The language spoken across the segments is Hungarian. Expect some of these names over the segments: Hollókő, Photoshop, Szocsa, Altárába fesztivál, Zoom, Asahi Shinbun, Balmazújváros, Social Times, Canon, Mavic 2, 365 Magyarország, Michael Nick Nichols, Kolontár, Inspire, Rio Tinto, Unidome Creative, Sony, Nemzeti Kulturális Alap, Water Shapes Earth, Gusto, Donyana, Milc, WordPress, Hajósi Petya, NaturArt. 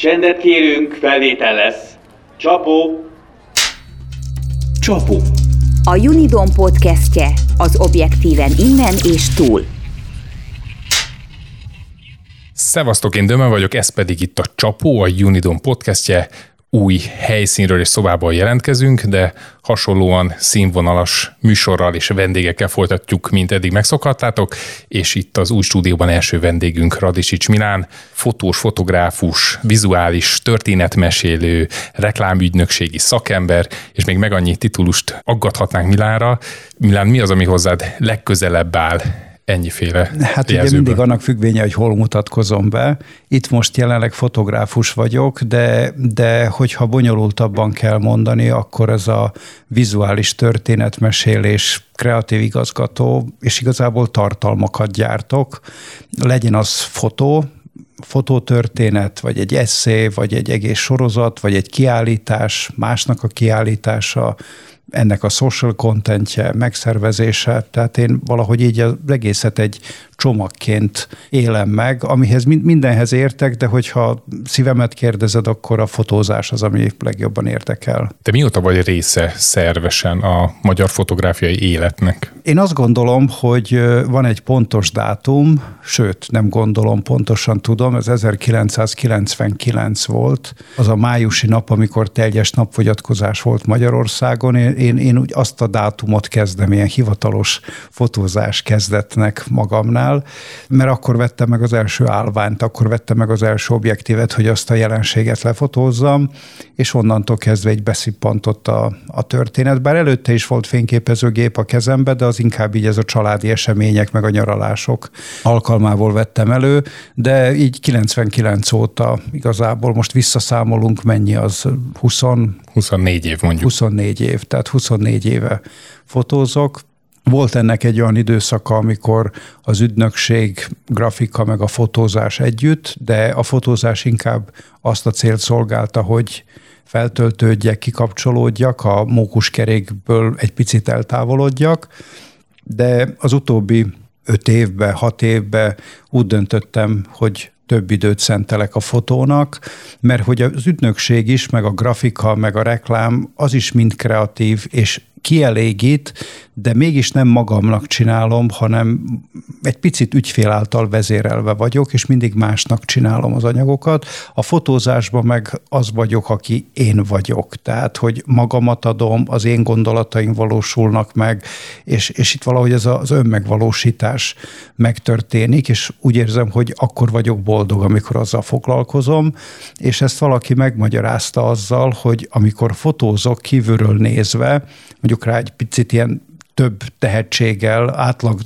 Csendet kérünk, felvétel lesz. Csapó! Csapó! A Unidome podcastje az objektíven innen és túl. Szevasztok, én Dömen vagyok, ez pedig itt a Csapó, a Unidome podcastje. Új helyszínről és szobában jelentkezünk, de hasonlóan színvonalas műsorral és vendégekkel folytatjuk, mint eddig megszokhattátok, és itt az új stúdióban első vendégünk Radisics Milán, fotós, fotográfus, vizuális, történetmesélő, reklámügynökségi szakember, és még meg annyi titulust aggathatnánk Milánra. Milán, mi az, ami hozzád legközelebb áll? Ennyiféle. Hát ugye mindig annak függvénye, hogy hol mutatkozom be. Itt most jelenleg fotográfus vagyok, de hogyha bonyolultabban kell mondani, akkor ez a vizuális történetmesélés, kreatív igazgató, és igazából tartalmakat gyártok. Legyen az fotótörténet, vagy egy esszé, vagy egy egész sorozat, vagy egy kiállítás, másnak a kiállítása, ennek a social contentje, megszervezése, tehát én valahogy így az egészet egy csomagként élem meg, amihez mindenhez értek, de hogyha szívemet kérdezed, akkor a fotózás az, ami legjobban érdekel. Te mióta vagy része szervesen a magyar fotográfiai életnek? Én azt gondolom, hogy van egy pontos dátum, sőt, nem gondolom, pontosan tudom, ez 1999 volt, az a májusi nap, amikor teljes napfogyatkozás volt Magyarországon. Én úgy azt a dátumot kezdem, ilyen hivatalos fotózás kezdetnek magamnál, mert akkor vettem meg az első állványt, akkor vettem meg az első objektívet, hogy azt a jelenséget lefotózzam, és onnantól kezdve így beszippantott a történet. Bár előtte is volt fényképezőgép a kezembe, de az inkább így ez a családi események, meg a nyaralások alkalmából vettem elő, de így 99 óta igazából most visszaszámolunk, mennyi az? 24 év mondjuk. 24 év, tehát 24 éve fotózok. Volt ennek egy olyan időszaka, amikor az ügynökség, grafika meg a fotózás együtt, de a fotózás inkább azt a célt szolgálta, hogy feltöltődjek, kikapcsolódjak, a mókuskerékből egy picit eltávolodjak, de az utóbbi 5 évben, 6 évben úgy döntöttem, hogy több időt szentelek a fotónak, mert hogy az ügynökség is, meg a grafika, meg a reklám, az is mind kreatív, és kielégít, de mégis nem magamnak csinálom, hanem egy picit ügyfél által vezérelve vagyok, és mindig másnak csinálom az anyagokat. A fotózásban meg az vagyok, aki én vagyok. Tehát, hogy magamat adom, az én gondolataim valósulnak meg, és itt valahogy ez az önmegvalósítás megtörténik, és úgy érzem, hogy akkor vagyok boldog, amikor azzal foglalkozom, és ezt valaki megmagyarázta azzal, hogy amikor fotózok kívülről nézve, mondjuk rá egy picit ilyen több tehetséggel,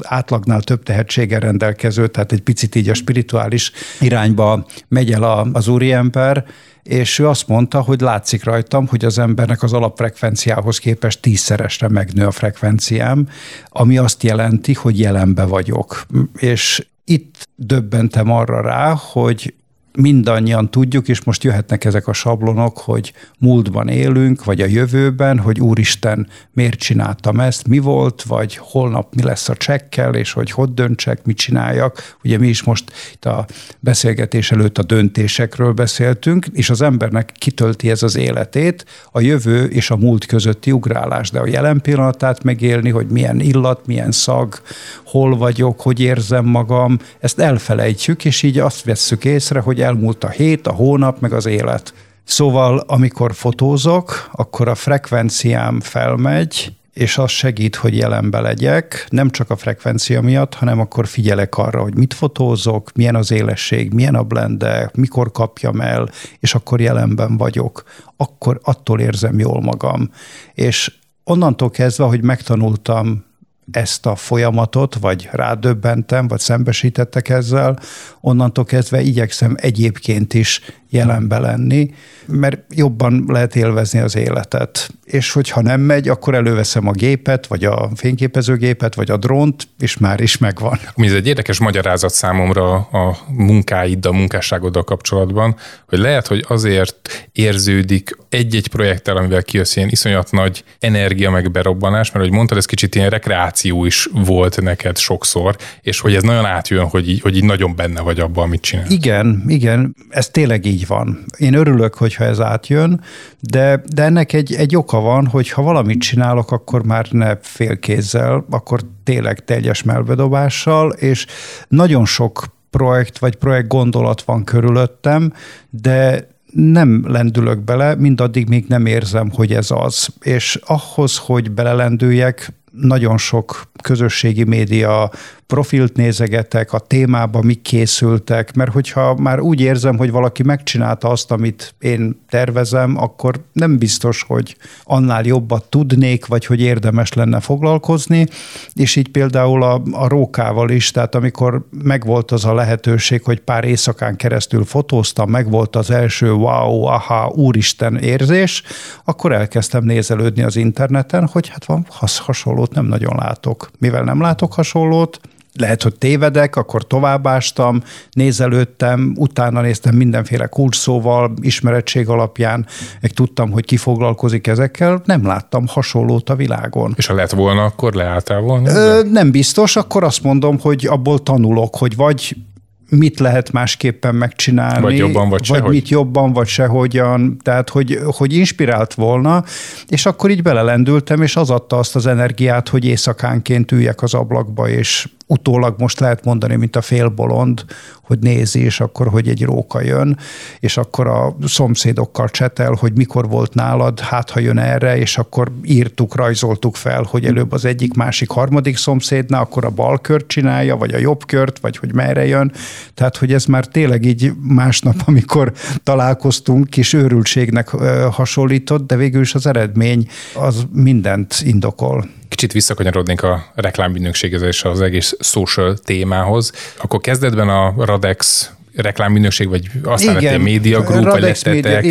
átlagnál több tehetséggel rendelkező, tehát egy picit így a spirituális irányba megy el az úriember, és ő azt mondta, hogy látszik rajtam, hogy az embernek az alapfrekvenciához képest 10-szeresre megnő a frekvenciám, ami azt jelenti, hogy jelenbe vagyok. És itt döbbentem arra rá, hogy mindannyian tudjuk, és most jöhetnek ezek a sablonok, hogy múltban élünk, vagy a jövőben, hogy úristen, miért csináltam ezt, mi volt, vagy holnap mi lesz a csekkel, és hogy döntsek, mit csináljak. Ugye mi is most itt a beszélgetés előtt a döntésekről beszéltünk, és az embernek kitölti ez az életét, a jövő és a múlt közötti ugrálás, de a jelen pillanatát megélni, hogy milyen illat, milyen szag, hol vagyok, hogy érzem magam, ezt elfelejtjük, és így azt vesszük észre, hogy elmúlt a hét, a hónap, meg az élet. Szóval, amikor fotózok, akkor a frekvenciám felmegy, és az segít, hogy jelenbe legyek, nem csak a frekvencia miatt, hanem akkor figyelek arra, hogy mit fotózok, milyen az élesség, milyen a blende, mikor kapjam el, és akkor jelenben vagyok. Akkor attól érzem jól magam. És onnantól kezdve, hogy megtanultam ezt a folyamatot, vagy rádöbbentem, vagy szembesítettek ezzel, onnantól kezdve igyekszem egyébként is jelenbe lenni, mert jobban lehet élvezni az életet. és hogyha nem megy, akkor előveszem a gépet, vagy a fényképezőgépet, vagy a drónt, és már is megvan. Ami ez egy érdekes magyarázat számomra a munkáiddal, a munkásságoddal kapcsolatban, hogy lehet, hogy azért érződik egy-egy projekttel, amivel kijössz ilyen iszonyat nagy energia meg berobbanás, mert hogy mondtad, ez kicsit ilyen rekreáció is volt neked sokszor, és hogy ez nagyon átjön, hogy így nagyon benne vagy abban, amit csinálsz. Igen, ez tényleg így van. Én örülök, hogyha ez átjön, de ennek egy oka van, hogy ha valamit csinálok, akkor már ne félkézzel, akkor tényleg teljes melbedobással, és nagyon sok projekt vagy projekt gondolat van körülöttem, de nem lendülök bele, mindaddig még nem érzem, hogy ez az. És ahhoz, hogy belelendüljek, nagyon sok közösségi média profilt nézegetek, a témába mik készültek, mert hogyha már úgy érzem, hogy valaki megcsinálta azt, amit én tervezem, akkor nem biztos, hogy annál jobbat tudnék, vagy hogy érdemes lenne foglalkozni, és így például a rókával is, tehát amikor megvolt az a lehetőség, hogy pár éjszakán keresztül fotóztam, megvolt az első wow, aha, úristen érzés, akkor elkezdtem nézelődni az interneten, hogy hát van hasonlót nem nagyon látok. Mivel nem látok hasonlót, lehet, hogy tévedek, akkor továbbástam, nézelődtem, utána néztem mindenféle kulcsszóval, ismeretség alapján, meg tudtam, hogy ki foglalkozik ezekkel, nem láttam hasonlót a világon. És ha lett volna, akkor leálltál volna? Nem biztos, akkor azt mondom, hogy abból tanulok, hogy vagy mit lehet másképpen megcsinálni, vagy jobban, vagy mit jobban, vagy sehogyan, tehát hogy inspirált volna, és akkor így belelendültem, és az adta azt az energiát, hogy éjszakánként üljek az ablakba, és utólag most lehet mondani, mint a félbolond, hogy nézi, és akkor, hogy egy róka jön, és akkor a szomszédokkal csetel, hogy mikor volt nálad, hát ha jön erre, és akkor írtuk, rajzoltuk fel, hogy előbb az egyik, másik, harmadik szomszédnál, akkor a bal kört csinálja, vagy a jobb kört, vagy hogy merre jön. Tehát, hogy ez már tényleg így másnap, amikor találkoztunk, kis őrültségnek hasonlított, de végül is az eredmény az mindent indokol. Kicsit visszakanyarodnék a reklámügynökséghez, az egész social témához. Akkor kezdetben a Radex reklámügynökség, vagy aztán lett egy média group, vagy lettetek,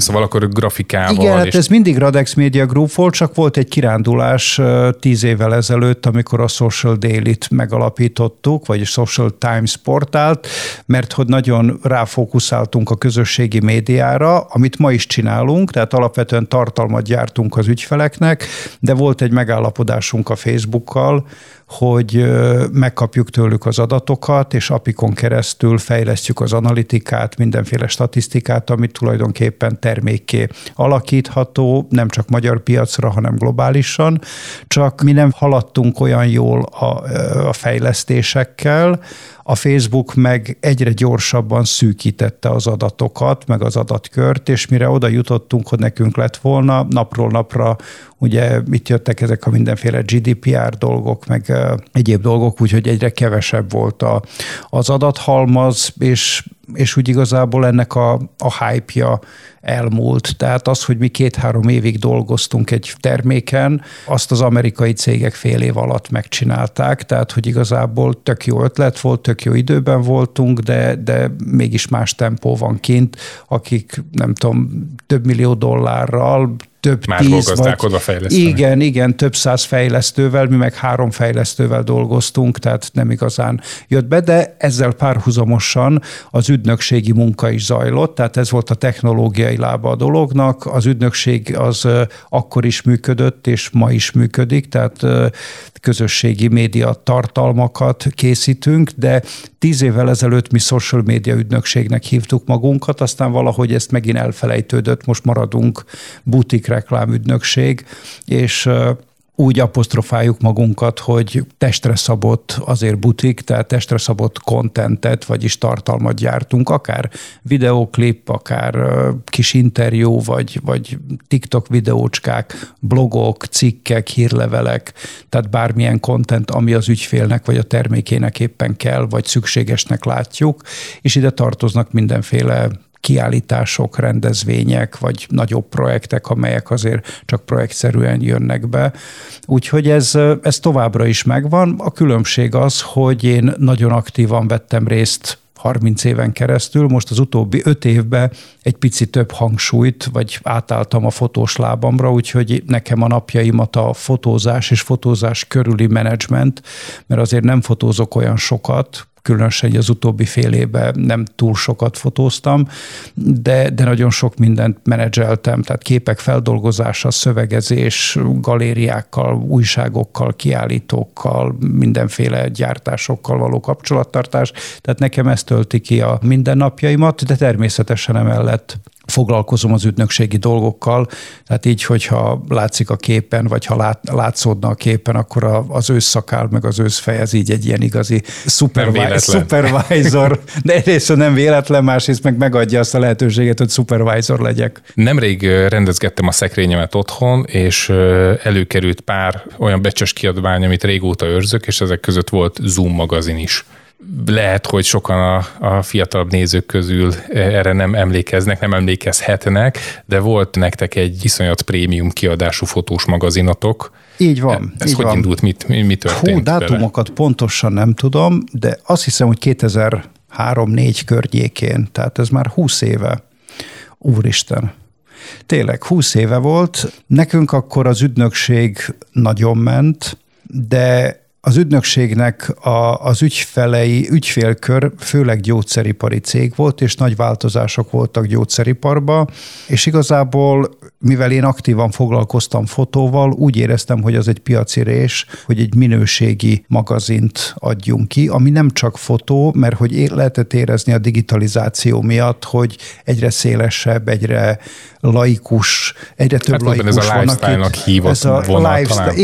szóval akkor grafikával. Igen, hát ez mindig Radex Media Group volt, csak volt egy kirándulás 10 évvel ezelőtt, amikor a Social Daily-t megalapítottuk, vagy a Social Times portált, mert hogy nagyon ráfókuszáltunk a közösségi médiára, amit ma is csinálunk, tehát alapvetően tartalmat gyártunk az ügyfeleknek, de volt egy megállapodásunk a Facebookkal, hogy megkapjuk tőlük az adatokat, és apikon keresztül fejlesztjük az analitikát, mindenféle statisztikát, amit tulajdonképpen termékké alakítható, nem csak magyar piacra, hanem globálisan, csak mi nem haladtunk olyan jól a fejlesztésekkel, a Facebook meg egyre gyorsabban szűkítette az adatokat, meg az adatkört, és mire oda jutottunk, hogy nekünk lett volna, napról napra ugye itt jöttek ezek a mindenféle GDPR dolgok, meg egyéb dolgok, úgyhogy egyre kevesebb volt az adathalmaz, és úgy igazából ennek a hype-ja elmúlt. Tehát az, hogy mi 2-3 évig dolgoztunk egy terméken, azt az amerikai cégek fél év alatt megcsinálták, tehát hogy igazából tök jó ötlet volt, tök jó időben voltunk, de mégis más tempó van kint, akik nem tudom, $több millió több már 10 gazdálkodva fejleszteni. Igen, több 100 fejlesztővel, mi meg 3 fejlesztővel dolgoztunk, tehát nem igazán jött be, de ezzel párhuzamosan az ügynökségi munka is zajlott, tehát ez volt a technológiai lába a dolognak, az ügynökség az akkor is működött, és ma is működik, tehát közösségi média tartalmakat készítünk, de 10 évvel ezelőtt mi social média ügynökségnek hívtuk magunkat, aztán valahogy ezt megint elfelejtődött, most maradunk butik reklámügynökség, és úgy apostrofáljuk magunkat, hogy testre szabott azért butik, tehát testre szabott kontentet, vagyis tartalmat gyártunk, akár videóklip, akár kis interjú, vagy TikTok videócskák, blogok, cikkek, hírlevelek, tehát bármilyen kontent, ami az ügyfélnek vagy a termékének éppen kell, vagy szükségesnek látjuk, és ide tartoznak mindenféle kiállítások, rendezvények, vagy nagyobb projektek, amelyek azért csak projektszerűen jönnek be. Úgyhogy ez továbbra is megvan. A különbség az, hogy én nagyon aktívan vettem részt 30 éven keresztül, most az utóbbi 5 évben egy pici több hangsúlyt, vagy átálltam a fotós lábamra, úgyhogy nekem a napjaimat a fotózás és fotózás körüli menedzsment, mert azért nem fotózok olyan sokat, különösen az utóbbi fél évben nem túl sokat fotóztam, de nagyon sok mindent menedzseltem, tehát képek feldolgozása, szövegezés, galériákkal, újságokkal, kiállítókkal, mindenféle gyártásokkal való kapcsolattartás, tehát nekem ez tölti ki a mindennapjaimat, de természetesen emellett foglalkozom az ügynökségi dolgokkal, tehát így, hogyha látszik a képen, vagy ha látszódna a képen, akkor az ősszakál, meg az őszfej, ez így egy ilyen igazi supervisor. De egyrészt nem véletlen, másrészt meg megadja azt a lehetőséget, hogy supervisor legyek. Nemrég rendezgettem a szekrényemet otthon, és előkerült pár olyan becsös kiadvány, amit régóta őrzök, és ezek között volt Zoom magazin is. Lehet, hogy sokan a fiatalabb nézők közül erre nem emlékeznek, nem emlékezhetnek, de volt nektek egy iszonyat prémium kiadású fotós magazinatok. Így van. Ez így hogy van. Indult? Mi történt? Hú, dátumokat vele? Pontosan nem tudom, de azt hiszem, hogy 2003-4 környékén, tehát ez már 20 éve. Úristen! Tényleg, 20 éve volt. Nekünk akkor az ügynökség nagyon ment, de az ügynökségnek az ügyfélkör főleg gyógyszeripari cég volt, és nagy változások voltak gyógyszeriparban, és igazából, mivel én aktívan foglalkoztam fotóval, úgy éreztem, hogy az egy piaci rés, hogy egy minőségi magazint adjunk ki, ami nem csak fotó, mert hogy lehetett érezni a digitalizáció miatt, hogy egyre szélesebb, egyre laikus, egyre több laikus van. Ez a lifestyle-nak hívott vonal talán.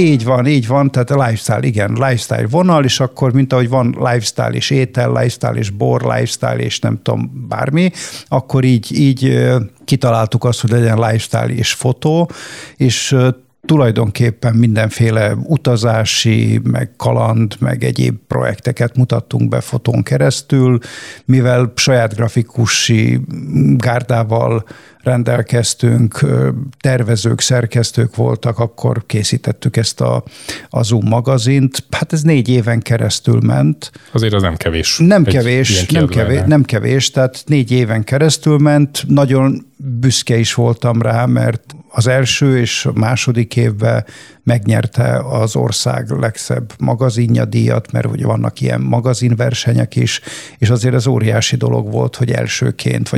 Így van, tehát a lifestyle, igen, lifestyle vonal, és akkor, mint ahogy van lifestyle és étel, lifestyle és bor, lifestyle és nem tudom, bármi, akkor így kitaláltuk azt, hogy legyen lifestyle és fotó, és tulajdonképpen mindenféle utazási, meg kaland, meg egyéb projekteket mutattunk be fotón keresztül, mivel saját grafikusi gárdával rendelkeztünk, tervezők, szerkesztők voltak, akkor készítettük ezt a Zoom magazint. Hát ez 4 éven keresztül ment. Azért az nem kevés. Nem kevés, tehát 4 éven keresztül ment. Nagyon büszke is voltam rá, mert az első és a második évben megnyerte az ország legszebb magazinja díjat, mert ugye vannak ilyen magazinversenyek is, és azért ez óriási dolog volt, hogy elsőként,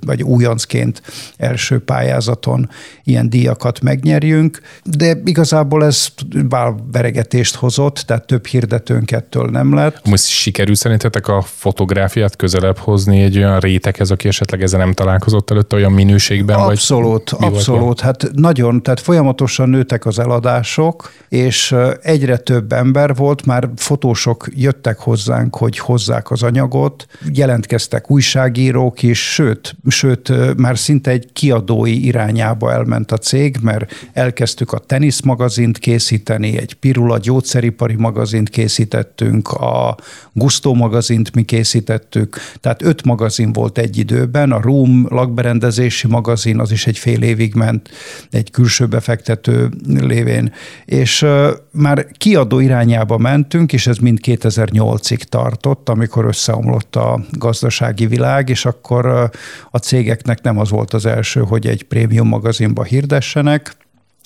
vagy újoncként első pályázaton ilyen díjakat megnyerjünk, de igazából ez beregetést hozott, tehát több hirdetőnk ettől nem lett. Most sikerül szerintetek a fotográfiát közelebb hozni egy olyan réteghez, aki esetleg ezzel nem találkozott előtte olyan minőségben? Abszolút. Hát nagyon, tehát folyamatosan nőtek az eladások, és egyre több ember volt, már fotósok jöttek hozzánk, hogy hozzák az anyagot, jelentkeztek újságírók is, sőt már szinte egy kiadói irányába elment a cég, mert elkezdtük a teniszmagazint készíteni, egy pirula gyógyszeripari magazint készítettünk, a Gusto magazint mi készítettük, tehát 5 magazin volt egy időben, a Room lakberendezési magazin, az is egy fél évig ment, egy külső befektető lévén, és már kiadó irányába mentünk, és ez mind 2008-ig tartott, amikor összeomlott a gazdasági világ, és akkor a cégeknek nem az volt az első, hogy egy prémium magazinba hirdessenek,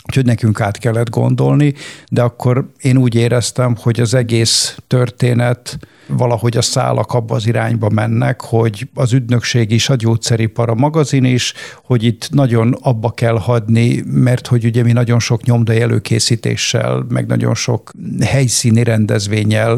úgyhogy nekünk át kellett gondolni, de akkor én úgy éreztem, hogy az egész történet valahogy a szálak abba az irányba mennek, hogy az ügynökség is, a gyógyszeripar, a magazin is, hogy itt nagyon abba kell hagyni, mert hogy ugye mi nagyon sok nyomdai előkészítéssel, meg nagyon sok helyszíni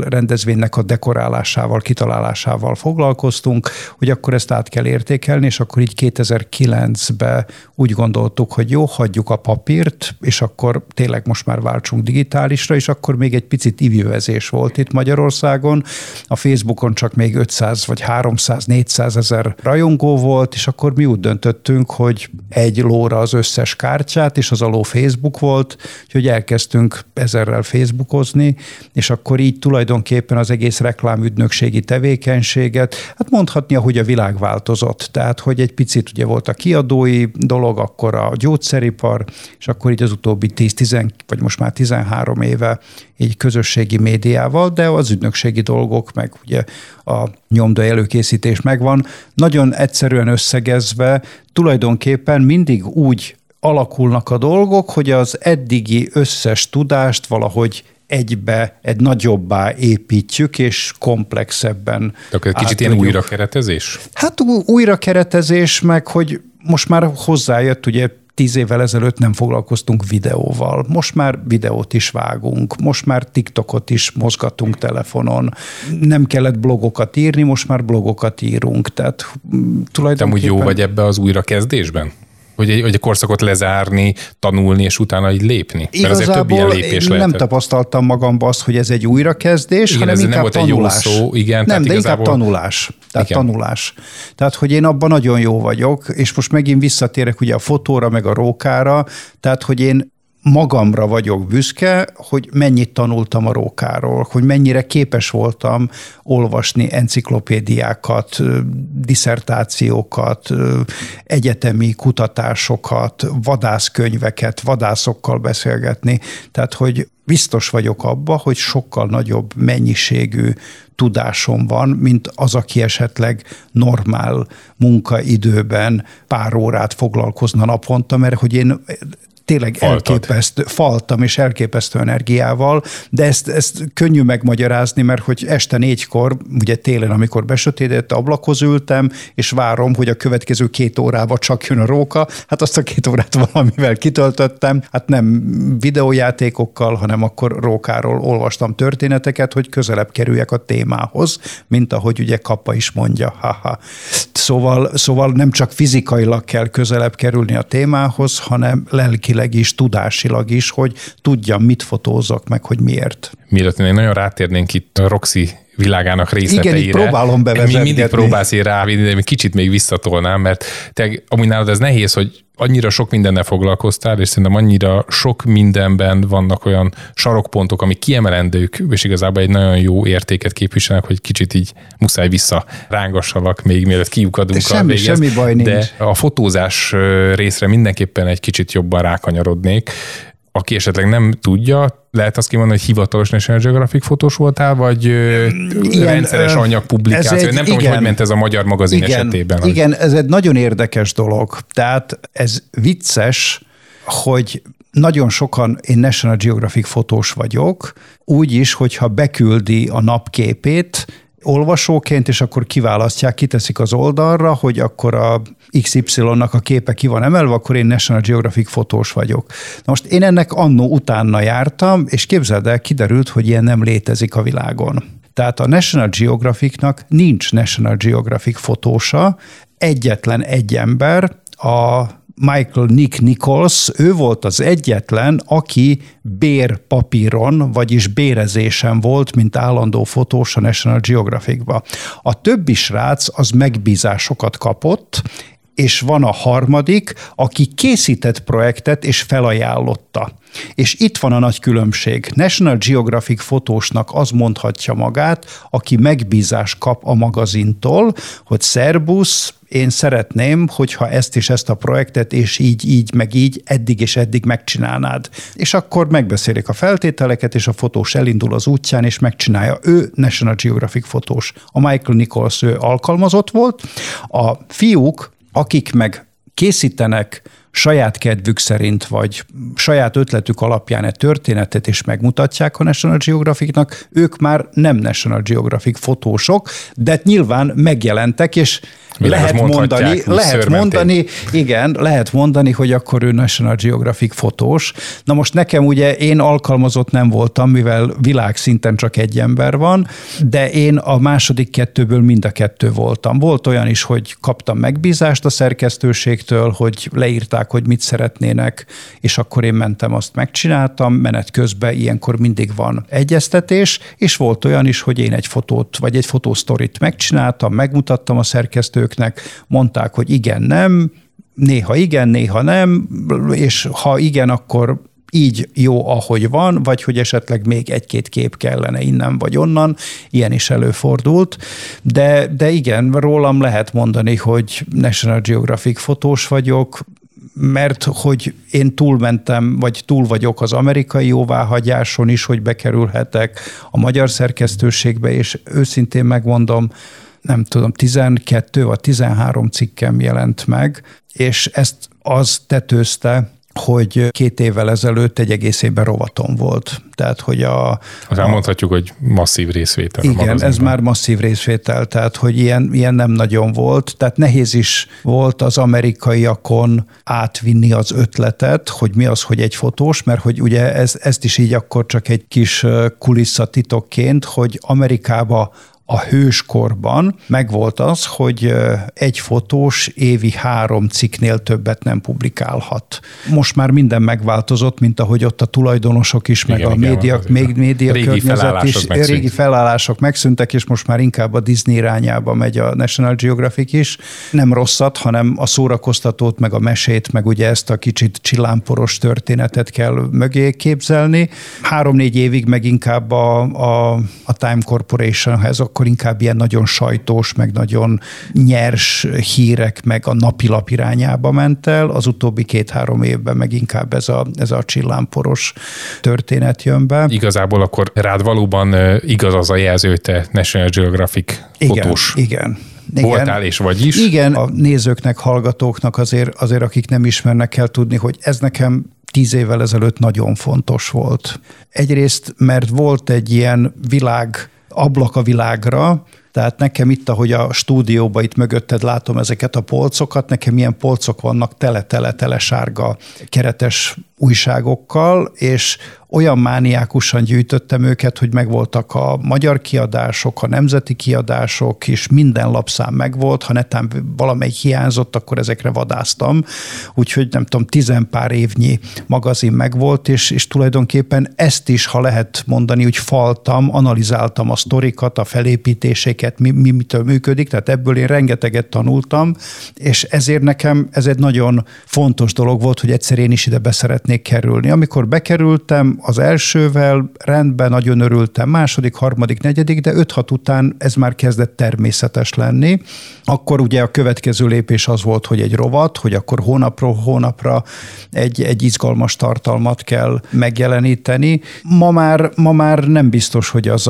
rendezvénynek a dekorálásával, kitalálásával foglalkoztunk, hogy akkor ezt át kell értékelni, és akkor így 2009-ben úgy gondoltuk, hogy jó, hagyjuk a papírt, és akkor tényleg most már váltsunk digitálisra, és akkor még egy picit ivjővezés volt itt Magyarországon, a Facebookon csak még 500 vagy 300-400 ezer rajongó volt, és akkor mi úgy döntöttünk, hogy egy lóra az összes kártyát, és az a ló Facebook volt, úgyhogy elkezdtünk 1000-rel facebookozni, és akkor így tulajdonképpen az egész reklámügynökségi tevékenységet, hát mondhatni, ahogy a világ változott. Tehát, hogy egy picit ugye volt a kiadói dolog, akkor a gyógyszeripar, és akkor így az utóbbi 10-10, vagy most már 13 éve így közösségi médiával, de az ügynökségi dolgok, meg ugye a nyomda előkészítés megvan. Nagyon egyszerűen összegezve tulajdonképpen mindig úgy alakulnak a dolgok, hogy az eddigi összes tudást valahogy egybe, egy nagyobbá építjük, és komplexebben. Akkor egy kicsit ilyen újrakeretezés? Hát újrakeretezés, meg hogy most már hozzájött, ugye 10 évvel ezelőtt nem foglalkoztunk videóval. Most már videót is vágunk, most már TikTokot is mozgatunk telefonon. Nem kellett blogokat írni, most már blogokat írunk. Tehát tulajdonképpen... Te úgy jó vagy ebbe az újrakezdésben? Hogy a korszakot lezárni, tanulni, és utána így lépni. Igazából azért több ilyen lépés nem tapasztaltam magamban azt, hogy ez egy újrakezdés, igen, hanem inkább tanulás. Tanulás. Tehát igen. Tanulás. Tehát, hogy én abban nagyon jó vagyok, és most megint visszatérek ugye a fotóra, meg a rókára, tehát, hogy én magamra vagyok büszke, hogy mennyit tanultam a rókáról, hogy mennyire képes voltam olvasni enciklopédiákat, diszertációkat, egyetemi kutatásokat, vadászkönyveket, vadászokkal beszélgetni. Tehát, hogy biztos vagyok abba, hogy sokkal nagyobb mennyiségű tudásom van, mint az, aki esetleg normál munkaidőben pár órát foglalkozna naponta, mert hogy én tényleg faltam és elképesztő energiával, de ezt könnyű megmagyarázni, mert hogy este 4-kor, ugye télen, amikor besötétedett, ablakhoz ültem, és várom, hogy a következő 2 órában csak jön a róka, hát azt a 2 órát valamivel kitöltöttem, hát nem videójátékokkal, hanem akkor rókáról olvastam történeteket, hogy közelebb kerüljek a témához, mint ahogy ugye Kappa is mondja, haha. Szóval nem csak fizikailag kell közelebb kerülni a témához, hanem lelki is, tudásilag is, hogy tudjam, mit fotózok, meg hogy miért. Mielőtt még nagyon rátérnénk itt a Roxy világának részleteire. Igen, próbálom bevezetni. Mindig próbálsz én rávinni, de még kicsit még visszatolnám, mert te, amúgy nálad ez nehéz, hogy annyira sok mindennel foglalkoztál, és szerintem annyira sok mindenben vannak olyan sarokpontok, amik kiemelendők, és igazából egy nagyon jó értéket képviselnek, hogy kicsit így muszáj vissza rángassalak, még mielőtt kiukadunk a végét. Semmi baj nincs. De a fotózás részre mindenképpen egy kicsit jobban rákanyarodnék. Aki esetleg nem tudja, lehet azt kimondani, hogy hivatalos National Geographic fotós voltál, vagy ilyen, rendszeres anyagpublikáció? Nem tudom, hogy ment ez a magyar magazin esetében. Igen, ez egy nagyon érdekes dolog. Tehát ez vicces, hogy nagyon sokan, én National Geographic fotós vagyok, úgyis, hogyha beküldi a napképét olvasóként, és akkor kiválasztják, kiteszik az oldalra, hogy akkor a XY-nak a képe ki van emelve, akkor én National Geographic fotós vagyok. Na most én ennek annó utána jártam, és képzeld el, kiderült, hogy ilyen nem létezik a világon. Tehát a National Geographicnak nincs National Geographic fotósa, egyetlen egy ember, a Michael Nick Nichols, ő volt az egyetlen, aki bérpapíron, vagyis bérezésen volt, mint állandó fotós a National Geographicba. A többi srác az megbízásokat kapott, és van a harmadik, aki készített projektet és felajánlotta. És itt van a nagy különbség. National Geographic fotósnak az mondhatja magát, aki megbízást kap a magazintól, hogy szerbusz, én szeretném, hogyha ezt és ezt a projektet, és így, meg így, eddig és eddig megcsinálnád. És akkor megbeszélik a feltételeket, és a fotós elindul az útján, és megcsinálja. Ő National Geographic fotós. A Michael Nichols, ő alkalmazott volt. A fiúk, akik meg készítenek saját kedvük szerint, vagy saját ötletük alapján egy történetet is megmutatják a National Geographicnak, ők már nem National Geographic fotósok, de nyilván megjelentek, és lehet mondani, hogy akkor ő National Geographic fotós. Na most nekem ugye én alkalmazott nem voltam, mivel világszinten csak egy ember van, de én a második kettőből mind a kettő voltam. Volt olyan is, hogy kaptam megbízást a szerkesztőségtől, hogy leírták, hogy mit szeretnének, és akkor én mentem, azt megcsináltam, menet közben ilyenkor mindig van egyeztetés, és volt olyan is, hogy én egy fotót, vagy egy fotósztorit megcsináltam, megmutattam a szerkesztőt, mondták, hogy igen, nem, néha igen, néha nem, és ha igen, akkor így jó, ahogy van, vagy hogy esetleg még 1-2 kép kellene innen vagy onnan, ilyen is előfordult, de igen, rólam lehet mondani, hogy National Geographic fotós vagyok, mert hogy én túlmentem, vagy túl vagyok az amerikai jóváhagyáson is, hogy bekerülhetek a magyar szerkesztőségbe, és őszintén megmondom, nem tudom, 12 vagy 13 cikkem jelent meg, és ezt az tetőzte, hogy 2 évvel ezelőtt egy egész évben rovatom volt. Tehát, hogy mondhatjuk, hogy masszív részvétel. Igen, ez már masszív részvétel, tehát, hogy ilyen nem nagyon volt. Tehát nehéz is volt az amerikaiakon átvinni az ötletet, hogy mi az, hogy egy fotós, mert hogy ugye ezt is így akkor csak egy kis kulisszatitokként, hogy Amerikába a hőskorban megvolt az, hogy egy fotós évi 3 cikknél többet nem publikálhat. Most már minden megváltozott, mint ahogy ott a tulajdonosok is, igen, meg a média környezet is. Régi felállások megszűntek, és most már inkább a Disney irányába megy a National Geographic is. Nem rosszat, hanem a szórakoztatót, meg a mesét, meg ugye ezt a kicsit csillámporos történetet kell mögé képzelni. 3-4 évig meg inkább a Time Corporation-hez, akkor inkább ilyen nagyon sajtós, meg nagyon nyers hírek, meg a napilap irányába ment el. Az utóbbi 2-3 évben meg inkább ez a csillámporos történet jön be. Igazából akkor rád valóban igaz az a jelző, hogy te National Geographic fotós. Igen. Voltál és vagyis. Igen, a nézőknek, hallgatóknak azért, akik nem ismernek, kell tudni, hogy ez nekem 10 évvel ezelőtt nagyon fontos volt. Egyrészt, mert volt egy ilyen ablak a világra, tehát nekem itt, ahogy a stúdióban itt mögötted látom ezeket a polcokat, nekem ilyen polcok vannak tele-tele-tele sárga keretes újságokkal, és olyan mániákusan gyűjtöttem őket, hogy megvoltak a magyar kiadások, a nemzeti kiadások, és minden lapszám megvolt, ha netán valamelyik hiányzott, akkor ezekre vadáztam. Úgyhogy nem tudom, 10 pár évnyi magazin megvolt, és tulajdonképpen ezt is, ha lehet mondani, hogy faltam, analizáltam a sztorikat, a felépítéseket, mitől működik, tehát ebből én rengeteget tanultam, és ezért nekem ez egy nagyon fontos dolog volt, hogy egyszer én is ide beszeretnék kerülni. Amikor bekerültem, az elsővel rendben nagyon örültem, második, harmadik, negyedik, de 5-6 után ez már kezdett természetes lenni. Akkor ugye a következő lépés az volt, hogy egy rovat, hogy akkor hónapról hónapra egy izgalmas tartalmat kell megjeleníteni. Ma már nem biztos, hogy az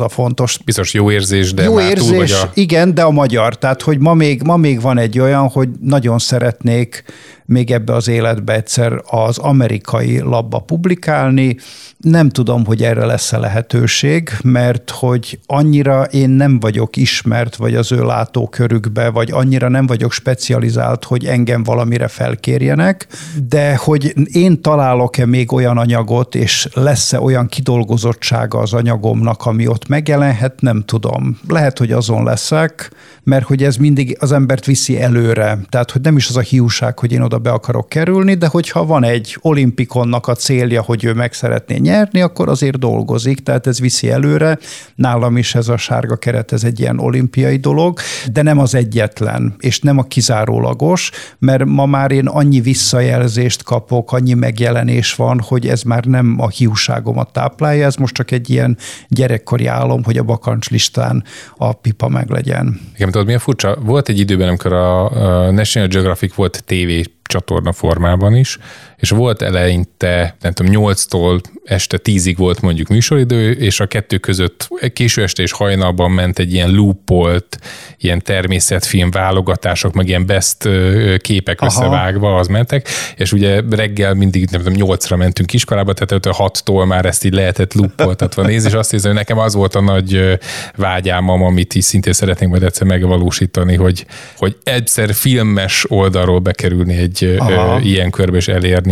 a fontos. Biztos jó érzés, de jó már érzés, túl vagy igen, de a magyar. Tehát, hogy ma még van egy olyan, hogy nagyon szeretnék még ebbe az életbe egyszer az amerikai labba publikálni. Nem tudom, hogy erre lesz-e lehetőség, mert hogy annyira én nem vagyok ismert, vagy az ő látókörükbe, vagy annyira nem vagyok specializált, hogy engem valamire felkérjenek, de hogy én találok-e még olyan anyagot, és lesz-e olyan kidolgozottsága az anyagomnak, ami ott megjelenhet, nem tudom. Lehet, hogy azon leszek, mert hogy ez mindig az embert viszi előre. Tehát, hogy nem is az a hiúság, hogy én oda be akarok kerülni, de hogyha van egy olimpikonnak a célja, hogy ő meg szeretné nyerni, akkor azért dolgozik, tehát ez viszi előre. Nálam is ez a sárga keret, ez egy ilyen olimpiai dolog, de nem az egyetlen, és nem a kizárólagos, mert ma már én annyi visszajelzést kapok, annyi megjelenés van, hogy ez már nem a hiúságomat táplálja, ez most csak egy ilyen gyerekkori álom, hogy a bakancslistán a pipa meglegyen. Igen, tudod, milyen furcsa? Volt egy időben, amikor a National Geographic volt TV csatorna formában is, és volt eleinte, nem tudom, 8-tól este 10-ig volt mondjuk műsoridő, és a 2 között késő este és hajnalban ment egy ilyen loopolt, ilyen természetfilm válogatások, meg ilyen best képek összevágva, az mentek, és ugye reggel mindig, nem tudom, 8-ra mentünk iskolába, tehát 6-tól már ezt így lehetett loopoltatva nézni, és azt hiszem, hogy nekem az volt a nagy vágyámam, amit így szintén szeretnénk majd egyszer megvalósítani, hogy egyszer filmes oldalról bekerülni egy ilyen körbe, és elérni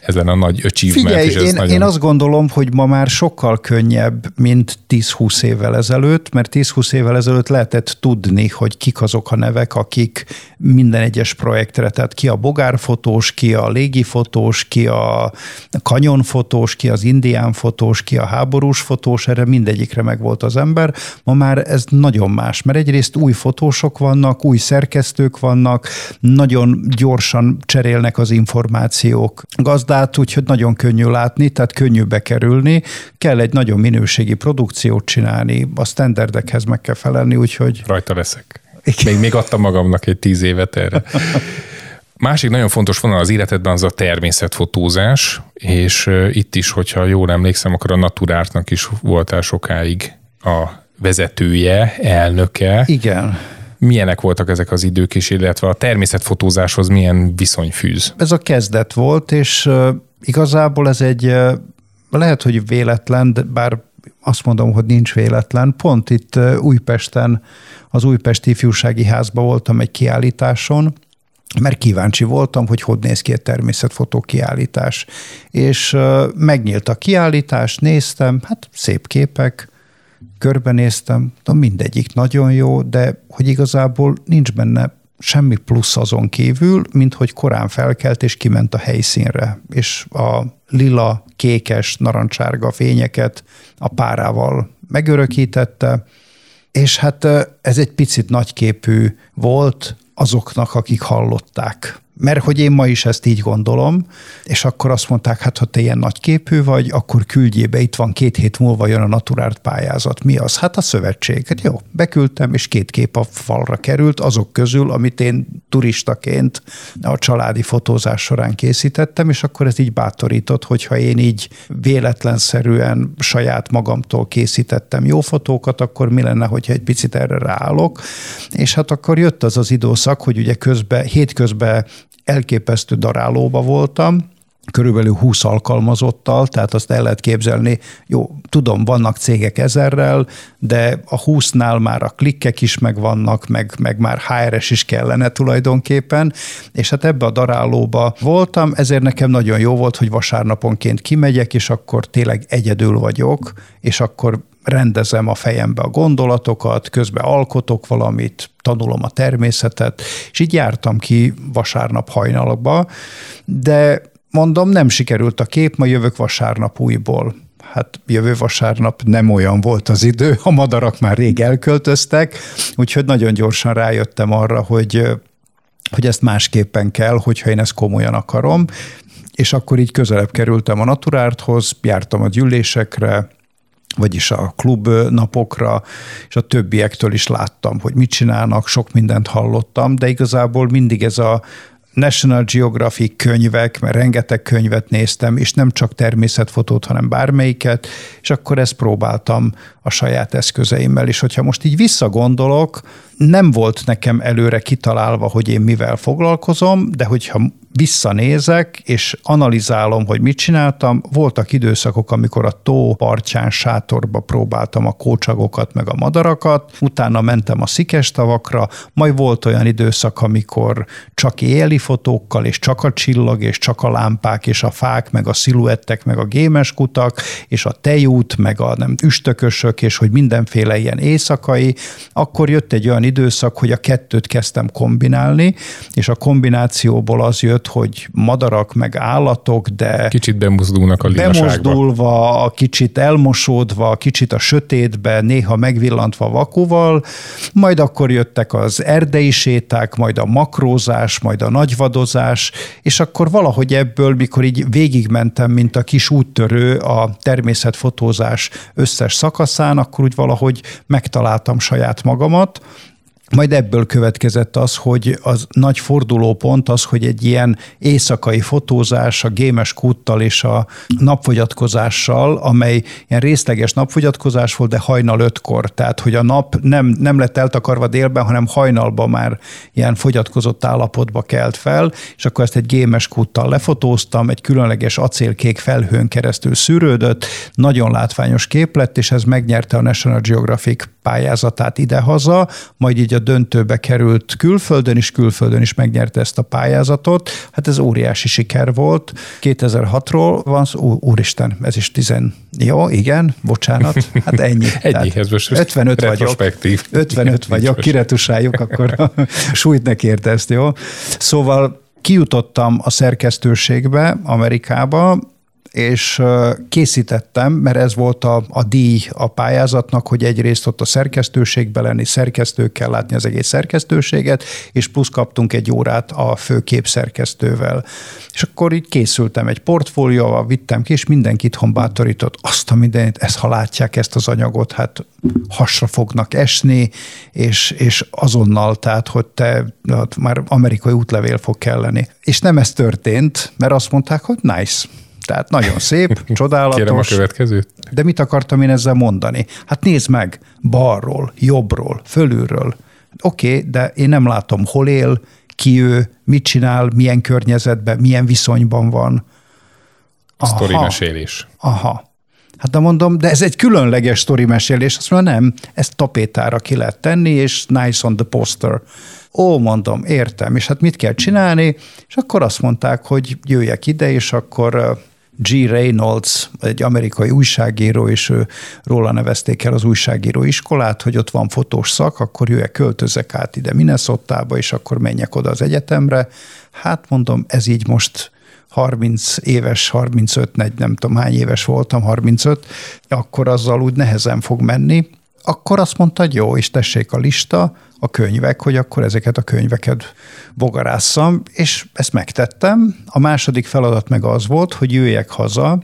ezen a nagy achievement. Figyelj, én azt gondolom, hogy ma már sokkal könnyebb, mint 10-20 évvel ezelőtt, mert 10-20 évvel ezelőtt lehetett tudni, hogy kik azok a nevek, akik minden egyes projektre, tehát ki a bogárfotós, ki a légifotós, ki a kanyonfotós, ki az indiánfotós, ki a háborús fotós, erre mindegyikre megvolt az ember. Ma már ez nagyon más, mert egyrészt új fotósok vannak, új szerkesztők vannak, nagyon gyorsan cserélnek az információk gazdát, úgyhogy nagyon könnyű látni, tehát könnyű bekerülni, kell egy nagyon minőségi produkciót csinálni, a standardekhez meg kell felelni, úgyhogy... Rajta leszek. Még adtam magamnak egy 10 évet erre. Másik nagyon fontos vonal az életedben az a természetfotózás, és itt is, hogyha jól emlékszem, akkor a NaturArtnak is voltál sokáig a vezetője, elnöke. Igen. Milyenek voltak ezek az idők is, illetve a természetfotózáshoz milyen viszony fűz? Ez a kezdet volt, és igazából ez egy, lehet, hogy véletlen, de bár azt mondom, hogy nincs véletlen. Pont itt Újpesten, az Újpesti Ifjúsági Házban voltam egy kiállításon, mert kíváncsi voltam, hogy néz ki egy természetfotó kiállítás. És megnyílt a kiállítás, néztem, hát szép képek, körbenéztem, de mindegyik nagyon jó, de hogy igazából nincs benne semmi plusz azon kívül, mint hogy korán felkelt és kiment a helyszínre, és a lila, kékes, narancsárga fényeket a párával megörökítette, és hát ez egy picit nagyképű volt azoknak, akik hallották. Mert hogy én ma is ezt így gondolom, és akkor azt mondták, hát ha te ilyen nagyképű vagy, akkor küldjél be, itt van 2 hét múlva jön a NaturArt pályázat. Mi az? Hát a szövetség. Hát jó, beküldtem, és 2 kép a falra került, azok közül, amit én turistaként a családi fotózás során készítettem, és akkor ez így bátorított, hogyha én így véletlenszerűen saját magamtól készítettem jó fotókat, akkor mi lenne, hogyha egy picit erre ráállok. És hát akkor jött az az időszak, hogy ugye hétközben elképesztő darálóba voltam, körülbelül 20 alkalmazottal, tehát azt el lehet képzelni, jó, tudom, vannak cégek 1000-rel, de a 20-nál már a klikkek is megvannak, meg már HR-es is kellene tulajdonképpen, és hát ebbe a darálóba voltam, ezért nekem nagyon jó volt, hogy vasárnaponként kimegyek, és akkor tényleg egyedül vagyok, és akkor rendezem a fejembe a gondolatokat, közben alkotok valamit, tanulom a természetet, és így jártam ki vasárnap hajnalba, de mondom, nem sikerült a kép, majd jövök vasárnap újból. Hát jövő vasárnap nem olyan volt az idő, a madarak már rég elköltöztek, úgyhogy nagyon gyorsan rájöttem arra, hogy ezt másképpen kell, hogyha én ezt komolyan akarom, és akkor így közelebb kerültem a NaturArthoz, jártam a gyűlésekre, vagyis a klub napokra, és a többiektől is láttam, hogy mit csinálnak, sok mindent hallottam, de igazából mindig ez a National Geographic könyvek, mert rengeteg könyvet néztem, és nem csak természetfotót, hanem bármelyiket, és akkor ezt próbáltam a saját eszközeimmel, és hogyha most így visszagondolok, nem volt nekem előre kitalálva, hogy én mivel foglalkozom, de hogyha visszanézek, és analizálom, hogy mit csináltam, voltak időszakok, amikor a tó partján sátorba próbáltam a kócsagokat, meg a madarakat, utána mentem a szikes tavakra, majd volt olyan időszak, amikor csak éjjeli fotókkal, és csak a csillag, és csak a lámpák, és a fák, meg a sziluettek, meg a gémes kutak, és a tejút, meg a üstökösök, és hogy mindenféle ilyen éjszakai, akkor jött egy olyan időszak, hogy a kettőt kezdtem kombinálni, és a kombinációból az jött, hogy madarak meg állatok, de kicsit bemozdulnak a lilaságba. Bemozdulva, kicsit elmosódva, kicsit a sötétbe, néha megvillantva vakuval, majd akkor jöttek az erdei séták, majd a makrózás, majd a nagyvadozás, és akkor valahogy ebből, mikor így végigmentem, mint a kis úttörő a természetfotózás összes szakaszán, akkor úgy valahogy megtaláltam saját magamat. Majd ebből következett az, hogy az nagy fordulópont az, hogy egy ilyen éjszakai fotózás a gémes kúttal és a napfogyatkozással, amely ilyen részleges napfogyatkozás volt, de hajnal 5-kor, tehát hogy a nap nem lett eltakarva délben, hanem hajnalban már ilyen fogyatkozott állapotba kelt fel, és akkor ezt egy gémes kúttal lefotóztam, egy különleges acélkék felhőn keresztül szűrődött, nagyon látványos kép lett, és ez megnyerte a National Geographic pályázatát idehaza, majd így a döntőbe került külföldön, és külföldön is megnyerte ezt a pályázatot. Hát ez óriási siker volt. 2006-ról van szó, úristen, ez is 10. Jó, igen, bocsánat, hát ennyi. Ennyihez most 55 vagyok. 55 vagyok, kiretusáljuk, akkor súlyt ne kérte ezt, jó? Szóval kijutottam a szerkesztőségbe Amerikába, és készítettem, mert ez volt a díj a pályázatnak, hogy egyrészt ott a szerkesztőségbe lenni, szerkesztőkkel látni az egész szerkesztőséget, és plusz kaptunk egy órát a fő képszerkesztővel. És akkor így készültem egy portfólióval, vittem ki, és mindenki itthon bátorított. Azt a mindenit, ezt ha látják, ezt az anyagot, hát hasra fognak esni, és azonnal, tehát, hogy már amerikai útlevél fog kelleni. És nem ez történt, mert azt mondták, hogy nice. Tehát nagyon szép, csodálatos. Kérem a következőt. De mit akartam én ezzel mondani? Hát nézd meg, balról, jobbról, fölülről. Oké, de én nem látom, hol él, ki ő, mit csinál, milyen környezetben, milyen viszonyban van. Sztorimesélés. Aha. Hát de mondom, de ez egy különleges sztorimesélés. Azt mondja, nem, ezt tapétára ki lehet tenni, és nice on the poster. Ó, mondom, értem, és hát mit kell csinálni? És akkor azt mondták, hogy jöjjek ide, és akkor G. Reynolds, egy amerikai újságíró, és róla nevezték el az újságíróiskolát, hogy ott van fotós szak, akkor jöjjek, költözek át ide Minnesotába, és akkor menjek oda az egyetemre. Hát mondom, ez így most 30 éves, 35, nem tudom hány éves voltam, 35, akkor azzal úgy nehezen fog menni. Akkor azt mondta, jó, és tessék a lista, a könyvek, hogy akkor ezeket a könyveket bogarásszam, és ezt megtettem. A második feladat meg az volt, hogy jöjjek haza,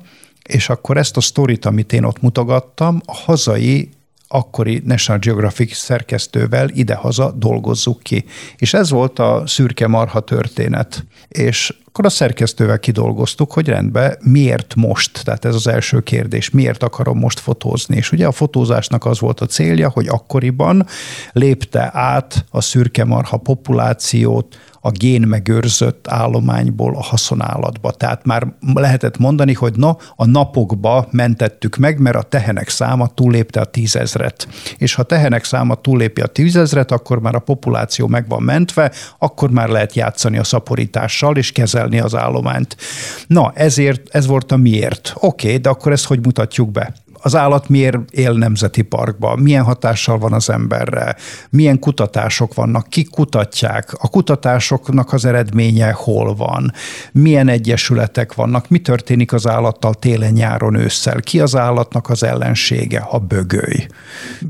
és akkor ezt a sztorit, amit én ott mutogattam, a hazai, akkori National Geographic szerkesztővel idehaza dolgozzuk ki. És ez volt a szürke marha történet. És akkor a szerkesztővel kidolgoztuk, hogy rendben, miért most? Tehát ez az első kérdés, miért akarom most fotózni? És ugye a fotózásnak az volt a célja, hogy akkoriban lépte át a szürkemarha populációt a génmegőrzött állományból a haszonállatba. Tehát már lehetett mondani, hogy na, a napokba mentettük meg, mert a tehenek száma túllépte a 10 000. És ha tehenek száma túllépi a 10 000, akkor már a populáció meg van mentve, akkor már lehet játszani a szaporítással, és kezelni az állományt. Na, ezért, ez volt a miért. Oké, de akkor ezt hogy mutatjuk be? Az állat miért él nemzeti parkban? Milyen hatással van az emberre? Milyen kutatások vannak? Kik kutatják? A kutatásoknak az eredménye hol van? Milyen egyesületek vannak? Mi történik az állattal télen, nyáron, ősszel? Ki az állatnak az ellensége? A bögöly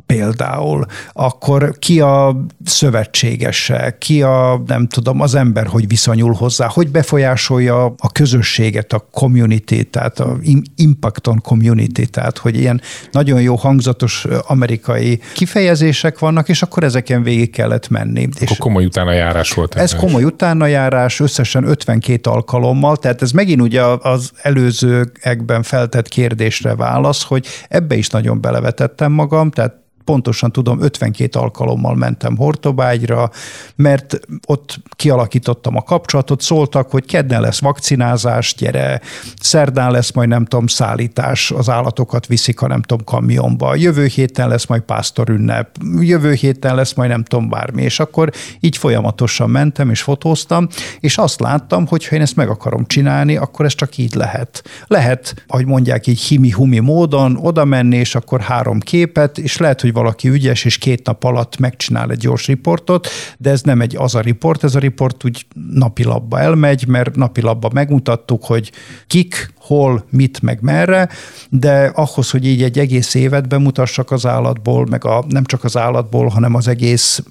például. Akkor ki a szövetségese? Ki a, nem tudom, az ember, hogy viszonyul hozzá? Hogy befolyásolja a közösséget, a community, tehát a impact on community, tehát hogy ilyen nagyon jó hangzatos amerikai kifejezések vannak, és akkor ezeken végig kellett menni. Akkor és komoly utánajárás volt. Ez komoly utánajárás, összesen 52 alkalommal, tehát ez megint ugye az előzőekben feltett kérdésre válasz, hogy ebbe is nagyon belevetettem magam, tehát pontosan tudom, 52 alkalommal mentem Hortobágyra, mert ott kialakítottam a kapcsolatot, szóltak, hogy kedden lesz vakcinázás, gyere, szerdán lesz majd nem tudom szállítás, az állatokat viszik a nem tudom kamionba, jövő héten lesz majd pásztorünnep, jövő héten lesz majd nem tudom bármi, és akkor így folyamatosan mentem és fotóztam, és azt láttam, hogy ha én ezt meg akarom csinálni, akkor ez csak így lehet. Lehet, ahogy mondják így himi-humi módon oda menni, és akkor 3 képet, és lehet, hogy valaki ügyes, és 2 nap alatt megcsinál egy gyors riportot, de ez nem egy az a riport, ez a riport úgy napilapba elmegy, mert napilapba megmutattuk, hogy kik, hol, mit, meg merre, de ahhoz, hogy így egy egész évet bemutassak az állatból, meg nem csak az állatból, hanem az egész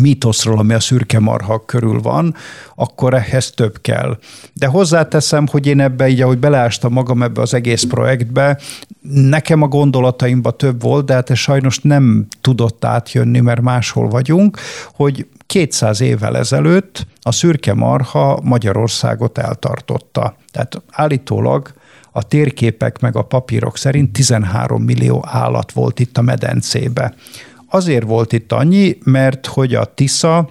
mítoszról, ami a szürke marha körül van, akkor ehhez több kell. De hozzáteszem, hogy én ebbe így, ahogy beleástam magam ebbe az egész projektbe, nekem a gondolataimba több volt, de hát ez sajnos nem tudott átjönni, mert máshol vagyunk, hogy 200 évvel ezelőtt a szürke marha Magyarországot eltartotta. Tehát állítólag a térképek meg a papírok szerint 13 millió állat volt itt a medencébe. Azért volt itt annyi, mert hogy a Tisza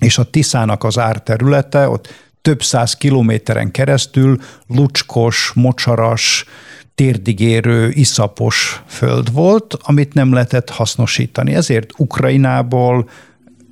és a Tiszának az árterülete, ott több száz kilométeren keresztül lucskos, mocsaras, térdigérő, iszapos föld volt, amit nem lehetett hasznosítani. Ezért Ukrajnából,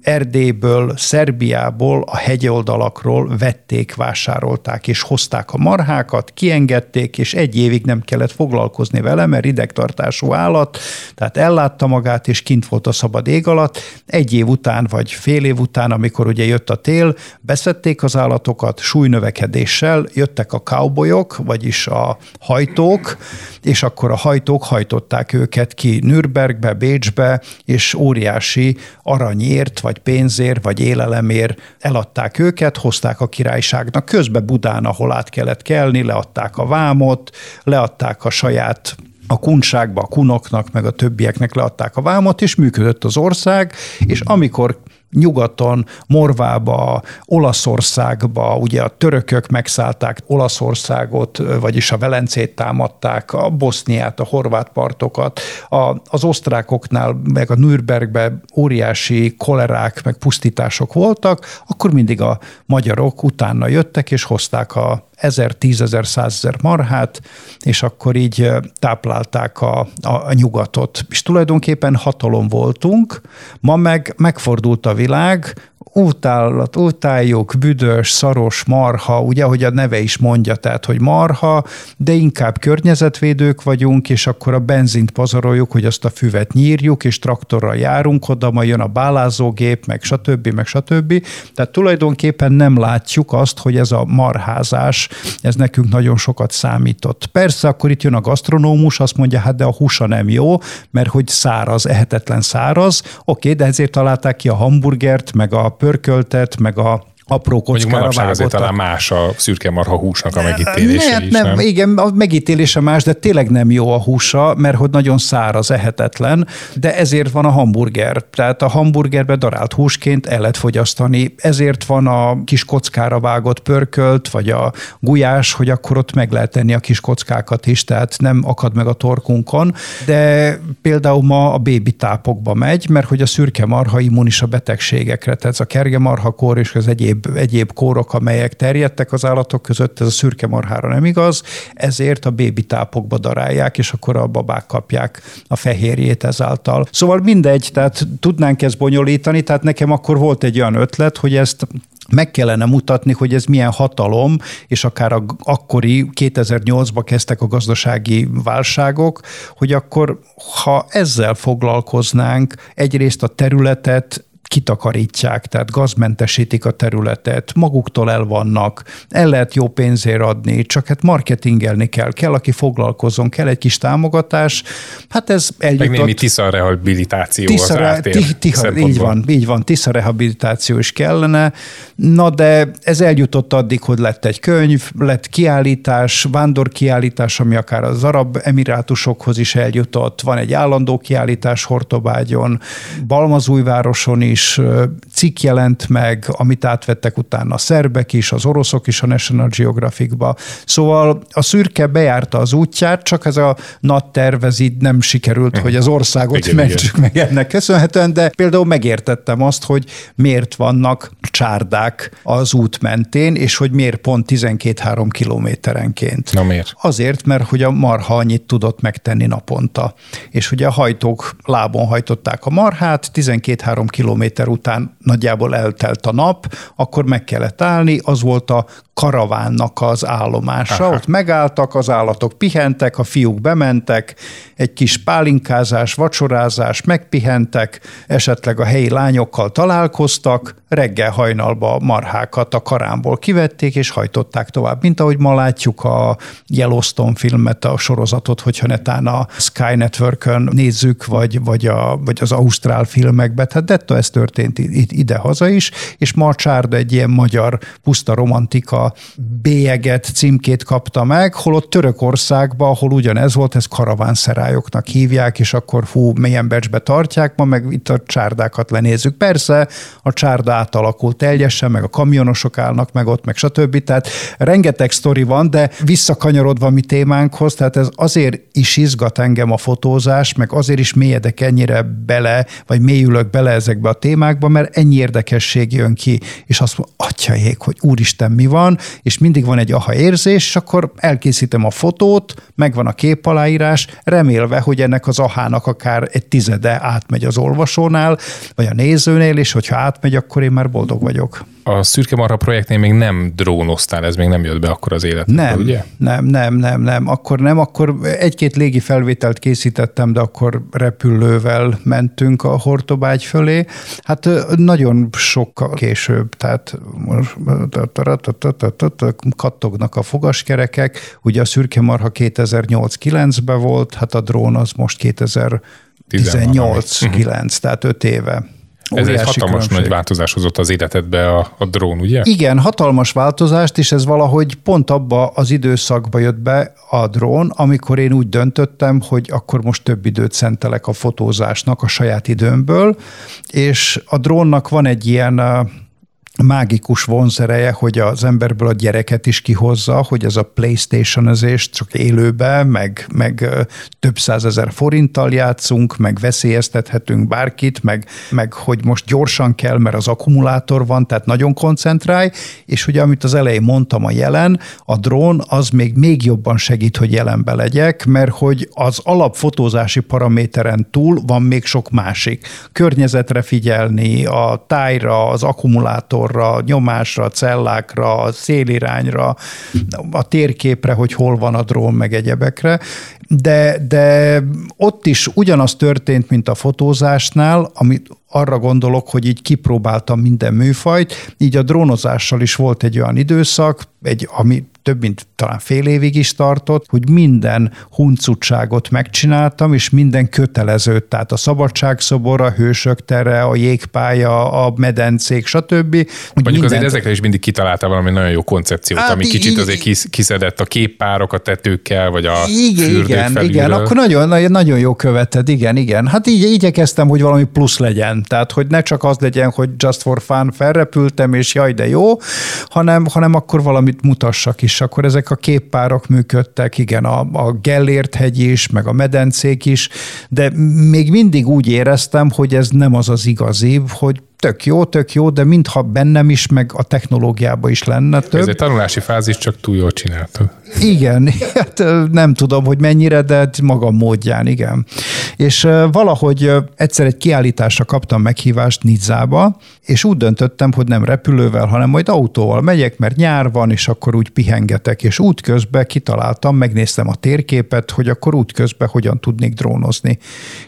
Erdélyből, Szerbiából, a hegyoldalakról vették, vásárolták, és hozták a marhákat, kiengedték, és egy évig nem kellett foglalkozni vele, mert idegtartású állat, tehát ellátta magát, és kint volt a szabad ég alatt. Egy év után, vagy fél év után, amikor ugye jött a tél, beszedték az állatokat súlynövekedéssel, jöttek a cowboyok, vagyis a hajtók, és akkor a hajtók hajtották őket ki Nürnbergbe, Bécsbe, és óriási aranyért, vagy pénzért, vagy élelemért eladták őket, hozták a királyságnak. Közben Budán, ahol át kellett kelni, leadták a vámot, leadták a saját a kunságba, a kunoknak, meg a többieknek leadták a vámot, és működött az ország, és amikor nyugaton, Morvába, Olaszországba, ugye a törökök megszállták Olaszországot, vagyis a Velencét támadták, a Boszniát, a horvát partokat, az osztrákoknál, meg a Nürnbergben óriási kolerák, meg pusztítások voltak, akkor mindig a magyarok utána jöttek, és hozták a 1000, 10 000, 100 000 marhát, és akkor így táplálták a nyugatot. És tulajdonképpen hatalom voltunk, ma meg megfordult a világ, utálat, utáljuk, büdös, szaros, marha, ugye, ahogy a neve is mondja, tehát, hogy marha, de inkább környezetvédők vagyunk, és akkor a benzint pazaroljuk, hogy azt a füvet nyírjuk, és traktorral járunk oda, majd jön a bálázógép, meg stb., meg stb. Tehát tulajdonképpen nem látjuk azt, hogy ez a marházás, ez nekünk nagyon sokat számított. Persze, akkor itt jön a gasztronómus, azt mondja, hát de a húsa nem jó, mert hogy száraz, ehetetlen száraz, oké, de ezért találták ki a hamburgert, meg a pörköltet, meg a apró kockára vágottak. Azért talán más a szürke marha húsnak a megítélése is, nem? Igen, a megítélése más, de tényleg nem jó a húsa, mert hogy nagyon száraz, ehetetlen, de ezért van a hamburger. Tehát a hamburgerbe darált húsként el lehet fogyasztani. Ezért van a kis kockára vágott pörkölt, vagy a gulyás, hogy akkor ott meg lehet tenni a kis kockákat is, tehát nem akad meg a torkunkon. De például ma a bébi tápokba megy, mert hogy a szürke marha immunis a betegségekre. Tehát a kergemarhakór és az egyéb kórok, amelyek terjedtek az állatok között, ez a szürke marhára nem igaz, ezért a bébi tápokba darálják, és akkor a babák kapják a fehérjét ezáltal. Szóval mindegy, tehát tudnánk ezt bonyolítani, tehát nekem akkor volt egy olyan ötlet, hogy ezt meg kellene mutatni, hogy ez milyen hatalom, és akár akkori 2008-ban kezdtek a gazdasági válságok, hogy akkor, ha ezzel foglalkoznánk, egyrészt a területet kitakarítják, tehát gazmentesítik a területet, maguktól elvannak, el lehet jó pénzért adni, csak hát marketingelni kell, aki foglalkozzon, kell egy kis támogatás. Hát ez eljutott. Meg némi Tisza rehabilitáció az ártér szempontból. Így van, Tisza rehabilitáció is kellene. Na de ez eljutott addig, hogy lett egy könyv, lett kiállítás, vándorkiállítás, ami akár az arab emirátusokhoz is eljutott. Van egy állandó kiállítás Hortobágyon, Balmazújvároson is, és cikk jelent meg, amit átvettek utána a szerbek is, az oroszok is a National Geographicba. Szóval a szürke bejárta az útját, csak ez a nagy tervez így nem sikerült, hogy az országot mentsük meg ennek köszönhetően, de például megértettem azt, hogy miért vannak csárdák az út mentén, és hogy miért pont 12-3 kilométerenként. Na miért? Azért, mert hogy a marha annyit tudott megtenni naponta. És ugye a hajtók lábon hajtották a marhát, 12-3 kilométer után nagyjából eltelt a nap, akkor meg kellett állni, az volt a karavánnak az állomása. Aha. Ott megálltak, az állatok pihentek, a fiúk bementek, egy kis pálinkázás, vacsorázás, megpihentek, esetleg a helyi lányokkal találkoztak, reggel hajnalba marhákat a karámból kivették, és hajtották tovább. Mint ahogy ma látjuk a Yellowstone filmet, a sorozatot, hogyha netán a Sky Networkön nézzük, vagy az ausztrál filmekbe, tehát dettó ez történt ide-haza is, és ma a csárda egy ilyen magyar puszta romantika bélyeget, címkét kapta meg, holott Törökországban, ahol ugyanez volt, ez karavánszerályoknak hívják, és akkor milyen becsbe tartják, ma meg itt a csárdákat lenézzük. Persze a csárda átalakult teljesen, meg a kamionosok állnak meg ott, meg stb. Tehát rengeteg sztori van, de visszakanyarodva mi témánkhoz, tehát ez azért is izgat engem a fotózás, meg azért is mélyedek ennyire bele, vagy mélyülök bele ezekbe a témákba, mert ennyi érdekesség jön ki, és azt mondom, atyaék, hogy úristen, mi van, és mindig van egy aha érzés, és akkor elkészítem a fotót, megvan a képaláírás, remélve, hogy ennek az ahának akár egy tizede átmegy az olvasónál, vagy a nézőnél, és hogyha átmegy, akkor én már boldog vagyok. A Szürke Marha projektnél még nem drónoztál, ez még nem jött be akkor az életedbe, nem, ugye? Nem. Akkor egy-két légi felvételt készítettem, de akkor repülővel mentünk a Hortobágy fölé. Hát nagyon sokkal később, tehát kattognak a fogaskerekek. Ugye a Szürke Marha 2008-9-ben volt, hát a drón az most 2018-9, tehát 5 éve. Ez egy hatalmas különbség. Nagy változás hozott az életedbe a drón, ugye? Igen, hatalmas változást, és ez valahogy pont abba az időszakba jött be a drón, amikor én úgy döntöttem, hogy akkor most több időt szentelek a fotózásnak a saját időmből, és a drónnak van egy ilyen mágikus vonzereje, hogy az emberből a gyereket is kihozza, hogy ez a PlayStation-ezést csak élőbe, meg több százezer forinttal játszunk, meg veszélyeztethetünk bárkit, meg hogy most gyorsan kell, mert az akkumulátor van, tehát nagyon koncentrálj, és ugye amit az elején mondtam, a jelen, a drón az még jobban segít, hogy jelenbe legyek, mert hogy az alapfotózási paraméteren túl van még sok másik. Környezetre figyelni, a tájra, az akkumulátor, nyomásra, cellákra, a szélirányra, a térképre, hogy hol van a drón, meg egyebekre. De ott is ugyanaz történt, mint a fotózásnál, amit arra gondolok, hogy így kipróbáltam minden műfajt, így a drónozással is volt egy olyan időszak, ami több mint talán fél évig is tartott, hogy minden huncutságot megcsináltam, és minden kötelezőt, tehát a szabadságszobor, a hősök tere, a jégpálya, a medencék, stb. Mondjuk azért ezekre is mindig kitaláltál valami nagyon jó koncepciót, ami kicsit azért kiszedett a képpárok a tetőkkel, vagy a fürdők felülről. Igen, akkor nagyon jó követed, igen. Hát így igyekeztem, hogy valami plusz legyen, tehát hogy ne csak az legyen, hogy just for fun felrepültem, és jaj, de jó, hanem akkor valamit mutassak is. És akkor ezek a képpárok működtek, igen, a Gellért-hegy is, meg a medencék is, de még mindig úgy éreztem, hogy ez nem az az igazi, hogy tök jó, de mintha bennem is, meg a technológiában is lenne több. Ez egy tanulási fázis, csak túl jól csináltad. Igen, hát nem tudom, hogy mennyire, de magam módján, igen. És valahogy egyszer egy kiállításra kaptam meghívást Nizzába, és úgy döntöttem, hogy nem repülővel, hanem majd autóval megyek, mert nyár van, és akkor úgy pihengetek, és útközben kitaláltam, megnéztem a térképet, hogy akkor útközben hogyan tudnék drónozni.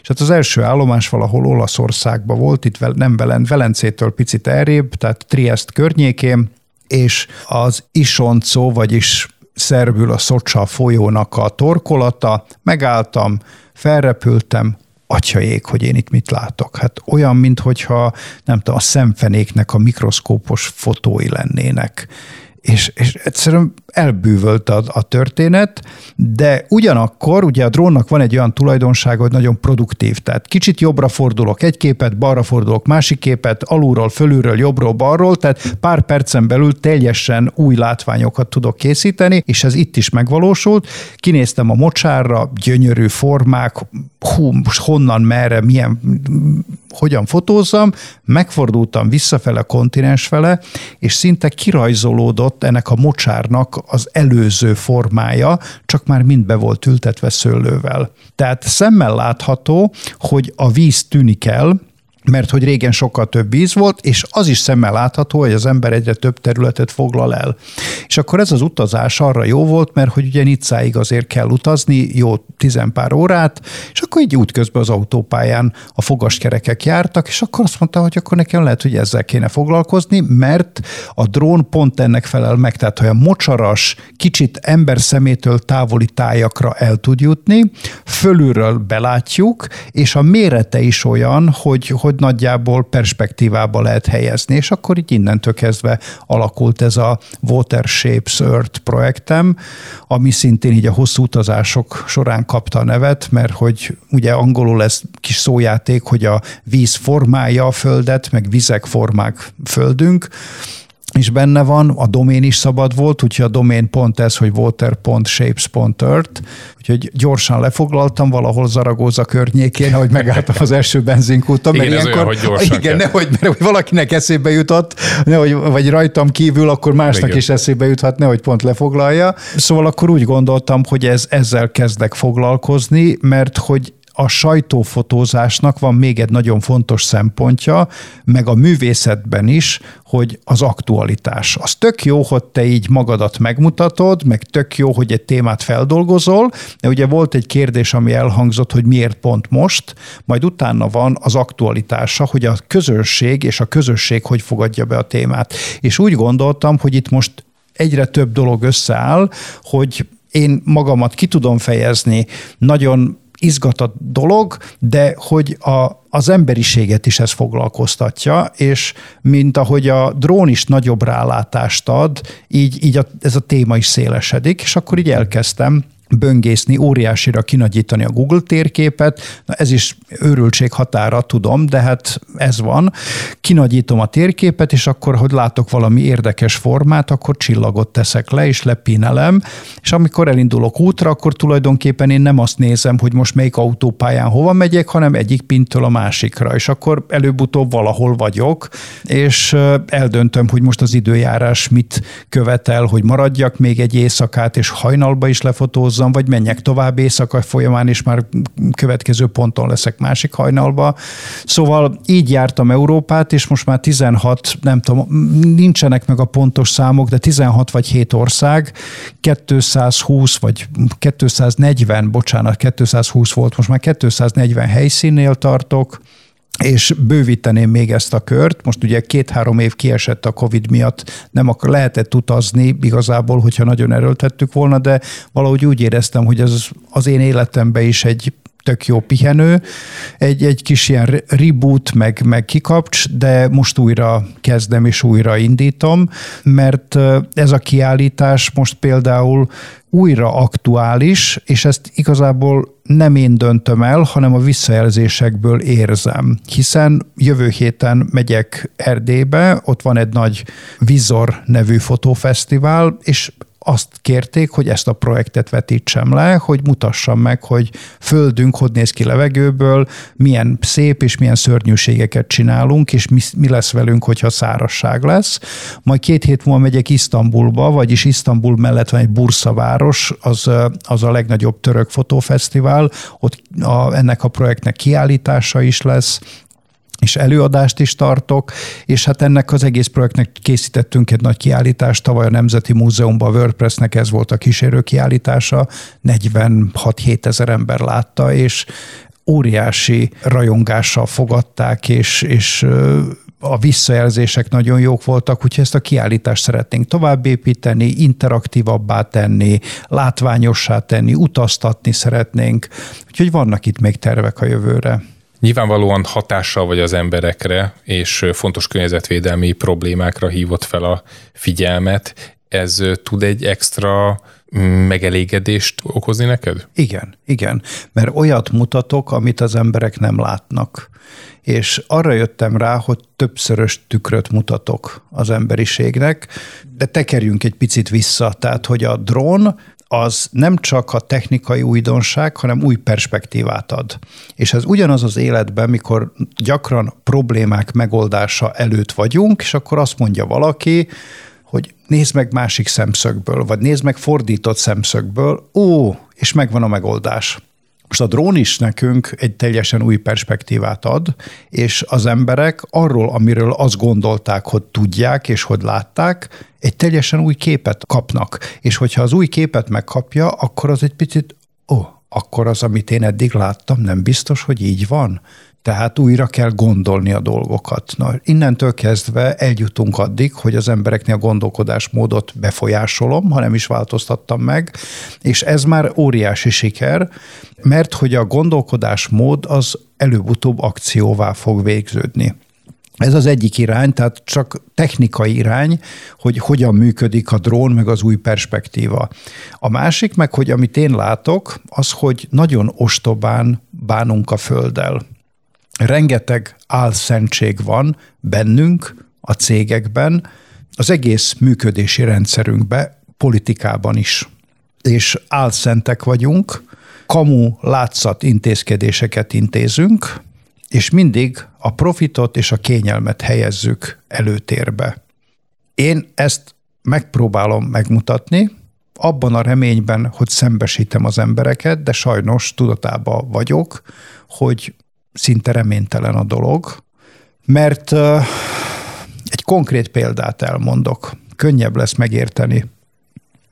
És hát az első állomás valahol Olaszországban volt, itt nem Velencétől picit elrébb, tehát Triest környékén, és az Isonzo, vagyis szerbül a Szocsa folyónak a torkolata, megálltam, felrepültem, atyaék, hogy én itt mit látok. Hát olyan, minthogyha nem tudom, a szemfenéknek a mikroszkópos fotói lennének. És egyszerűen elbűvölt a történet, de ugyanakkor ugye a drónnak van egy olyan tulajdonsága, hogy nagyon produktív, tehát kicsit jobbra fordulok egy képet, balra fordulok másik képet, alulról, fölülről, jobbról, balról, tehát pár percen belül teljesen új látványokat tudok készíteni, és ez itt is megvalósult. Kinéztem a mocsárra, gyönyörű formák, honnan, merre, hogyan fotózzam, megfordultam visszafele, kontinens fele, és szinte kirajzolódott ennek a mocsárnak az előző formája, csak már mind be volt ültetve szőlővel. Tehát szemmel látható, hogy a víz tűnik el, mert hogy régen sokkal több víz volt, és az is szemmel látható, hogy az ember egyre több területet foglal el. És akkor ez az utazás arra jó volt, mert hogy ugye Nizzáig azért kell utazni, jó 10 pár órát, és akkor így útközben az autópályán a fogaskerekek jártak, és akkor azt mondta, hogy akkor nekem lehet, hogy ezzel kéne foglalkozni, mert a drón pont ennek felel meg, tehát olyan mocsaras, kicsit ember szemétől távoli tájakra el tud jutni, fölülről belátjuk, és a mérete is olyan, hogy nagyjából perspektívába lehet helyezni, és akkor így innentől kezdve alakult ez a Water Shapes Earth projektem, ami szintén így a hosszú utazások során kapta a nevet, mert hogy ugye angolul lesz kis szójáték, hogy a víz formálja a földet, meg vizek formák földünk, is benne van, a domén is szabad volt, úgyhogy a domén pont ez, hogy water.shapes.earth, úgyhogy gyorsan lefoglaltam valahol Zaragóza környékén, ahogy megálltam az első benzinkúton. Igen, mert ilyenkor, igen, nehogy, mert valakinek eszébe jutott, nehogy, vagy rajtam kívül, akkor másnak igen. is eszébe juthat, nehogy pont lefoglalja. Szóval akkor úgy gondoltam, hogy ezzel kezdek foglalkozni, mert hogy a sajtófotózásnak van még egy nagyon fontos szempontja, meg a művészetben is, hogy az aktualitás. Az tök jó, hogy te így magadat megmutatod, meg tök jó, hogy egy témát feldolgozol, de ugye volt egy kérdés, ami elhangzott, hogy miért pont most, majd utána van az aktualitása, hogy a közönség és a közösség hogy fogadja be a témát. És úgy gondoltam, hogy itt most egyre több dolog összeáll, hogy én magamat ki tudom fejezni, nagyon izgatott dolog, de hogy az emberiséget is ez foglalkoztatja, és mint ahogy a drón is nagyobb rálátást ad, így ez a téma is szélesedik, és akkor így elkezdtem böngészni, óriásira kinagyítani a Google térképet. Na ez is őrültség határa, tudom, de hát ez van. Kinagyítom a térképet, és akkor, hogy látok valami érdekes formát, akkor csillagot teszek le, és lepinelem, és amikor elindulok útra, akkor tulajdonképpen én nem azt nézem, hogy most melyik autópályán hova megyek, hanem egyik pinttől a másikra, és akkor előbb-utóbb valahol vagyok, és eldöntöm, hogy most az időjárás mit követel, hogy maradjak még egy éjszakát, és hajnalba is lefotózzam, vagy menjek tovább éjszaka folyamán, és már következő ponton leszek másik hajnalba. Szóval így jártam Európát, és most már 16, nem tudom, nincsenek meg a pontos számok, de 16 vagy 7 ország, 220 vagy 240, bocsánat, 220 volt, most már 240 helyszínnél tartok, és bővíteném még ezt a kört. Most ugye 2-3 év kiesett a Covid miatt, nem lehetett utazni igazából, hogyha nagyon erőltettük volna, de valahogy úgy éreztem, hogy ez az én életemben is egy tök jó pihenő, egy kis ilyen reboot, meg kikapcs, de most újra kezdem és újra indítom, mert ez a kiállítás most például újra aktuális, és ezt igazából nem én döntöm el, hanem a visszajelzésekből érzem. Hiszen jövő héten megyek Erdélybe, ott van egy nagy Vizor nevű fotófesztivál, és azt kérték, hogy ezt a projektet vetítsem le, hogy mutassam meg, hogy földünk hogy néz ki levegőből, milyen szép és milyen szörnyűségeket csinálunk, és mi lesz velünk, hogyha szárazság lesz. Majd 2 hét múlva megyek Isztambulba, vagyis Isztambul mellett van egy Bursaváros, az a legnagyobb török fotófesztivál, ott ennek a projektnek kiállítása is lesz, és előadást is tartok, és hát ennek az egész projektnek készítettünk egy nagy kiállítást, tavaly a Nemzeti Múzeumban a WordPressnek ez volt a kísérő kiállítása, 46-7 ezer ember látta, és óriási rajongással fogadták, és a visszajelzések nagyon jók voltak, úgyhogy ezt a kiállítást szeretnénk továbbépíteni, interaktívabbá tenni, látványossá tenni, utaztatni szeretnénk, úgyhogy vannak itt még tervek a jövőre. Nyilvánvalóan hatással vagy az emberekre, és fontos környezetvédelmi problémákra hívott fel a figyelmet. Ez tud egy extra megelégedést okozni neked? Igen, mert olyat mutatok, amit az emberek nem látnak. És arra jöttem rá, hogy többszörös tükröt mutatok az emberiségnek, de tekerjünk egy picit vissza, tehát hogy a drón, az nem csak a technikai újdonság, hanem új perspektívát ad. És ez ugyanaz az életben, mikor gyakran problémák megoldása előtt vagyunk, és akkor azt mondja valaki, hogy nézd meg másik szemszögből, vagy nézd meg fordított szemszögből, és megvan a megoldás. Most a drón is nekünk egy teljesen új perspektívát ad, és az emberek arról, amiről azt gondolták, hogy tudják és hogy látták, egy teljesen új képet kapnak. És hogyha az új képet megkapja, akkor az egy picit, akkor az, amit én eddig láttam, nem biztos, hogy így van. Tehát újra kell gondolni a dolgokat. Na, innentől kezdve eljutunk addig, hogy az embereknél a gondolkodásmódot befolyásolom, ha nem is változtattam meg, és ez már óriási siker, mert hogy a gondolkodásmód az előbb-utóbb akcióvá fog végződni. Ez az egyik irány, tehát csak technikai irány, hogy hogyan működik a drón, meg az új perspektíva. A másik meg, hogy amit én látok, az, hogy nagyon ostobán bánunk a földdel. Rengeteg álszentség van bennünk, a cégekben, az egész működési rendszerünkbe, politikában is. És álszentek vagyunk, kamu látszat intézkedéseket intézünk, és mindig a profitot és a kényelmet helyezzük előtérbe. Én ezt megpróbálom megmutatni, abban a reményben, hogy szembesítem az embereket, de sajnos tudatában vagyok, hogy szinte reménytelen a dolog, mert egy konkrét példát elmondok, könnyebb lesz megérteni.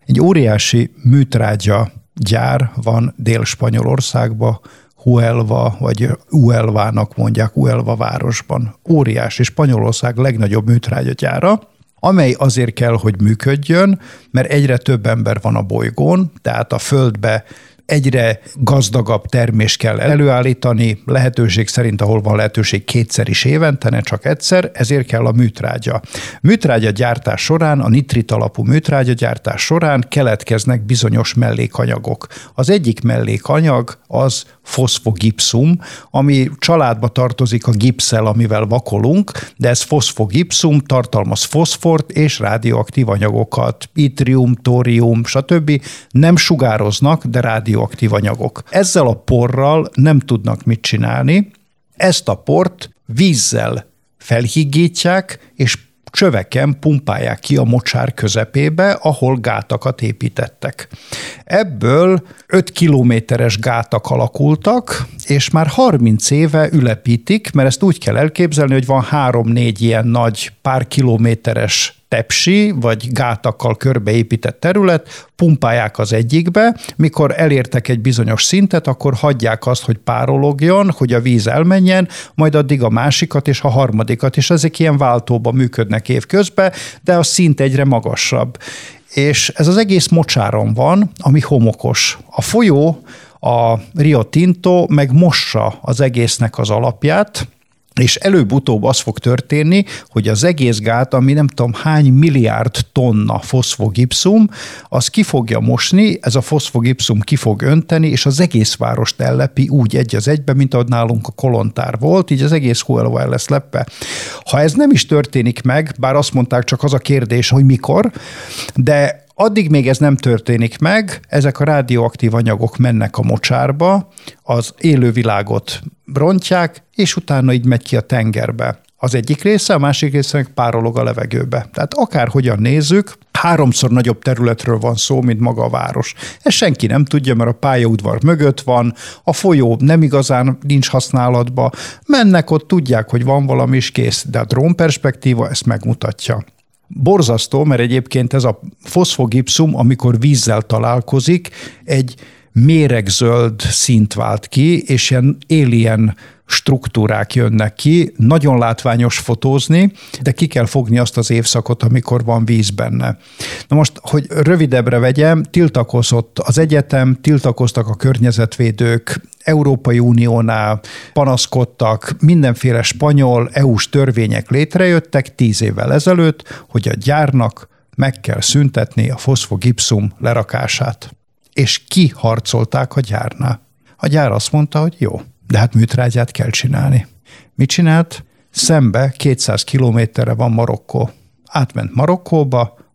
Egy óriási műtrágya gyár van Dél-Spanyolországban, Huelva, vagy Huelvának mondják, Huelva városban. Óriási, Spanyolország legnagyobb műtrágyagyára, amely azért kell, hogy működjön, mert egyre több ember van a bolygón, tehát a földbe egyre gazdagabb termést kell előállítani, lehetőség szerint, ahol van lehetőség, kétszer is évente, ne csak egyszer, ezért kell a műtrágya. Műtrágyagyártás során, a nitrit alapú műtrágyagyártás során keletkeznek bizonyos mellékanyagok. Az egyik mellékanyag az foszfogipszum, ami családba tartozik a gipszel, amivel vakolunk, de ez foszfogipszum, tartalmaz foszfort és rádióaktív anyagokat, itrium, tórium, stb. Nem sugároznak, de rádióaktív anyagok. Ezzel a porral nem tudnak mit csinálni, ezt a port vízzel felhigítják, és csöveken pumpálják ki a mocsár közepébe, ahol gátakat építettek. Ebből 5 kilométeres gátak alakultak, és már 30 éve ülepítik, mert ezt úgy kell elképzelni, hogy van 3-4 ilyen nagy pár kilométeres tepsi, vagy gátakkal körbeépített terület, pumpálják az egyikbe, mikor elértek egy bizonyos szintet, akkor hagyják azt, hogy párologjon, hogy a víz elmenjen, majd addig a másikat és a harmadikat, és ezek ilyen váltóban működnek évközben, de a szint egyre magasabb. És ez az egész mocsáron van, ami homokos. A folyó, a Rio Tinto megmossa az egésznek az alapját, és előbb-utóbb az fog történni, hogy az egész gát, ami nem tudom hány milliárd tonna foszfogipszum, az ki fogja mosni, ez a foszfogipszum ki fog önteni, és az egész várost ellepi úgy egy az egybe, mint ahogy nálunk a Kolontár volt, így az egész Huelva el lesz lepve. Ha ez nem is történik meg, bár azt mondták, csak az a kérdés, hogy mikor, de addig még ez nem történik meg, ezek a rádióaktív anyagok mennek a mocsárba, az élővilágot rontják, és utána így megy ki a tengerbe. Az egyik része, a másik része párolog a levegőbe. Tehát akárhogyan nézzük, 3-szor nagyobb területről van szó, mint maga a város. Ezt senki nem tudja, mert a pályaudvar mögött van, a folyó nem igazán nincs használatba, mennek ott, tudják, hogy van valami is kész, de a drón perspektíva ezt megmutatja. Borzasztó, mert egyébként ez a foszfogipszum, amikor vízzel találkozik, egy méregzöld színt vált ki, és ilyen alien struktúrák jönnek ki, nagyon látványos fotózni, de ki kell fogni azt az évszakot, amikor van víz benne. Na most, hogy rövidebbre vegyem, tiltakozott az egyetem, tiltakoztak a környezetvédők, Európai Uniónál panaszkodtak, mindenféle spanyol, EU-s törvények létrejöttek 10 évvel ezelőtt, hogy a gyárnak meg kell szüntetni a foszfogipszum lerakását. És kiharcolták a gyárnál. A gyár azt mondta, hogy jó, de hát műtrágyát kell csinálni. Mit csinált? Szembe 200 kilométerre van Marokkó. Átment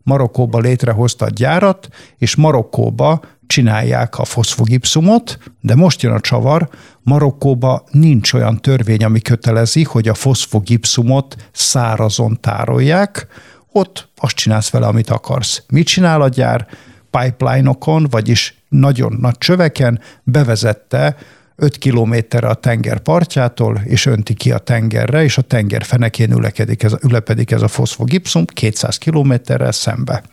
Marokkóba létrehozta a gyárat, és Marokkóba csinálják a foszfogipszumot, de most jön a csavar, Marokkóba nincs olyan törvény, ami kötelezi, hogy a foszfogipszumot szárazon tárolják, ott azt csinálsz vele, amit akarsz. Mit csinál a gyár? Pipeline-okon, vagyis nagyon nagy csöveken bevezette 5 kilométerre a tenger partjától, és önti ki a tengerre, és a tenger fenekén ülepedik ez a foszfogipszum 200 kilométerrel szembe.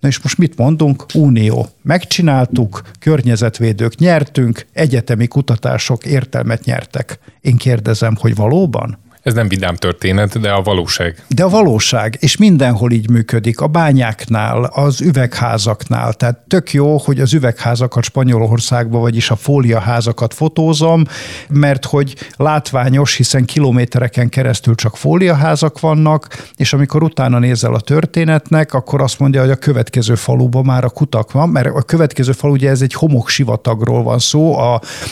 Na és most mit mondunk? Unió. Megcsináltuk, környezetvédők nyertünk, egyetemi kutatások értelmet nyertek. Én kérdezem, hogy valóban? Ez nem vidám történet, de a valóság. De a valóság, és mindenhol így működik, a bányáknál, az üvegházaknál. Tehát tök jó, hogy az üvegházakat Spanyolországban, vagyis a fóliaházakat fotózom, mert hogy látványos, hiszen kilométereken keresztül csak fóliaházak vannak, és amikor utána nézel a történetnek, akkor azt mondja, hogy a következő faluban már a kutak van, mert a következő falu, ugye ez egy homoksivatagról van szó,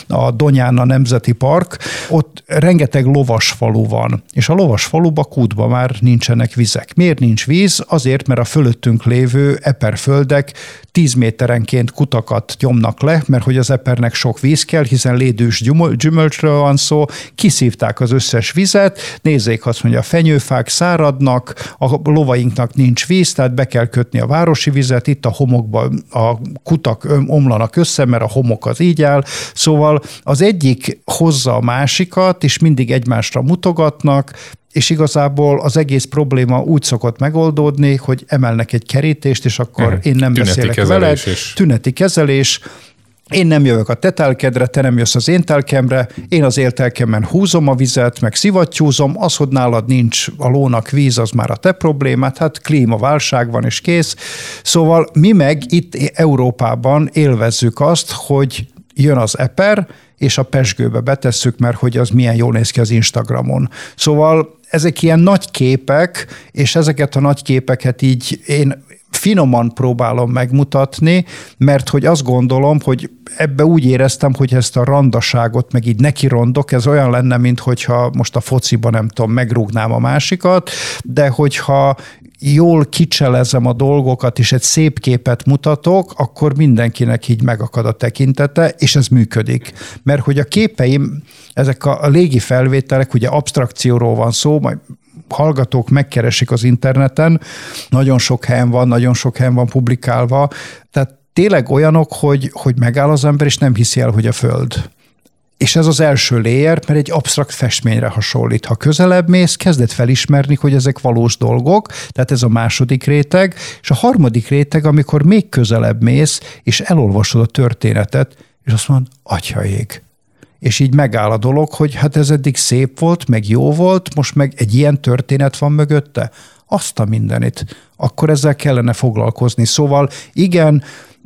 a Donyana Nemzeti Park, ott rengeteg lovas falu van. van, és a lovas faluba, kútba már nincsenek vizek. Miért nincs víz? Azért, mert a fölöttünk lévő eperföldek 10 méterenként kutakat nyomnak le, mert hogy az epernek sok víz kell, hiszen lédűs gyümölcsről van szó, kiszívták az összes vizet, nézzék azt, hogy a fenyőfák száradnak, a lovainknak nincs víz, tehát be kell kötni a városi vizet, itt a homokban a kutak omlanak össze, mert a homok az így áll, szóval az egyik hozza a másikat, és mindig egymásra mutogatnak, és igazából az egész probléma úgy szokott megoldódni, hogy emelnek egy kerítést, és akkor én nem beszélek veled. Tüneti kezelés. Én nem jövök a te telkedre, te nem jössz az én telkemre, én az én telkemen húzom a vizet, meg szivattyúzom, az, hogy nálad nincs a lónak víz, az már a te problémád, hát klímaválság van és kész. Szóval mi meg itt Európában élvezzük azt, hogy jön az eper, és a pesgőbe betesszük, mert hogy az milyen jól néz ki az Instagramon. Szóval ezek ilyen nagy képek, és ezeket a nagy képeket így én finoman próbálom megmutatni, mert hogy azt gondolom, hogy ebbe úgy éreztem, hogy ezt a randaságot meg így nekirondok, ez olyan lenne, mint hogyha most a fociban nem tudom, megrúgnám a másikat, de hogyha jól kicselezem a dolgokat, és egy szép képet mutatok, akkor mindenkinek így megakad a tekintete, és ez működik. Mert hogy a képeim, ezek a légi felvételek, ugye abstrakcióról van szó, majd hallgatók megkeresik az interneten, nagyon sok helyen van publikálva, tehát tényleg olyanok, hogy megáll az ember, és nem hiszi el, hogy a föld. És ez az első layer, mert egy absztrakt festményre hasonlít. Ha közelebb mész, kezded felismerni, hogy ezek valós dolgok, tehát ez a második réteg, és a harmadik réteg, amikor még közelebb mész, és elolvasod a történetet, és azt mondod, atyaég. És így megáll a dolog, hogy hát ez eddig szép volt, meg jó volt, most meg egy ilyen történet van mögötte. Azt a mindenit. Akkor ezzel kellene foglalkozni. Szóval igen,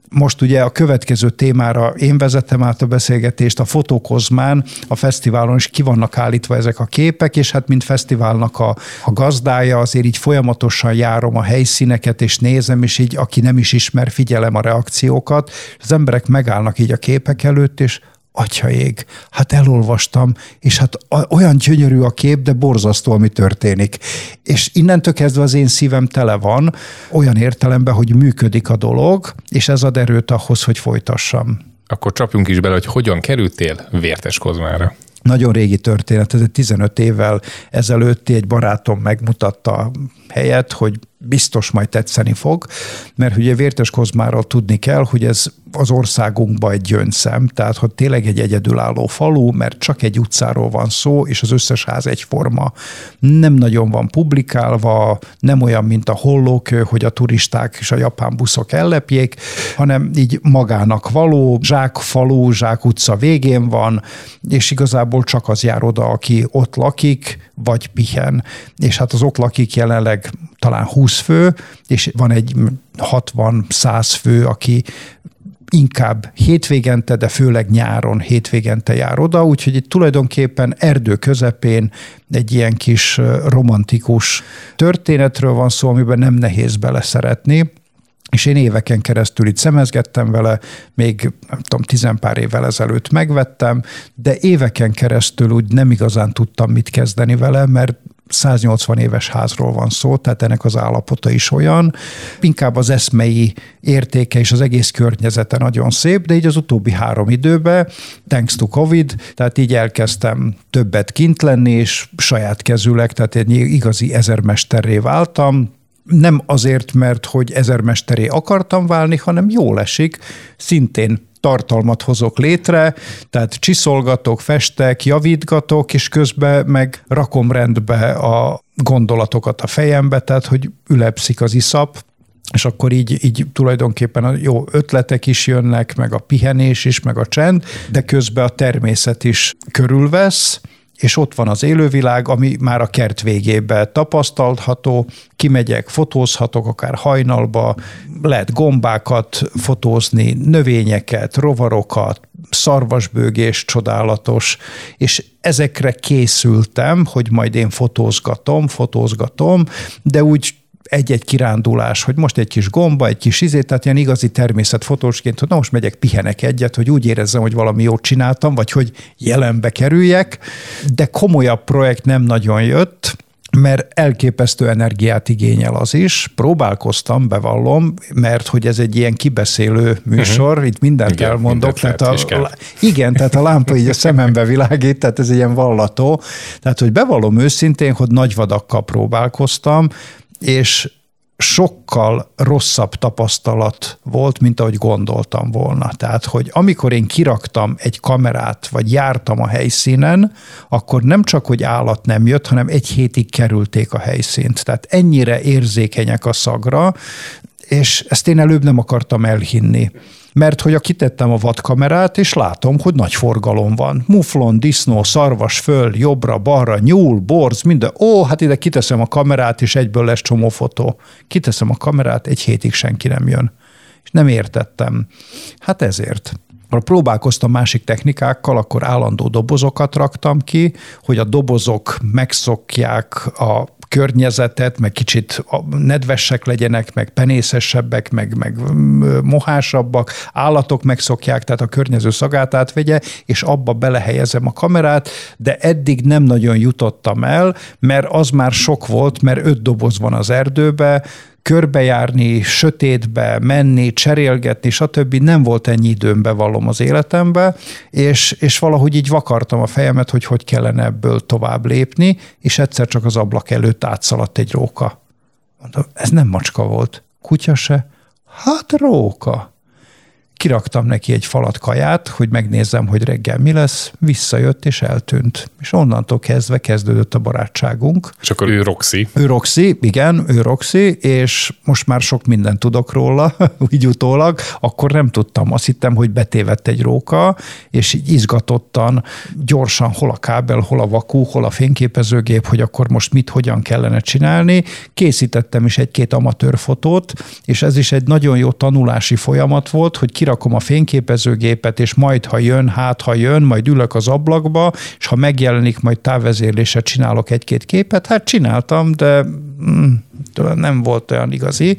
most ugye a következő témára én vezetem át a beszélgetést, a Fotókozmán, a fesztiválon is ki vannak állítva ezek a képek, és hát mint fesztiválnak a gazdája, azért így folyamatosan járom a helyszíneket, és nézem, és így aki nem is ismer, figyelem a reakciókat. Az emberek megállnak így a képek előtt, és atyaég, hát elolvastam, és hát olyan gyönyörű a kép, de borzasztó, ami történik. És innentől kezdve az én szívem tele van, olyan értelemben, hogy működik a dolog, és ez ad erőt ahhoz, hogy folytassam. Akkor csapjunk is bele, hogy hogyan kerültél Vérteskozmára? Nagyon régi történet, ez 15 évvel ezelőtti egy barátom megmutatta a helyet, hogy biztos majd tetszeni fog, mert ugye Vérteskozmáról tudni kell, hogy ez az országunkban egy gyöngyszem, tehát hogy tényleg egy egyedülálló falu, mert csak egy utcáról van szó, és az összes ház egyforma. Nem nagyon van publikálva, nem olyan, mint a Hollókő, hogy a turisták és a japán buszok ellepjék, hanem így magának való, zsákfalu, zsákutca végén van, és igazából csak az jár oda, aki ott lakik, vagy pihen. És hát az ott lakik jelenleg talán 20 fő, és van egy 60-100 fő, aki inkább hétvégente, de főleg nyáron hétvégente jár oda, úgyhogy itt tulajdonképpen erdő közepén egy ilyen kis romantikus történetről van szó, amiben nem nehéz beleszeretni, és én éveken keresztül itt szemezgettem vele, még nem tudom, 10 pár évvel ezelőtt megvettem, de éveken keresztül úgy nem igazán tudtam mit kezdeni vele, mert 180 éves házról van szó, tehát ennek az állapota is olyan. Inkább az eszmei értéke és az egész környezete nagyon szép, de így az utóbbi 3 időben, thanks to Covid, tehát így elkezdtem többet kint lenni, és saját kezűleg, tehát egy igazi ezermesterré váltam. Nem azért, mert hogy ezermesterré akartam válni, hanem jól esik, szintén tartalmat hozok létre, tehát csiszolgatok, festek, javítgatok, és közben meg rakom rendbe a gondolatokat a fejembe, tehát hogy ülepszik az iszap, és akkor így tulajdonképpen a jó ötletek is jönnek, meg a pihenés is, meg a csend, de közben a természet is körülvesz, és ott van az élővilág, ami már a kert végében tapasztalható, kimegyek, fotózhatok, akár hajnalba, lehet gombákat fotózni, növényeket, rovarokat, szarvasbőgés csodálatos, és ezekre készültem, hogy majd én fotózgatom, de úgy egy-egy kirándulás, hogy most egy kis gomba, egy kis izét, tehát ilyen igazi természetfotósként, hogy na most megyek, pihenek egyet, hogy úgy érezzem, hogy valami jót csináltam, vagy hogy jelenbe kerüljek, de komolyabb projekt nem nagyon jött, mert elképesztő energiát igényel az is. Próbálkoztam, bevallom, mert hogy ez egy ilyen kibeszélő műsor, itt mindent igen, elmondok. Tehát a lámpa így a szemembe világít, tehát ez ilyen vallató. Tehát, hogy bevallom őszintén, hogy nagy vadakkal próbálkoztam, és sokkal rosszabb tapasztalat volt, mint ahogy gondoltam volna. Tehát, hogy amikor én kiraktam egy kamerát, vagy jártam a helyszínen, akkor nem csak, hogy állat nem jött, hanem egy hétig kerülték a helyszínt. Tehát ennyire érzékenyek a szagra, és ezt én előbb nem akartam elhinni. Mert hogy kitettem a vadkamerát, és látom, hogy nagy forgalom van. Muflon, disznó, szarvas föl, jobbra, balra, nyúl, borz, minden. Ó, hát ide kiteszem a kamerát, és egyből lesz csomó fotó. Kiteszem a kamerát, egy hétig senki nem jön. És nem értettem. Hát ezért. Ha próbálkoztam másik technikákkal, akkor állandó dobozokat raktam ki, hogy a dobozok megszokják a környezetet, meg kicsit nedvesek legyenek, meg penészesebbek, meg mohásabbak, állatok megszokják, tehát a környező szagát átvegye, és abba belehelyezem a kamerát, de eddig nem nagyon jutottam el, mert az már sok volt, mert 5 doboz van az erdőbe, körbejárni, sötétbe menni, cserélgetni, stb. Nem volt ennyi időm, bevallom, az életembe, és valahogy így vakartam a fejemet, hogy kellene ebből tovább lépni, és egyszer csak az ablak előtt átszaladt egy róka. Mondom, ez nem macska volt, kutya se, hát róka. Kiraktam neki egy falat kaját, hogy megnézzem, hogy reggel mi lesz, visszajött és eltűnt. És onnantól kezdve kezdődött a barátságunk. És akkor ő Roxy. Ő Roxy, és most már sok mindent tudok róla, úgy utólag. Akkor nem tudtam, azt hittem, hogy betévedt egy róka, és így izgatottan, gyorsan hol a kábel, hol a vakú, hol a fényképezőgép, hogy akkor most mit, hogyan kellene csinálni. Készítettem is 1-2 amatőr fotót, és ez is egy nagyon jó tanulási folyamat volt, hogy kirakom a fényképezőgépet, és majd, ha jön, majd ülök az ablakba, és ha megjelenik, majd távvezérléssel csinálok 1-2 képet. Hát csináltam, de nem volt olyan igazi.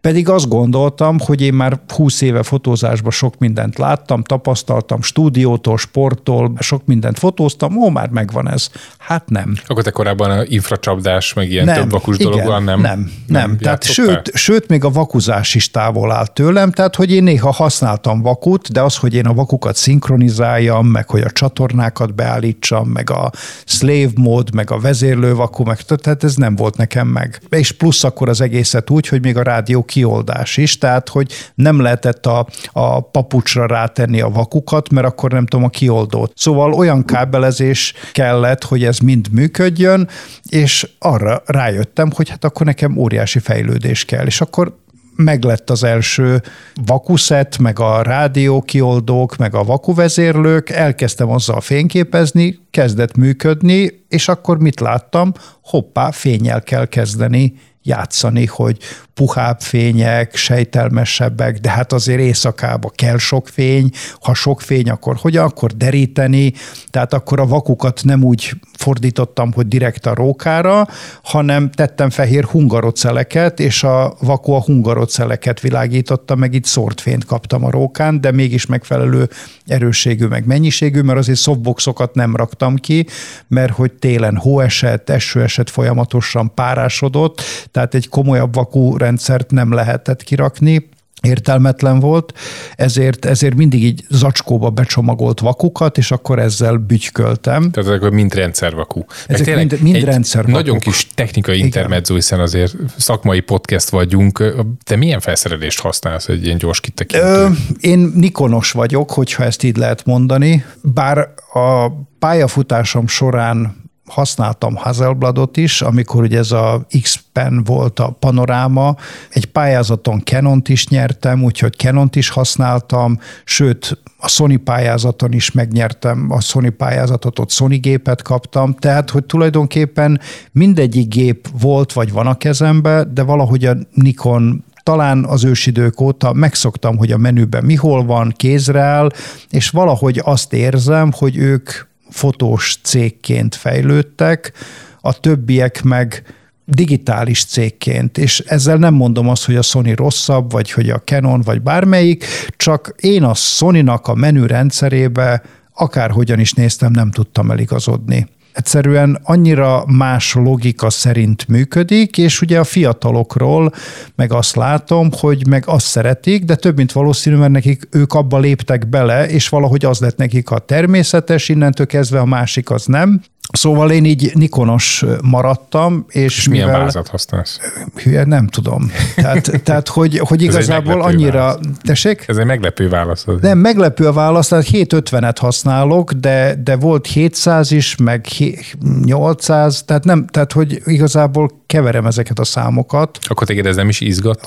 Pedig azt gondoltam, hogy én már 20 éve fotózásban sok mindent láttam, tapasztaltam, stúdiótól, sporttól, sok mindent fotóztam, már megvan ez. Hát nem. Akkor te korábban a infracsapdás, meg ilyen több vakus dologban nem. Tehát sőt, még a vakuzás is távol áll tőlem, tehát hogy én néha használtam vakut, de az, hogy én a vakukat szinkronizáljam, meg hogy a csatornákat beállítsam, meg a slave mode, meg a vezérlővakú, meg tehát ez nem volt nekem meg. És plusz akkor az egészet úgy, hogy még a rádió kioldás is, tehát hogy nem lehetett a papucsra rátenni a vakukat, mert akkor nem tudom a kioldót. Szóval olyan kábelezés kellett, hogy ez mind működjön, és arra rájöttem, hogy hát akkor nekem óriási fejlődés kell, és akkor meglett az első vakuszett, meg a rádiókioldók, meg a vakuvezérlők, elkezdtem azzal fényképezni, kezdett működni, és akkor mit láttam? Hoppá, fénnyel kell kezdeni játszani, hogy puhább fények, sejtelmesebbek, de hát azért éjszakába kell sok fény, ha sok fény, akkor hogyan, akkor deríteni, tehát akkor a vakukat nem úgy fordítottam, hogy direkt a rókára, hanem tettem fehér hungaroceleket, és a vaku a hungaroceleket világította, meg itt szórt fényt kaptam a rókán, de mégis megfelelő erősségű, meg mennyiségű, mert azért softboxokat nem raktam ki, mert hogy télen hó esett, eső esett, folyamatosan párásodott, tehát egy komolyabb vaku rendszert nem lehetett kirakni, értelmetlen volt, ezért mindig így zacskóba becsomagolt vakukat, és akkor ezzel bütyköltem. Tehát akkor mind rendszervakú. Ezek mind rendszervakú. Nagyon kis technikai intermezzo, hiszen azért szakmai podcast vagyunk. Te milyen felszerelést használsz egy ilyen gyors kitekintő? Én Nikonos vagyok, hogyha ezt így lehet mondani, bár a pályafutásom során használtam Hasselbladot is, amikor ugye ez a X-Pen volt a panoráma, egy pályázaton Canont is nyertem, úgyhogy Canont is használtam, sőt, a Sony pályázaton is megnyertem a Sony pályázatot, ott Sony gépet kaptam, tehát, hogy tulajdonképpen mindegyik gép volt, vagy van a kezemben, de valahogy a Nikon talán az ősidők óta megszoktam, hogy a menüben mi hol van, kézre áll, és valahogy azt érzem, hogy ők fotós cégként fejlődtek, a többiek meg digitális cégként, és ezzel nem mondom azt, hogy a Sony rosszabb, vagy hogy a Canon, vagy bármelyik, csak én a Sony-nak a menürendszerébe akárhogyan is néztem, nem tudtam eligazodni. Egyszerűen annyira más logika szerint működik, és ugye a fiatalokról meg azt látom, hogy meg azt szeretik, de több mint valószínű, mert nekik ők abba léptek bele, és valahogy az lett nekik a természetes, innentől kezdve a másik az nem. Szóval én így Nikonos maradtam, és mivel... milyen vázat használsz? Hülye, nem tudom. Tehát hogy igazából annyira... Tessék? Ez egy meglepő válasz. Nem, meglepő a válasz, tehát 750-et használok, de volt 700 is, meg 800, tehát hogy igazából keverem ezeket a számokat. Akkor téged ez nem is izgat?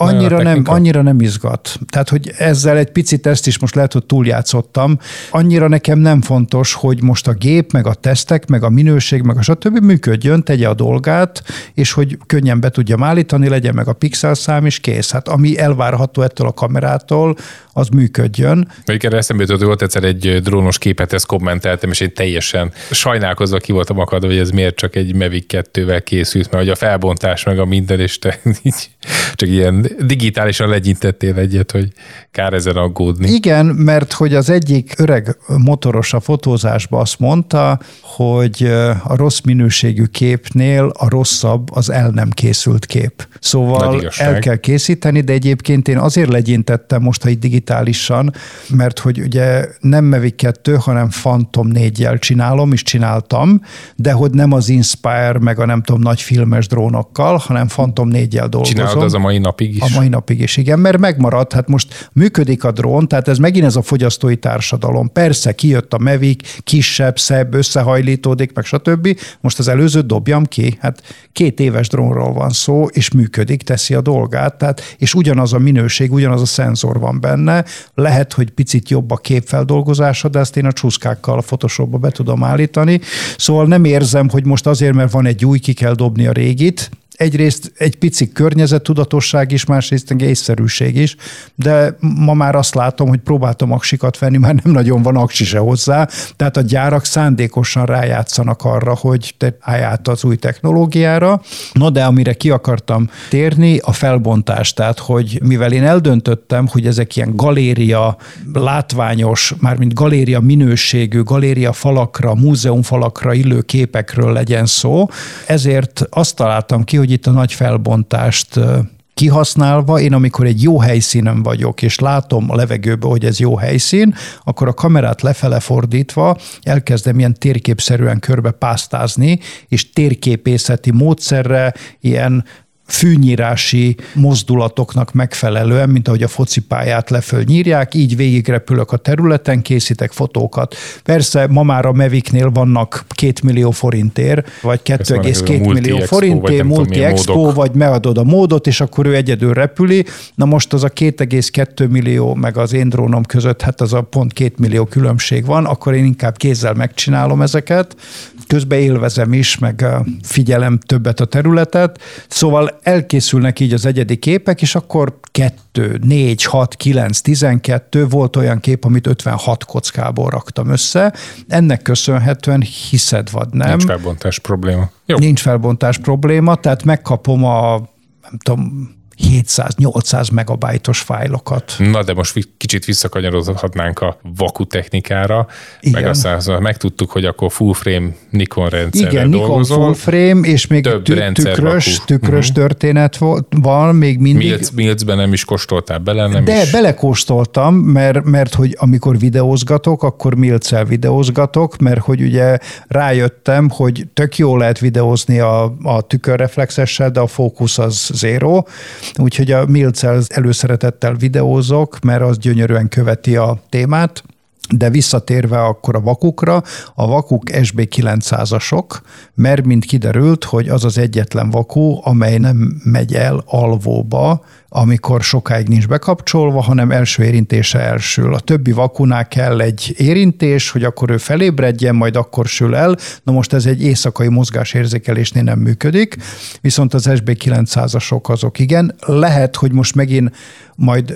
Annyira nem izgat. Tehát, hogy ezzel egy picit ezt is most lehet, hogy túljátszottam. Annyira nekem nem fontos, hogy most a gép, meg a tesztek, meg a minőség, meg a stb. Működjön, tegye a dolgát, és hogy könnyen be tudjam állítani, legyen meg a pixelszám is, kész. Hát ami elvárható ettől a kamerától, az működjön. Mondjuk erre eszembe jutott, hogy volt egyszer egy drónos képet, ezt kommenteltem, és én teljesen sajnálkozva ki voltam akadva, hogy ez miért csak egy Mavic 2-vel készült, mert hogy a felbontás meg a minden, és te így csak ilyen digitálisan legyintettél egyet, hogy kár ezen aggódni. Igen, mert hogy az egyik öreg motoros a fotózásban azt mondta, hogy a rossz minőségű képnél a rosszabb az el nem készült kép. Szóval el kell készíteni, de egyébként én azért legyintettem most, ha így digitálisan, mert hogy ugye nem Mavic 2, hanem Phantom 4-jel csinálom, és csináltam, de hogy nem az Inspire, meg a nem tudom, nagy filmes drónokkal, hanem Phantom 4-jel dolgozom. Csinálod az a mai napig is? A mai napig is, igen, mert megmaradt, hát most működik a drón, tehát ez megint ez a fogyasztói társadalom. Persze, kijött a Mavic, kisebb, szebb, összehajlítódik, meg stb. Most az előzőt dobjam ki, hát 2 éves drónról van szó, és működik, teszi a dolgát, tehát, és ugyanaz a minőség, ugyanaz a szenzor van benne, lehet, hogy picit jobb a képfeldolgozása, de ezt én a csúszkákkal a Photoshopba be tudom állítani, szóval nem érzem, hogy most azért, mert van egy új, ki kell dobni a régit. Egyrészt egy pici környezettudatosság is, másrészt észszerűség is, de ma már azt látom, hogy próbáltam aksikat venni, már nem nagyon van aksi se hozzá, tehát a gyárak szándékosan rájátszanak arra, hogy te állj át az új technológiára. No, de amire ki akartam térni, a felbontás, tehát hogy mivel én eldöntöttem, hogy ezek ilyen galéria látványos, mármint galéria minőségű, galéria falakra, múzeum falakra illő képekről legyen szó, ezért azt találtam ki, hogy itt a nagy felbontást kihasználva, én amikor egy jó helyszínen vagyok, és látom a levegőbe, hogy ez jó helyszín, akkor a kamerát lefele fordítva elkezdem ilyen térképszerűen körbe pásztázni, és térképészeti módszerre ilyen fűnyírási mozdulatoknak megfelelően, mint ahogy a focipályát leföl nyírják, így végigrepülök a területen, készítek fotókat. Persze ma már a Mavicnél vannak 2 millió forintért, vagy 2,2 millió forintért, multi-expo, vagy megadod a módot, és akkor ő egyedül repüli. Na most az a 2,2 millió meg az én drónom között, hát az a pont 2 millió különbség van, akkor én inkább kézzel megcsinálom ezeket, közben élvezem is, meg figyelem többet a területet, szóval elkészülnek így az egyedi képek, és akkor 2, 4, 6, 9, 12, volt olyan kép, amit 56 kockából raktam össze. Ennek köszönhetően, hiszed vagy nem. Nincs felbontás probléma. Jó. Nincs felbontás probléma, tehát megkapom a, nem tudom, 700-800 megabájtos fájlokat. Na, de most kicsit visszakanyarodhatnánk a vaku technikára. Igen. Meg aztán megtudtuk, hogy akkor full frame Nikon rendszerrel igen, dolgozol. Igen, Nikon full frame, és még tükrös történet van, még mindig. Milcben nem is kóstoltál bele? De belekóstoltam, mert hogy amikor videózgatok, akkor Milccel videózgatok, mert hogy ugye rájöttem, hogy tök jól lehet videózni a tükörreflexessel, de a fókusz az zéró. Úgyhogy a Milccel előszeretettel videózok, mert az gyönyörűen követi a témát, de visszatérve akkor a vakukra, a vakuk SB900-asok, mert mint kiderült, hogy az az egyetlen vakú, amely nem megy el alvóba, amikor sokáig nincs bekapcsolva, hanem első érintése elsül. A többi vakunál kell egy érintés, hogy akkor ő felébredjen, majd akkor sül el. Na most ez egy éjszakai mozgásérzékelésnél nem működik, viszont az SB900-asok azok igen. Lehet, hogy most megint majd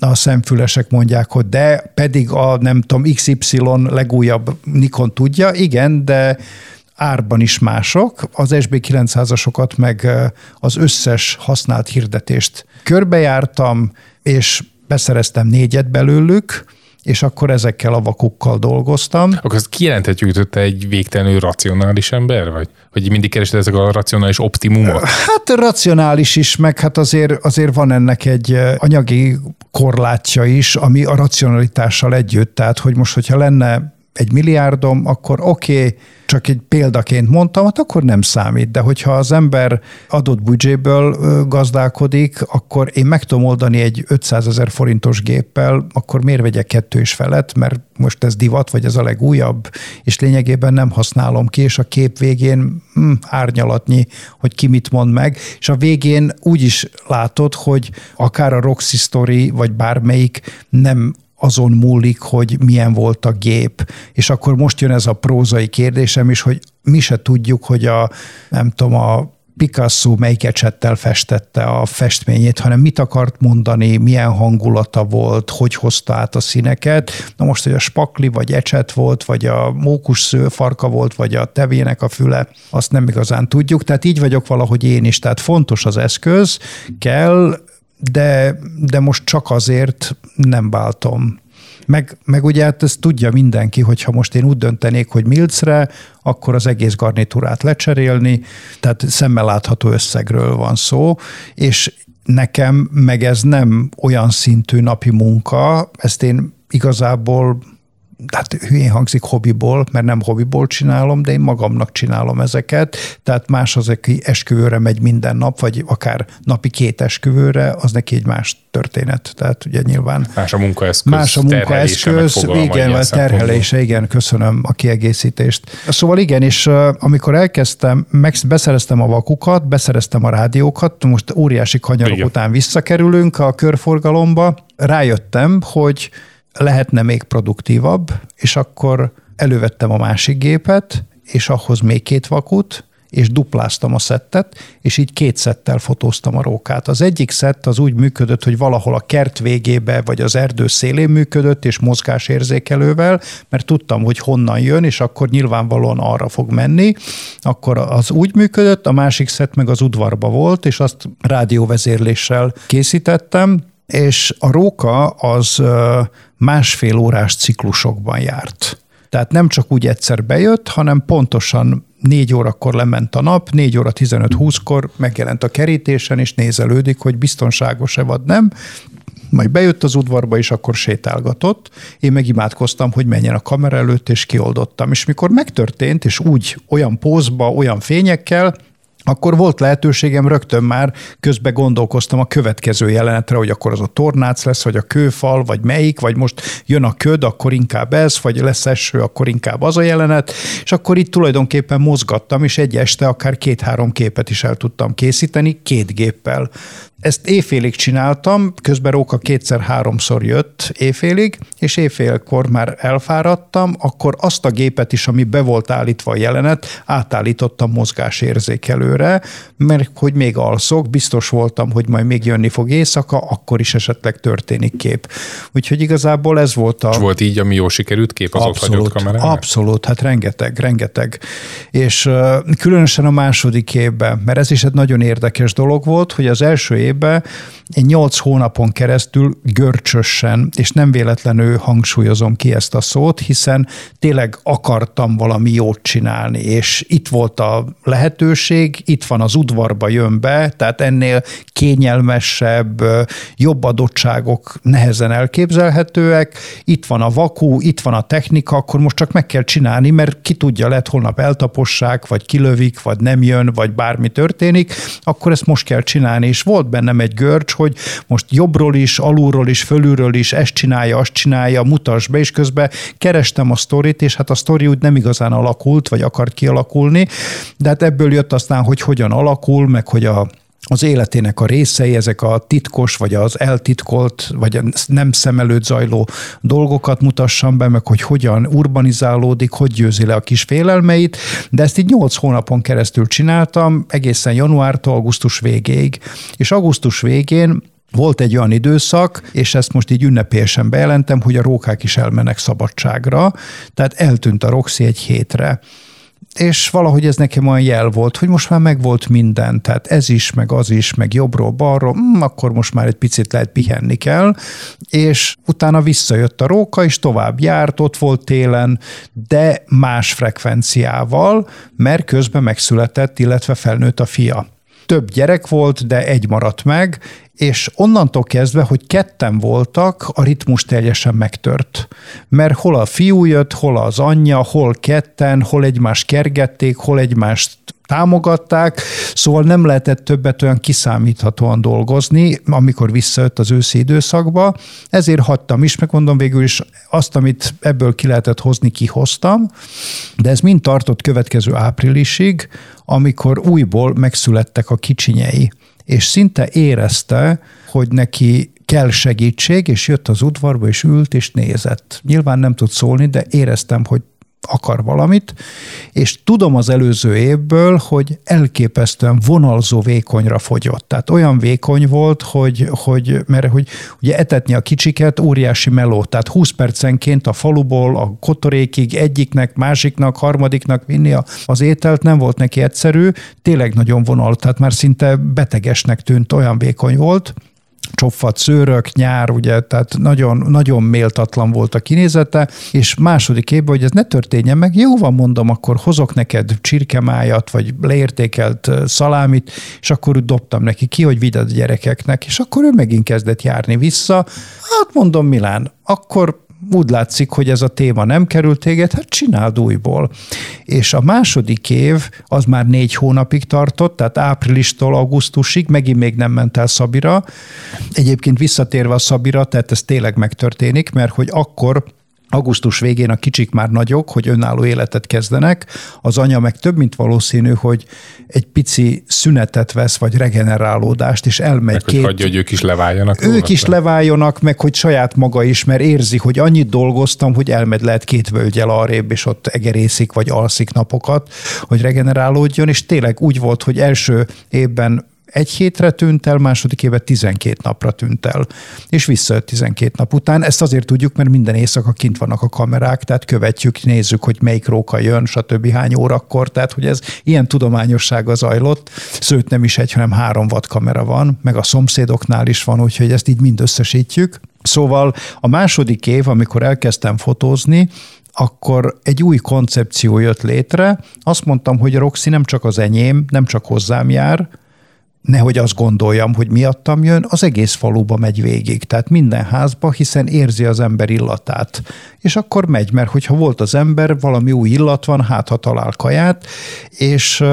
a szemfülesek mondják, hogy de pedig a nem tudom XY legújabb Nikon tudja, igen, de árban is mások, az SB900-asokat meg az összes használt hirdetést körbejártam, és beszereztem 4 belőlük, és akkor ezekkel a vakokkal dolgoztam. Akkor azt kijelenthetjük, hogy te egy végtelenül racionális ember vagy? Hogy mindig keresed ezek a racionális optimumot? Hát racionális is, meg hát azért van ennek egy anyagi korlátja is, ami a racionalitással együtt. Tehát, hogy most, hogyha lenne 1 milliárdom, akkor oké, csak egy példaként mondtam, hát akkor nem számít, de hogyha az ember adott büdzséből gazdálkodik, akkor én meg tudom oldani egy 500 000 forintos géppel, akkor miért vegyek 2 és felett, mert most ez divat, vagy ez a legújabb, és lényegében nem használom ki, és a kép végén árnyalatnyi, hogy ki mit mond meg, és a végén úgy is látod, hogy akár a Roxy Story, vagy bármelyik nem azon múlik, hogy milyen volt a gép. És akkor most jön ez a prózai kérdésem is, hogy mi se tudjuk, hogy a Picasso melyik ecsettel festette a festményét, hanem mit akart mondani, milyen hangulata volt, hogy hozta át a színeket. Na most, hogy a spakli, vagy ecset volt, vagy a mókussző farka volt, vagy a tevének a füle, azt nem igazán tudjuk. Tehát így vagyok valahogy én is. Tehát fontos az eszköz, kell, de most csak azért nem váltom. Meg ugye hát ezt tudja mindenki, hogyha most én úgy döntenék, hogy Milcre, akkor az egész garnitúrát lecserélni, tehát szemmel látható összegről van szó, és nekem meg ez nem olyan szintű napi munka, ezt én igazából, hát hülyén hangzik hobbiból, mert nem hobbiból csinálom, de én magamnak csinálom ezeket, tehát más az, aki esküvőre megy minden nap, vagy akár napi 2 esküvőre, az neki egy más történet, tehát ugye nyilván. Más a munkaeszköz. Más a munkaeszköz, igen, a terhelése, igen, köszönöm a kiegészítést. Szóval igen, és amikor elkezdtem, beszereztem a vakukat, beszereztem a rádiókat, most óriási kanyarok után visszakerülünk a körforgalomba, rájöttem, hogy lehetne még produktívabb, és akkor elővettem a másik gépet, és ahhoz még 2 vakut, és dupláztam a szettet, és így 2 szettel fotóztam a rókát. Az egyik szett az úgy működött, hogy valahol a kert végébe, vagy az erdő szélén működött, és mozgásérzékelővel, mert tudtam, hogy honnan jön, és akkor nyilvánvalóan arra fog menni. Akkor az úgy működött, a másik szett meg az udvarba volt, és azt rádióvezérléssel készítettem, és a róka az 1,5 órás ciklusokban járt. Tehát nem csak úgy egyszer bejött, hanem pontosan 4 órakor lement a nap, 4:15-20-kor megjelent a kerítésen, és nézelődik, hogy biztonságos-e vagy nem. Majd bejött az udvarba, és akkor sétálgatott. Én meg imádkoztam, hogy menjen a kamera előtt, és kioldottam. És mikor megtörtént, és úgy olyan pózba, olyan fényekkel, akkor volt lehetőségem, rögtön már közben gondolkoztam a következő jelenetre, hogy akkor az a tornác lesz, vagy a kőfal, vagy melyik, vagy most jön a köd, akkor inkább ez, vagy lesz eső, akkor inkább az a jelenet, és akkor itt tulajdonképpen mozgattam, és egy este akár 2-3 képet is el tudtam készíteni 2 géppel. Ezt éjfélig csináltam, közben róka 2-3-szor jött éjfélig, és éjfélkor már elfáradtam, akkor azt a gépet is, ami be volt állítva a jelenet, átállítottam mozgásérzékelőre, mert hogy még alszok, biztos voltam, hogy majd még jönni fog éjszaka, akkor is esetleg történik kép. Úgyhogy igazából ez volt a... És volt így, ami jól sikerült kép, az ott hagyott kamerának? Abszolút, hát rengeteg. És különösen a második képben, mert ez is egy nagyon érdekes dolog volt, hogy az első én 8 hónapon keresztül görcsösen, és nem véletlenül hangsúlyozom ki ezt a szót, hiszen tényleg akartam valami jót csinálni, és itt volt a lehetőség, itt van az udvarba, jön be, tehát ennél kényelmesebb, jobb adottságok nehezen elképzelhetőek, itt van a vakú, itt van a technika, akkor most csak meg kell csinálni, mert ki tudja, lehet holnap eltapossák, vagy kilövik, vagy nem jön, vagy bármi történik, akkor ezt most kell csinálni, és volt bennem egy görcs, hogy most jobbról is, alulról is, fölülről is, ezt csinálja, azt csinálja, mutasd be, és közben kerestem a sztorit, és hát a sztori úgy nem igazán alakult, vagy akart kialakulni, de hát ebből jött aztán, hogy hogyan alakul, meg hogy az életének a részei, ezek a titkos, vagy az eltitkolt, vagy nem szem előtt zajló dolgokat mutassam be, meg hogy hogyan urbanizálódik, hogy győzi le a kis félelmeit, de ezt így 8 hónapon keresztül csináltam, egészen januártól augusztus végéig. És augusztus végén volt egy olyan időszak, és ezt most így ünnepélyesen bejelentem, hogy a rókák is elmennek szabadságra, tehát eltűnt a Roxy egy hétre. és valahogy ez nekem olyan jel volt, hogy most már megvolt minden, tehát ez is, meg az is, meg jobbról, balról, akkor most már egy picit lehet pihenni kell, és utána visszajött a róka, és tovább járt, ott volt télen, de más frekvenciával, mert közben megszületett, illetve felnőtt a fia. Több gyerek volt, de egy maradt meg, és onnantól kezdve, hogy ketten voltak, a ritmus teljesen megtört. Mert hol a fiú jött, hol az anyja, hol ketten, hol egymást kergették, hol egymást támogatták, szóval nem lehetett többet olyan kiszámíthatóan dolgozni, amikor visszajött az őszi időszakba. Ezért hagytam is, megmondom végül is azt, amit ebből ki lehetett hozni, kihoztam, de ez mind tartott következő áprilisig, amikor újból megszülettek a kicsinyei. És szinte érezte, hogy neki kell segítség, és jött az udvarba, és ült, és nézett. Nyilván nem tud szólni, de éreztem, hogy akar valamit, és tudom az előző évből, hogy elképesztően vonalzó vékonyra fogyott. Tehát olyan vékony volt, mert ugye etetni a kicsiket óriási meló, tehát 20 percenként a faluból a kotorékig egyiknek, másiknak, harmadiknak vinni az ételt nem volt neki egyszerű, tényleg nagyon vonal, tehát már szinte betegesnek tűnt, olyan vékony volt, csopfadt szőrök, nyár, ugye, tehát nagyon, nagyon méltatlan volt a kinézete, és második évben, hogy ez ne történjen meg, jó van, mondom, akkor hozok neked csirkemájat, vagy leértékelt szalámit, és akkor úgy dobtam neki ki, hogy vidd a gyerekeknek, és akkor ő megint kezdett járni vissza. Hát mondom, Milán, akkor úgy látszik, hogy ez a téma nem került téged, hát csináld újból. És a második év az már 4 hónapig tartott, tehát áprilistól augusztusig, megint még nem ment el Szabira. Egyébként visszatérve a Szabira, tehát ez tényleg megtörténik, mert hogy akkor augusztus végén a kicsik már nagyok, hogy önálló életet kezdenek, az anya meg több mint valószínű, hogy egy pici szünetet vesz, vagy regenerálódást, és elmegy meg, hogy hagyja, hogy ők is leváljanak. Ők is leváljanak, meg hogy saját maga is, mert érzi, hogy annyit dolgoztam, hogy elmegy lehet 2 völgyel arrébb, és ott egerészik, vagy alszik napokat, hogy regenerálódjon, és tényleg úgy volt, hogy első évben 1 hétre tűnt el, második éve 12 napra tűnt el, és visszajött 12 nap után. Ezt azért tudjuk, mert minden éjszaka kint vannak a kamerák, tehát követjük, nézzük, hogy melyik róka jön, stb. Hány órakor, tehát hogy ez ilyen tudományossága zajlott, sőt nem is 1, hanem 3 watt kamera van, meg a szomszédoknál is van, úgyhogy ezt így mind összesítjük. Szóval a második év, amikor elkezdtem fotózni, akkor egy új koncepció jött létre. Azt mondtam, hogy Roxy nem csak az enyém, nem csak hozzám jár, nehogy azt gondoljam, hogy miattam jön, az egész faluba megy végig, tehát minden házba, hiszen érzi az ember illatát. És akkor megy, mert hogyha volt az ember, valami új illat van, hát ha talál kaját, és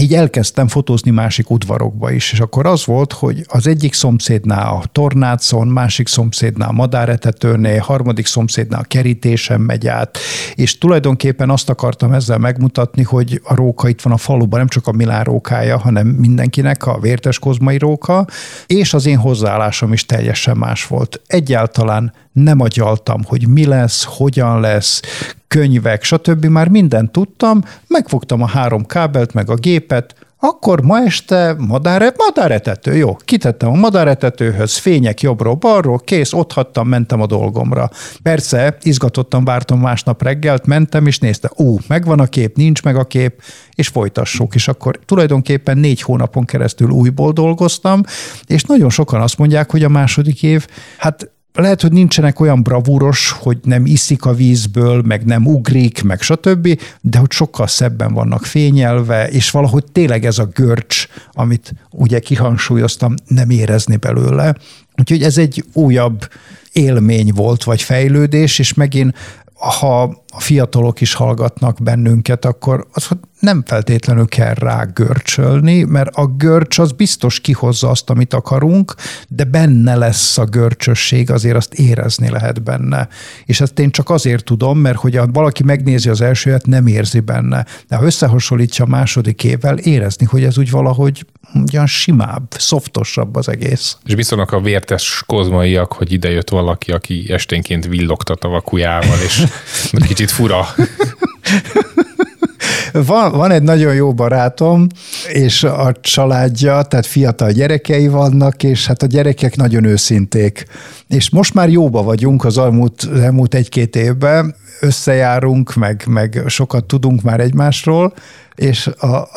így elkezdtem fotózni másik udvarokba is, és akkor az volt, hogy az egyik szomszédnál a tornácon, másik szomszédnál a madáretetőnél, harmadik szomszédnál a kerítésen megy át, és tulajdonképpen azt akartam ezzel megmutatni, hogy a róka itt van a faluban, nem csak a Milán rókája, hanem mindenkinek a vérteskozmai róka, és az én hozzáállásom is teljesen más volt. Egyáltalán nem agyaltam, hogy mi lesz, hogyan lesz, könyvek, stb. Már mindent tudtam, megfogtam a 3 kábelt, meg a gépet, akkor ma este madáretető, jó, kitettem a madáretetőhöz, fények jobbról-balról, kész, ott hagytam, mentem a dolgomra. Persze, izgatottan vártam másnap reggelt, mentem és néztem, megvan a kép, nincs meg a kép, és folytassuk. És akkor tulajdonképpen 4 hónapon keresztül újból dolgoztam, és nagyon sokan azt mondják, hogy a második év, hát lehet, hogy nincsenek olyan bravúros, hogy nem iszik a vízből, meg nem ugrik, meg stb., de hogy sokkal szebben vannak fényelve, és valahogy tényleg ez a görcs, amit ugye kihangsúlyoztam, nem érezni belőle. Úgyhogy ez egy újabb élmény volt, vagy fejlődés, és megint, ha a fiatalok is hallgatnak bennünket, akkor az, hogy nem feltétlenül kell rá görcsölni, mert a görcs az biztos kihozza azt, amit akarunk, de benne lesz a görcsösség, azért azt érezni lehet benne. És ezt én csak azért tudom, mert hogy valaki megnézi az elsőt, nem érzi benne. De ha összehasonlítja a második évvel, érezni, hogy ez úgy valahogy ugyan simább, szoftosabb az egész. És viszonylag a vérteskozmaiak, hogy idejött valaki, aki esténként villogtat a vakujával, és kicsit fura. Van egy nagyon jó barátom, és a családja, tehát fiatal gyerekei vannak, és hát a gyerekek nagyon őszinték. És most már jóba vagyunk az elmúlt egy-két évben, összejárunk, meg sokat tudunk már egymásról, és a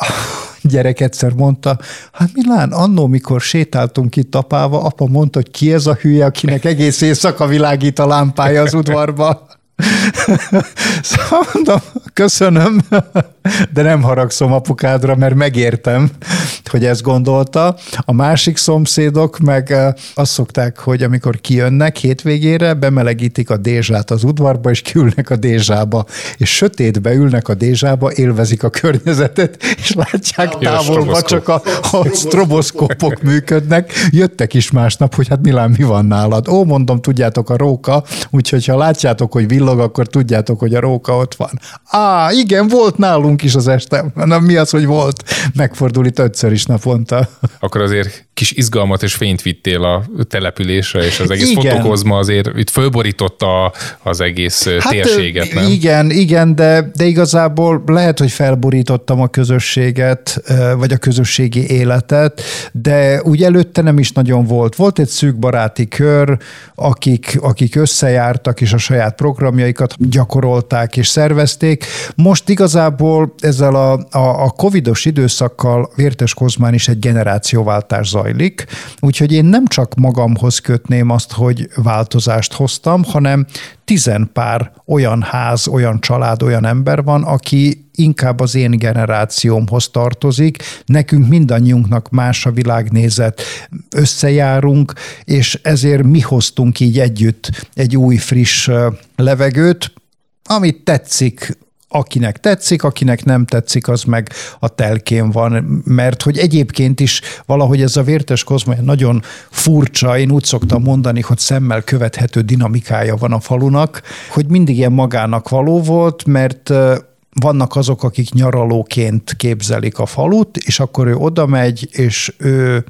gyerek egyszer mondta, hát Milán, annó, mikor sétáltunk itt apával, apa mondta, hogy ki ez a hülye, akinek egész éjszaka világít a lámpája az udvarba. Szóval mondom, köszönöm, de nem haragszom apukádra, mert megértem, hogy ezt gondolta. A másik szomszédok meg azt szokták, hogy amikor kijönnek hétvégére, bemelegítik a dézsát az udvarba, és kiülnek a dézsába, és sötétbe ülnek a dézsába, élvezik a környezetet, és látják távolba, csak a stroboszkópok működnek. Jöttek is másnap, hogy hát Milán, mi van nálad? Ó, mondom, tudjátok, a róka, úgyhogy ha látjátok, hogy villog, akkor tudjátok, hogy a róka ott van. Á, igen, volt nálunk is az este. Na, mi az, hogy volt? Megfordul itt ötször is naponta. Akkor azért kis izgalmat és fényt vittél a településre, és az egész Fotókozma azért itt fölborította az egész térséget, nem? Igen, de igazából lehet, hogy felborítottam a közösséget, vagy a közösségi életet, de úgy előtte nem is nagyon volt. Volt egy szűk baráti kör, akik összejártak, és a saját programjaikat gyakorolták és szervezték. Most igazából ezzel a covidos időszakkal Vérteskozmán is egy generációváltás zajlik, úgyhogy én nem csak magamhoz kötném azt, hogy változást hoztam, hanem 10 pár olyan ház, olyan család, olyan ember van, aki inkább az én generációmhoz tartozik, nekünk mindannyiunknak más a világnézet, összejárunk, és ezért mi hoztunk így együtt egy új, friss levegőt, amit tetszik, akinek tetszik, akinek nem tetszik, az meg a telkén van, mert hogy egyébként is valahogy ez a Vérteskozma nagyon furcsa, én úgy szoktam mondani, hogy szemmel követhető dinamikája van a falunak, hogy mindig ilyen magának való volt, mert vannak azok, akik nyaralóként képzelik a falut, és akkor ő oda megy, és ő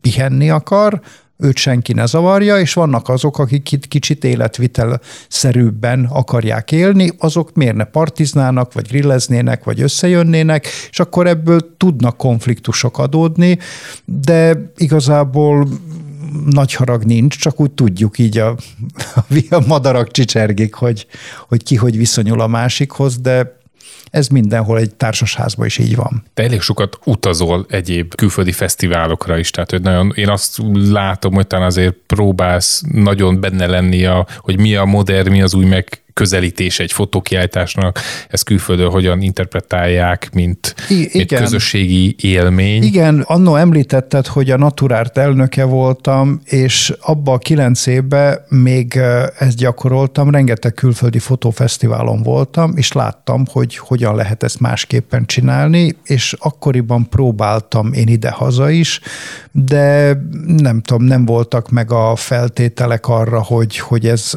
pihenni akar, őt senki ne zavarja, és vannak azok, akik itt kicsit életvitelszerűbben akarják élni, azok miért ne partiznának, vagy grilleznének, vagy összejönnének, és akkor ebből tudnak konfliktusok adódni, de igazából nagy harag nincs, csak úgy tudjuk így a madarak csicsergik, hogy ki hogy viszonyul a másikhoz, de ez mindenhol egy társasházban is így van. Te elég sokat utazol egyéb külföldi fesztiválokra is, tehát hogy nagyon, én azt látom, hogy talán azért próbálsz nagyon benne lenni, hogy mi a modern, mi az új megközelítés egy fotókiállításnak, ezt külföldön hogyan interpretálják, mint közösségi élmény. Igen, anno említetted, hogy a NaturArt elnöke voltam, és abban a 9 évben még ezt gyakoroltam, rengeteg külföldi fotófesztiválon voltam, és láttam, hogy hogyan lehet ezt másképpen csinálni, és akkoriban próbáltam én ide-haza is, de nem tudom, nem voltak meg a feltételek arra, hogy ez...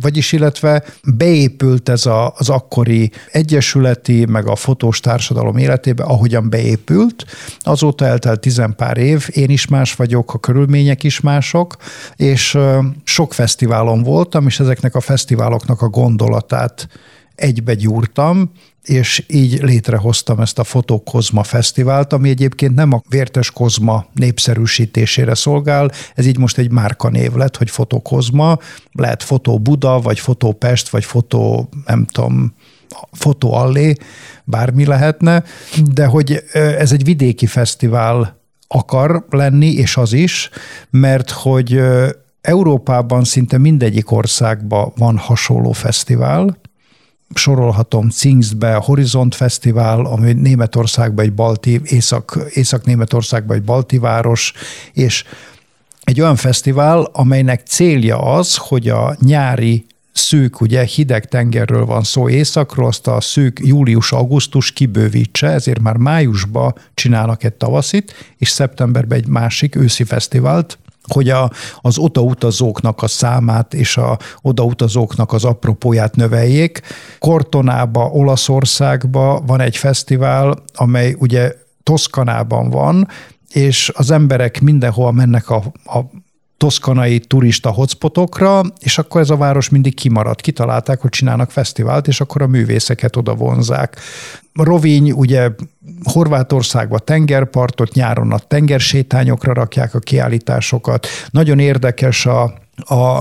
Vagyis illetve beépült ez az akkori egyesületi, meg a fotós társadalom életébe, ahogyan beépült. Azóta eltelt 10 pár év, én is más vagyok, a körülmények is mások, és sok fesztiválon voltam, és ezeknek a fesztiváloknak a gondolatát egybe gyúrtam, és így létrehoztam ezt a Fotókozma fesztivált, ami egyébként nem a Vérteskozma népszerűsítésére szolgál, ez így most egy márkanév lett, hogy Fotókozma, lehet Fotó Buda, vagy Fotó Pest, vagy Fotó, nem tudom, Fotó Allé, bármi lehetne, de hogy ez egy vidéki fesztivál akar lenni, és az is, mert hogy Európában szinte mindegyik országban van hasonló fesztivál, sorolhatom Zingstbe a Horizont Fesztivál, ami Németországban egy balti, Észak-Németországban egy balti város, és egy olyan fesztivál, amelynek célja az, hogy a nyári szűk, ugye hideg tengerről van szó északról, azt a szűk július-augusztus kibővítse, ezért már májusban csinálnak egy tavaszit, és szeptemberben egy másik őszi fesztivált, hogy az odautazóknak a számát és a odautazóknak az apropóját növeljék. Kortonába, Olaszországba van egy fesztivál, amely ugye Toszkanában van, és az emberek mindenhol mennek a toszkanai turista hotspotokra, és akkor ez a város mindig kimaradt. Kitalálták, hogy csinálnak fesztivált, és akkor a művészeket oda vonzák. Rovinj, ugye Horvátországba tengerpartot, nyáron a tengersétányokra rakják a kiállításokat. Nagyon érdekes a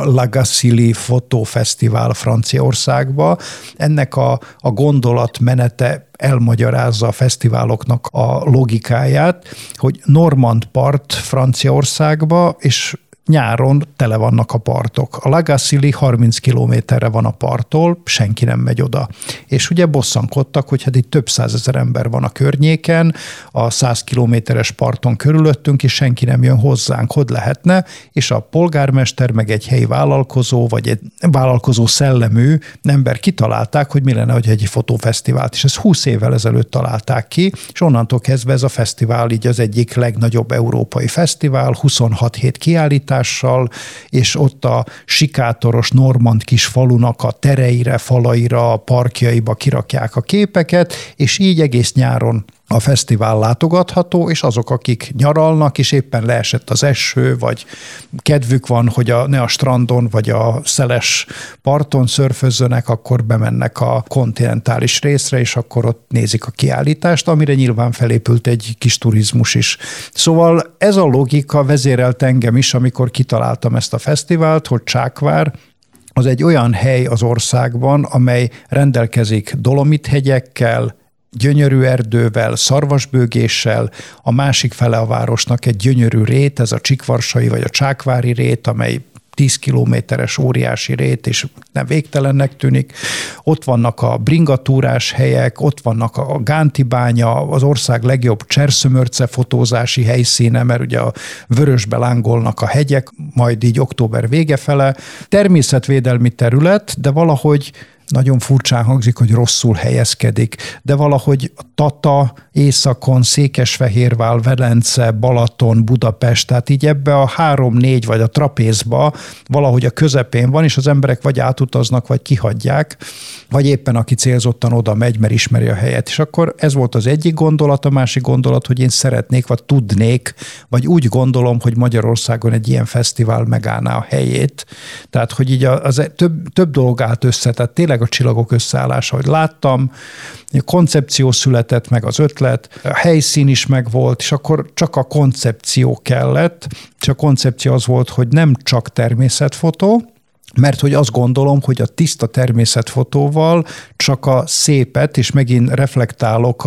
Lagassili fotófesztivál Franciaországba. Ennek a gondolatmenete elmagyarázza a fesztiváloknak a logikáját, hogy normand part Franciaországba, és nyáron tele vannak a partok. A Lagassili 30 kilométerre van a parttól, senki nem megy oda. És ugye bosszankodtak, hogy hát itt több százezer ember van a környéken, a 100 kilométeres parton körülöttünk, és senki nem jön hozzánk, hogy lehetne, és a polgármester, meg egy helyi vállalkozó, vagy egy vállalkozó szellemű ember kitalálták, hogy mi lenne, hogy egy fotófesztivált, és ezt 20 évvel ezelőtt találták ki, és onnantól kezdve ez a fesztivál így az egyik legnagyobb európai fesztivál, 26 hét kiállítás, és ott a sikátoros normand kis falunak a tereire, falaira, parkjaiba kirakják a képeket, és így egész nyáron a fesztivál látogatható, és azok, akik nyaralnak, és éppen leesett az eső, vagy kedvük van, hogy ne a strandon, vagy a szeles parton szörfözzenek, akkor bemennek a kontinentális részre, és akkor ott nézik a kiállítást, amire nyilván felépült egy kis turizmus is. Szóval ez a logika vezérelt engem is, amikor kitaláltam ezt a fesztivált, hogy Csákvár az egy olyan hely az országban, amely rendelkezik dolomithegyekkel, gyönyörű erdővel, szarvasbőgéssel, a másik fele a városnak egy gyönyörű rét, ez a Csíkvarsai vagy a Csákvári rét, amely 10 kilométeres óriási rét, és nem végtelennek tűnik. Ott vannak a bringatúrás helyek, ott vannak a Gánti bánya, az ország legjobb cserszömörce fotózási helyszíne, mert ugye a vörösbe lángolnak a hegyek, majd így október vége fele. Természetvédelmi terület, de valahogy nagyon furcsán hangzik, hogy rosszul helyezkedik, de valahogy Tata, északon, Székesfehérvár, Velence, Balaton, Budapest, tehát így ebbe a 3-4 vagy a trapézba valahogy a közepén van, és az emberek vagy átutaznak, vagy kihagyják, vagy éppen aki célzottan oda megy, mert ismeri a helyet. És akkor ez volt az egyik gondolat, a másik gondolat, hogy én szeretnék, vagy tudnék, vagy úgy gondolom, hogy Magyarországon egy ilyen fesztivál megállná a helyét. Tehát, hogy így az több dolog állt össze, tehát tényleg a csillagok összeállása, hogy láttam, a koncepció született, meg az ötlet, a helyszín is megvolt, és akkor csak a koncepció kellett, és a koncepció az volt, hogy nem csak természetfotó, mert hogy azt gondolom, hogy a tiszta természetfotóval csak a szépet, és megint reflektálok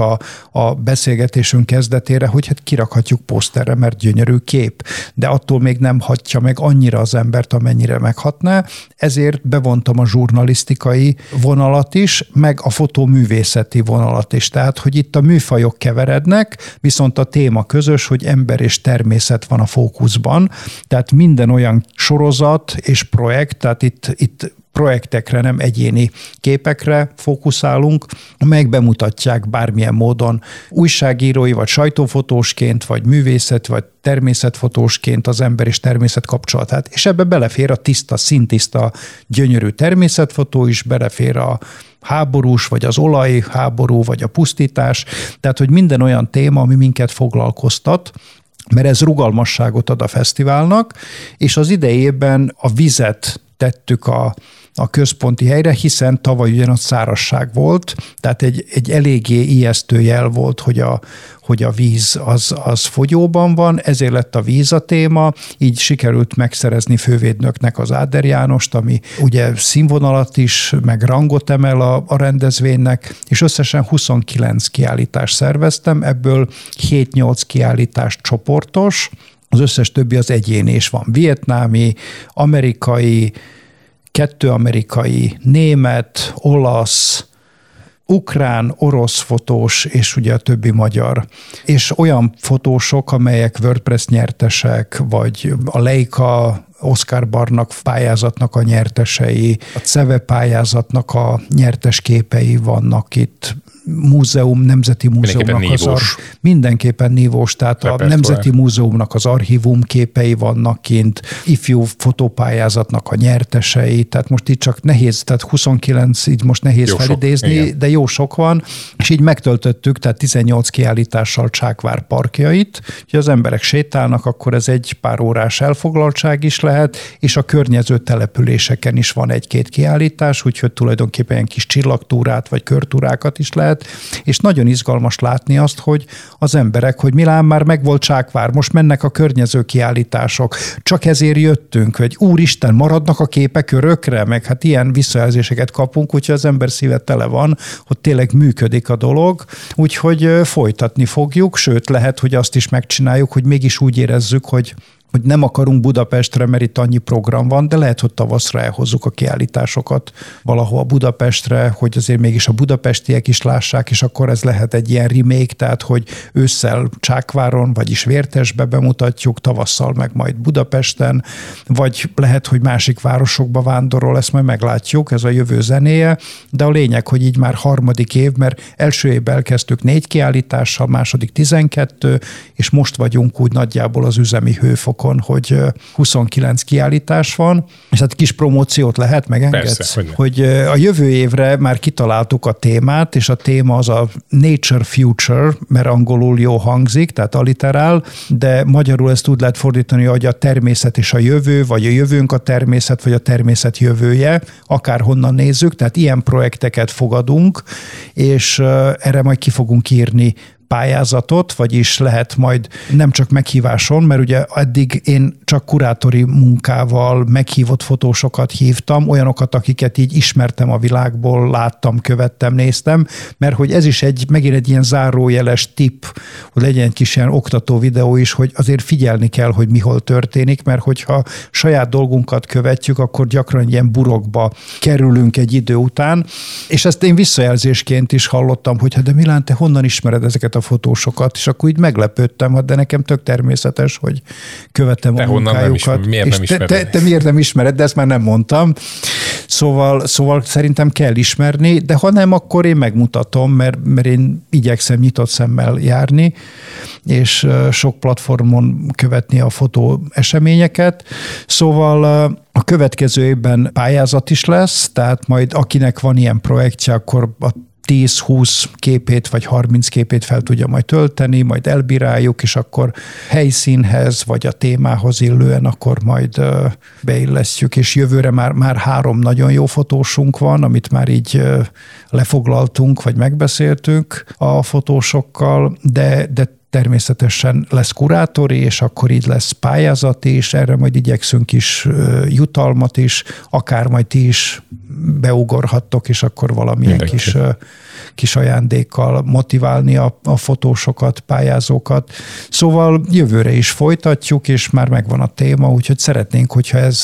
a beszélgetésünk kezdetére, hogy hát kirakhatjuk poszterre, mert gyönyörű kép, de attól még nem hatja meg annyira az embert, amennyire meghatná, ezért bevontam a zsurnalisztikai vonalat is, meg a fotóművészeti vonalat is. Tehát, hogy itt a műfajok keverednek, viszont a téma közös, hogy ember és természet van a fókuszban, tehát minden olyan sorozat és projekt, tehát itt projektekre, nem egyéni képekre fókuszálunk, amelyek bemutatják bármilyen módon újságírói, vagy sajtófotósként, vagy művészet, vagy természetfotósként az ember és természet kapcsolatát. És ebbe belefér a tiszta, szintiszta, gyönyörű természetfotó is, belefér a háborús, vagy az olajháború, vagy a pusztítás. Tehát, hogy minden olyan téma, ami minket foglalkoztat, mert ez rugalmasságot ad a fesztiválnak, és az idejében a vizet tettük a központi helyre, hiszen tavaly ugyanaz szárazság volt, tehát egy eléggé ijesztő jel volt, hogy a víz az fogyóban van, ezért lett a víz a téma, így sikerült megszerezni fővédnöknek az Áder Jánost, ami ugye színvonalat is, meg rangot emel a rendezvénynek, és összesen 29 kiállítást szerveztem, ebből 7-8 kiállítás csoportos, az összes többi az egyéni, és van vietnámi, amerikai, 2 amerikai, német, olasz, ukrán, orosz fotós, és ugye a többi magyar. És olyan fotósok, amelyek WordPress nyertesek, vagy a Leica Oscar Barnak pályázatnak a nyertesei, a Ceve pályázatnak a nyertes képei vannak itt, múzeum, nemzeti múzeumnak az mindenképpen nívós, tehát a nemzeti múzeumnak az archívum képei vannak kint, ifjú fotópályázatnak a nyertesei, tehát most itt csak nehéz, tehát 29 így most nehéz jó felidézni, sok, de jó sok van, és így megtöltöttük, tehát 18 kiállítással Csákvár parkjait, hogy az emberek sétálnak, akkor ez egy pár órás elfoglaltság is lehet, és a környező településeken is van egy-két kiállítás, úgyhogy tulajdonképpen ilyen kis csillagtúrát vagy körtúrákat is lehet, és nagyon izgalmas látni azt, hogy az emberek, hogy Milán már megvolt Csákvár, most mennek a környező kiállítások, csak ezért jöttünk, hogy úristen, maradnak a képek örökre, meg hát ilyen visszajelzéseket kapunk, úgyhogy az ember szíve tele van, hogy tényleg működik a dolog, úgyhogy folytatni fogjuk, sőt lehet, hogy azt is megcsináljuk, hogy mégis úgy érezzük, hogy nem akarunk Budapestre, mert itt annyi program van, de lehet, hogy tavaszra elhozzuk a kiállításokat valahova Budapestre, hogy azért mégis a budapestiek is lássák, és akkor ez lehet egy ilyen remake, tehát hogy ősszel Csákváron, vagyis Vértesbe bemutatjuk, tavasszal meg majd Budapesten, vagy lehet, hogy másik városokba vándorol, ezt majd meglátjuk, ez a jövő zenéje, de a lényeg, hogy így már harmadik év, mert első évben elkezdtük 4 kiállítással, második 12, és most vagyunk úgy nagyjából az üzemi hőfokon, hogy 29 kiállítás van, és hát kis promóciót lehet, megengedsz? Persze, hogy a jövő évre már kitaláltuk a témát, és a téma az a Nature Future, mert angolul jó hangzik, tehát alliterál, de magyarul ezt úgy lehet fordítani, hogy a természet és a jövő, vagy a jövőnk a természet, vagy a természet jövője, akárhonnan nézzük, tehát ilyen projekteket fogadunk, és erre majd ki fogunk írni pályázatot, vagyis lehet majd nem csak meghíváson, mert ugye eddig én csak kurátori munkával meghívott fotósokat hívtam, olyanokat, akiket így ismertem a világból, láttam, követtem, néztem, mert hogy ez is megint egy ilyen zárójeles tipp, hogy legyen egy kis ilyen oktató videó is, hogy azért figyelni kell, hogy mi hol történik, mert hogyha saját dolgunkat követjük, akkor gyakran ilyen burokba kerülünk egy idő után, és ezt én visszajelzésként is hallottam, hogy de Milán, te honnan ismered ezeket a fotósokat, és akkor így meglepődtem, de nekem tök természetes, hogy követem a munkájukat. Te miért nem ismered, de ezt már nem mondtam. Szóval szerintem kell ismerni, de ha nem, akkor én megmutatom, mert én igyekszem nyitott szemmel járni, és sok platformon követni a fotó eseményeket. Szóval a következő évben pályázat is lesz, tehát majd akinek van ilyen projektje, akkor a 10-20 képét, vagy 30 képét fel tudja majd tölteni, majd elbíráljuk, és akkor helyszínhez, vagy a témához illően, akkor majd beillesztjük, és jövőre már 3 nagyon jó fotósunk van, amit már így lefoglaltunk, vagy megbeszéltünk a fotósokkal, de természetesen lesz kurátori, és akkor így lesz pályázat is, erre majd igyekszünk is jutalmat is, akár majd ti is beugorhattok, és akkor valamilyen kis ajándékkal motiválni a fotósokat, pályázókat. Szóval jövőre is folytatjuk, és már megvan a téma, úgyhogy szeretnénk, hogyha ez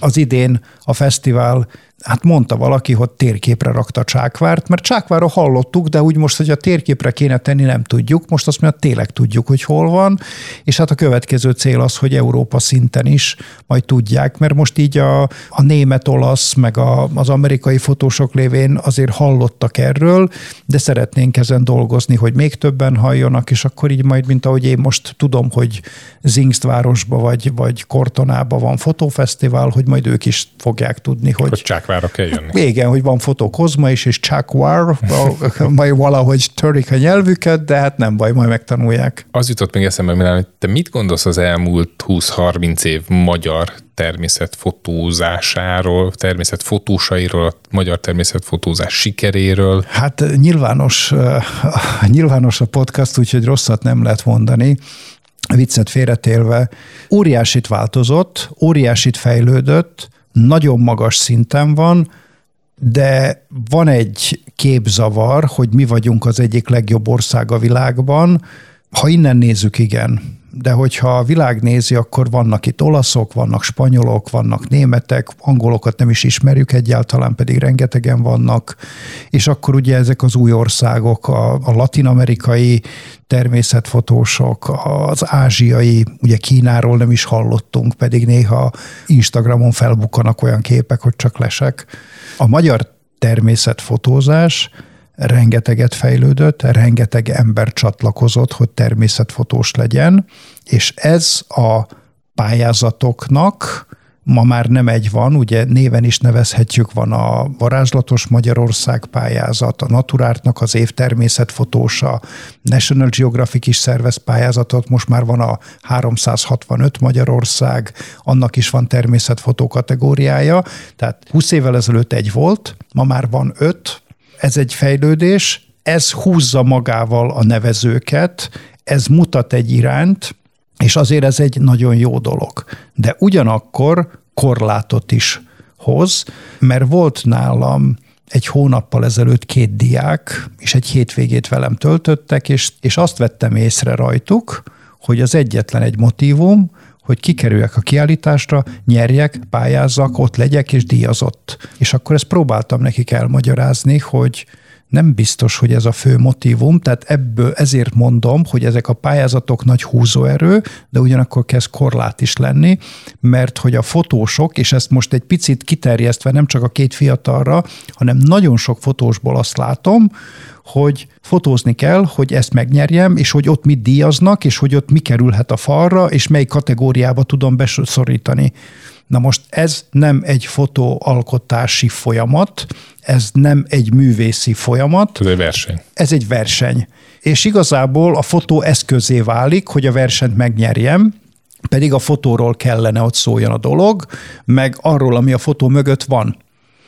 az idén a fesztivál, hát mondta valaki, hogy térképre rakta Csákvárt, mert Csákvárra hallottuk, de úgy most, hogy a térképre kéne tenni, nem tudjuk. Most azt mondja, tényleg tudjuk, hogy hol van, és hát a következő cél az, hogy Európa szinten is majd tudják, mert most így a német-olasz, meg az amerikai fotósok lévén azért hallottak erről, de szeretnénk ezen dolgozni, hogy még többen halljanak, és akkor így majd, mint ahogy én most tudom, hogy Zingstvárosba vagy Kortonába van fotófesztivál, hogy majd ők is fogják tudni, hogy Csákvárra kell jönni. Igen, hogy van Fotókozma is, és Csákvár, majd valahogy törik a nyelvüket, de hát nem baj, majd megtanulják. Az jutott még eszembe, Milán, hogy te mit gondolsz az elmúlt 20-30 év magyar természetfotózásáról, természetfotósairól, a magyar természetfotózás sikeréről? Hát nyilvános a podcast, úgyhogy rosszat nem lehet mondani. Viccet félretélve, óriásit változott, óriásit fejlődött, nagyon magas szinten van, de van egy képzavar, hogy mi vagyunk az egyik legjobb ország a világban. Ha innen nézzük, igen. De hogyha a világ nézi, akkor vannak itt olaszok, vannak spanyolok, vannak németek, angolokat nem is ismerjük egyáltalán, pedig rengetegen vannak, és akkor ugye ezek az új országok, a latin-amerikai természetfotósok, az ázsiai, ugye Kínáról nem is hallottunk, pedig néha Instagramon felbukkanak olyan képek, hogy csak lesek. A magyar természetfotózás rengeteget fejlődött, rengeteg ember csatlakozott, hogy természetfotós legyen, és ez a pályázatoknak ma már nem egy van, ugye néven is nevezhetjük, van a Varázslatos Magyarország pályázat, a NaturArtnak az év természetfotósa, National Geographic is szervez pályázatot, most már van a 365 Magyarország, annak is van természetfotó kategóriája, tehát 20 évvel ezelőtt egy volt, ma már van 5, ez egy fejlődés, ez húzza magával a nevezőket, ez mutat egy irányt, és azért ez egy nagyon jó dolog. De ugyanakkor korlátot is hoz, mert volt nálam egy hónappal ezelőtt 2 diák, és egy hétvégét velem töltöttek, és azt vettem észre rajtuk, hogy az egyetlen egy motívum, hogy kikerüljek a kiállításra, nyerjek, pályázzak, ott legyek, és díjazott. És akkor ezt próbáltam nekik elmagyarázni, hogy nem biztos, hogy ez a fő motívum, tehát ebből ezért mondom, hogy ezek a pályázatok nagy húzóerő, de ugyanakkor kezd korlát is lenni, mert hogy a fotósok, és ezt most egy picit kiterjesztve nem csak a 2 fiatalra, hanem nagyon sok fotósból azt látom, hogy fotózni kell, hogy ezt megnyerjem, és hogy ott mit díjaznak, és hogy ott mi kerülhet a falra, és mely kategóriába tudom beszorítani. Na most ez nem egy fotóalkotási folyamat, ez nem egy művészi folyamat. Ez egy verseny. Ez egy verseny. És igazából a fotó eszközé válik, hogy a versenyt megnyerjem, pedig a fotóról kellene, hogy szóljon a dolog, meg arról, ami a fotó mögött van.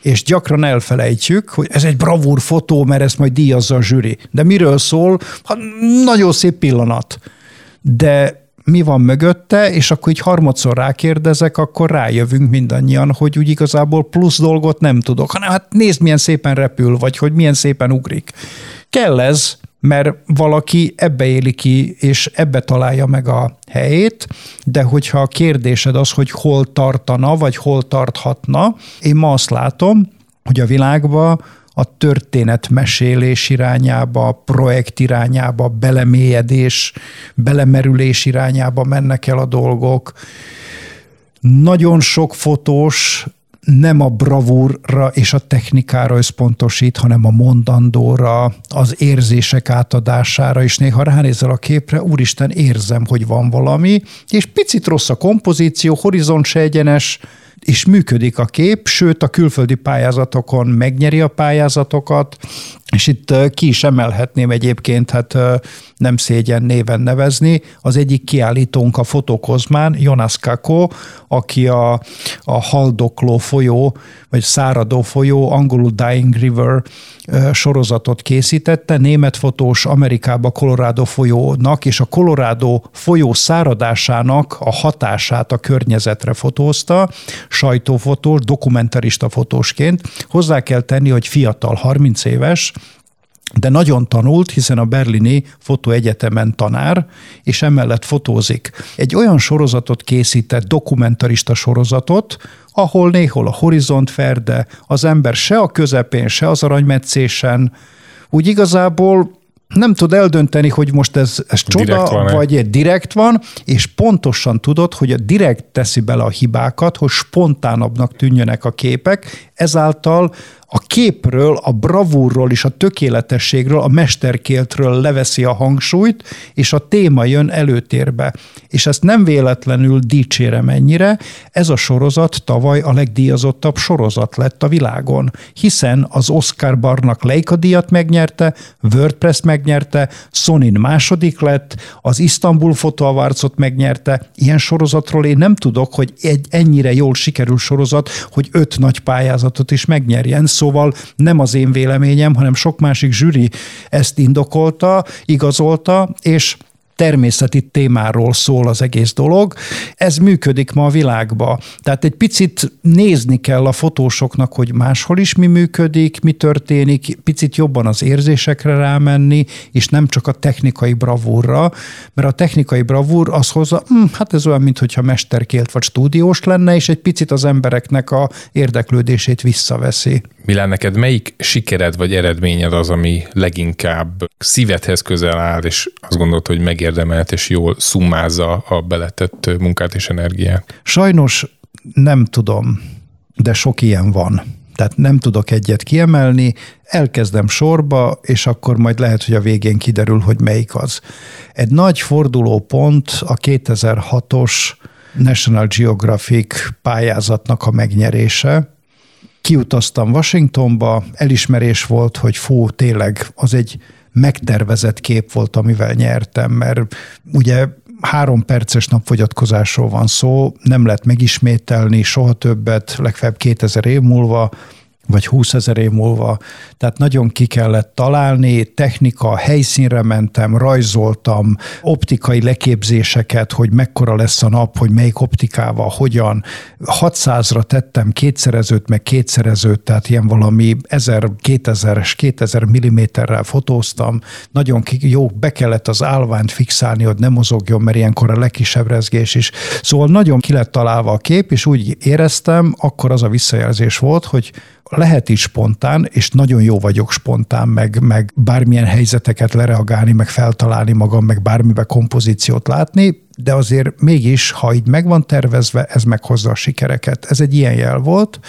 És gyakran elfelejtjük, hogy ez egy bravúr fotó, mert ezt majd díjazza a zsűri. De miről szól? Hát, nagyon szép pillanat. De mi van mögötte, és akkor így harmadszor rákérdezek, akkor rájövünk mindannyian, hogy úgy igazából plusz dolgot nem tudok, hanem hát nézd, milyen szépen repül, vagy hogy milyen szépen ugrik. Kell ez, mert valaki ebbe éli ki, és ebbe találja meg a helyét, de hogyha a kérdésed az, hogy hol tartana, vagy hol tarthatna, én ma azt látom, hogy a világban a történetmesélés irányába, a projekt irányába, belemélyedés, belemerülés irányába mennek el a dolgok. Nagyon sok fotós nem a bravúrra és a technikára összpontosít, hanem a mondandóra, az érzések átadására, és néha ránézel a képre, úristen, érzem, hogy van valami, és picit rossz a kompozíció, horizont se egyenes, és működik a kép, sőt a külföldi pályázatokon megnyeri a pályázatokat, és itt ki is emelhetném egyébként, hát nem szégyen néven nevezni, az egyik kiállítónk a Fotókozmán, Jonas Kako, aki a haldokló folyó, vagy száradó folyó, angolul Dying River sorozatot készítette, német fotós Amerikába Colorado folyónak, és a Colorado folyó száradásának a hatását a környezetre fotózta, sajtófotós, dokumentarista fotósként. Hozzá kell tenni, hogy fiatal, 30 éves, de nagyon tanult, hiszen a berlini fotóegyetemen tanár, és emellett fotózik. Egy olyan sorozatot készített, dokumentarista sorozatot, ahol néhol a horizont ferde, az ember se a közepén, se az aranymetszésen, úgy igazából nem tud eldönteni, hogy most ez csoda, vagy direkt van, és pontosan tudod, hogy a direkt teszi bele a hibákat, hogy spontánabbnak tűnjönek a képek, ezáltal a képről, a bravúrról és a tökéletességről, a mesterkéltről leveszi a hangsúlyt, és a téma jön előtérbe. És ezt nem véletlenül dicsérem ennyire, ez a sorozat tavaly a legdíjazottabb sorozat lett a világon, hiszen az Oscar Barnak Leica díjat megnyerte, WordPress megnyerte, Sonin második lett, az Isztambul fotóavarcot megnyerte, ilyen sorozatról én nem tudok, hogy egy ennyire jól sikerül sorozat, hogy 5 nagy pályázatot is megnyerjen. Szóval nem az én véleményem, hanem sok másik zsűri ezt indokolta, igazolta, és természeti témáról szól az egész dolog. Ez működik ma a világban. Tehát egy picit nézni kell a fotósoknak, hogy máshol is mi működik, mi történik, picit jobban az érzésekre rámenni, és nem csak a technikai bravúrra, mert a technikai bravúr az hozza, hát ez olyan, mintha mesterkélt vagy stúdiós lenne, és egy picit az embereknek a érdeklődését visszaveszi. Milán, neked melyik sikered vagy eredményed az, ami leginkább szívedhez közel áll, és azt gondolod, hogy megérdemelt és jól szummázza a beletett munkát és energiát? Sajnos nem tudom, de sok ilyen van. Tehát nem tudok egyet kiemelni, elkezdem sorba, és akkor majd lehet, hogy a végén kiderül, hogy melyik az. Egy nagy fordulópont a 2006-os National Geographic pályázatnak a megnyerése. Kiutaztam Washingtonba, elismerés volt, hogy fú, tényleg az egy megtervezett kép volt, amivel nyertem, mert ugye 3 perces napfogyatkozásról van szó, nem lehet megismételni soha többet, legfeljebb 2000 év múlva, vagy 20 000 év múlva. Tehát nagyon ki kellett találni, technika, helyszínre mentem, rajzoltam, optikai leképzéseket, hogy mekkora lesz a nap, hogy melyik optikával, hogyan. 600-ra tettem kétszerezőt, meg kétszerezőt, tehát ilyen valami 1000-2000-es, 2000 milliméterrel fotóztam. Nagyon jó, be kellett az állványt fixálni, hogy ne mozogjon, mert ilyenkor a legkisebb rezgés is. Szóval nagyon ki lett találva a kép, és úgy éreztem, akkor az a visszajelzés volt, hogy lehet is spontán, és nagyon jó vagyok spontán, meg bármilyen helyzeteket lereagálni, meg feltalálni magam, meg bármibe kompozíciót látni, de azért mégis, ha így meg van tervezve, ez meghozza a sikereket. Ez egy ilyen jel volt,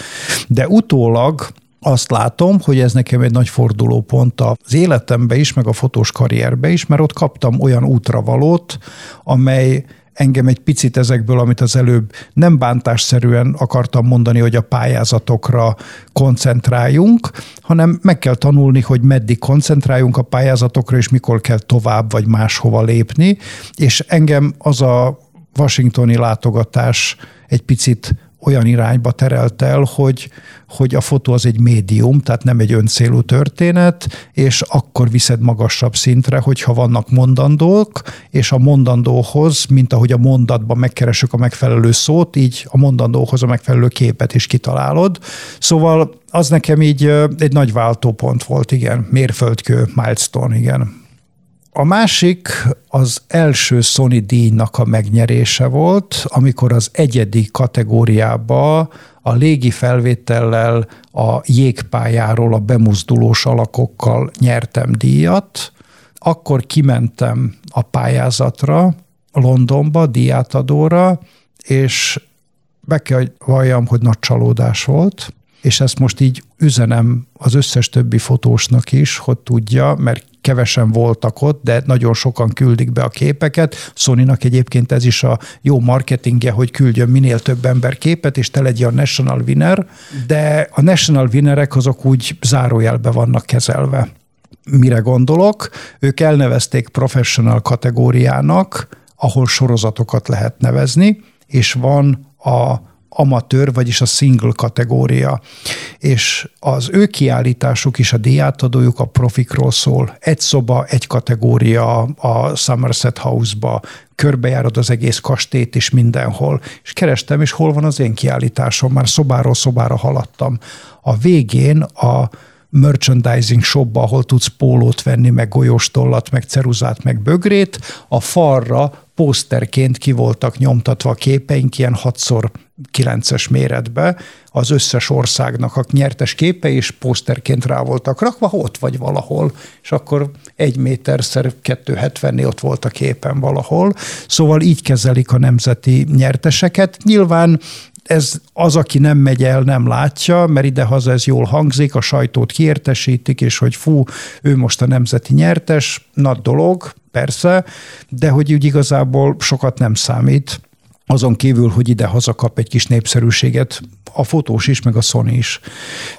de utólag azt látom, hogy ez nekem egy nagy fordulópont az életembe is, meg a fotós karrierbe is, mert ott kaptam olyan útravalót, amely engem egy picit ezekből, amit az előbb nem bántásszerűen akartam mondani, hogy a pályázatokra koncentráljunk, hanem meg kell tanulni, hogy meddig koncentráljunk a pályázatokra, és mikor kell tovább vagy máshova lépni, és engem az a washingtoni látogatás egy picit olyan irányba terelt el, hogy a fotó az egy médium, tehát nem egy öncélú történet, és akkor viszed magasabb szintre, hogyha vannak mondandók, és a mondandóhoz, mint ahogy a mondatban megkeresünk a megfelelő szót, így a mondandóhoz a megfelelő képet is kitalálod. Szóval az nekem így egy nagy váltópont volt, igen, mérföldkő, milestone, igen. A másik az első Sony díjnak a megnyerése volt, amikor az egyedi kategóriába a légi felvétellel, a jégpályáról, a bemozdulós alakokkal nyertem díjat. Akkor kimentem a pályázatra, Londonba, díjátadóra, és be kell valljam, hogy nagy csalódás volt, és ezt most így üzenem az összes többi fotósnak is, hogy tudja, mert kevesen voltak ott, de nagyon sokan küldik be a képeket. Sonynak egyébként ez is a jó marketingje, hogy küldjön minél több ember képet, és te legyél a national winner, de a national winnerek azok úgy zárójelbe vannak kezelve. Mire gondolok? Ők elnevezték professional kategóriának, ahol sorozatokat lehet nevezni, és van a amatőr, vagyis a single kategória. És az ő kiállításuk is, a díjátadójuk a profikról szól. Egy szoba, egy kategória a Somerset House-ba, körbejárod az egész kastélyt is mindenhol. És kerestem, és hol van az én kiállításom, már szobáról szobára haladtam. A végén a merchandising shopba, ahol tudsz pólót venni, meg golyóstollat, meg ceruzát, meg bögrét, a falra pószterként ki voltak nyomtatva a képeink ilyen 6x9-es méretbe, az összes országnak a nyertes képe, és pószterként rá voltak rakva, ott vagy valahol, és akkor 1 méter x 2,70-nél ott volt a képen valahol. Szóval így kezelik a nemzeti nyerteseket. Nyilván ez az, aki nem megy el, nem látja, mert idehaza ez jól hangzik, a sajtót kiértesítik, és hogy fú, ő most a nemzeti nyertes, nagy dolog, persze, de hogy úgy igazából sokat nem számít, azon kívül, hogy idehaza kap egy kis népszerűséget a fotós is, meg a Sony is.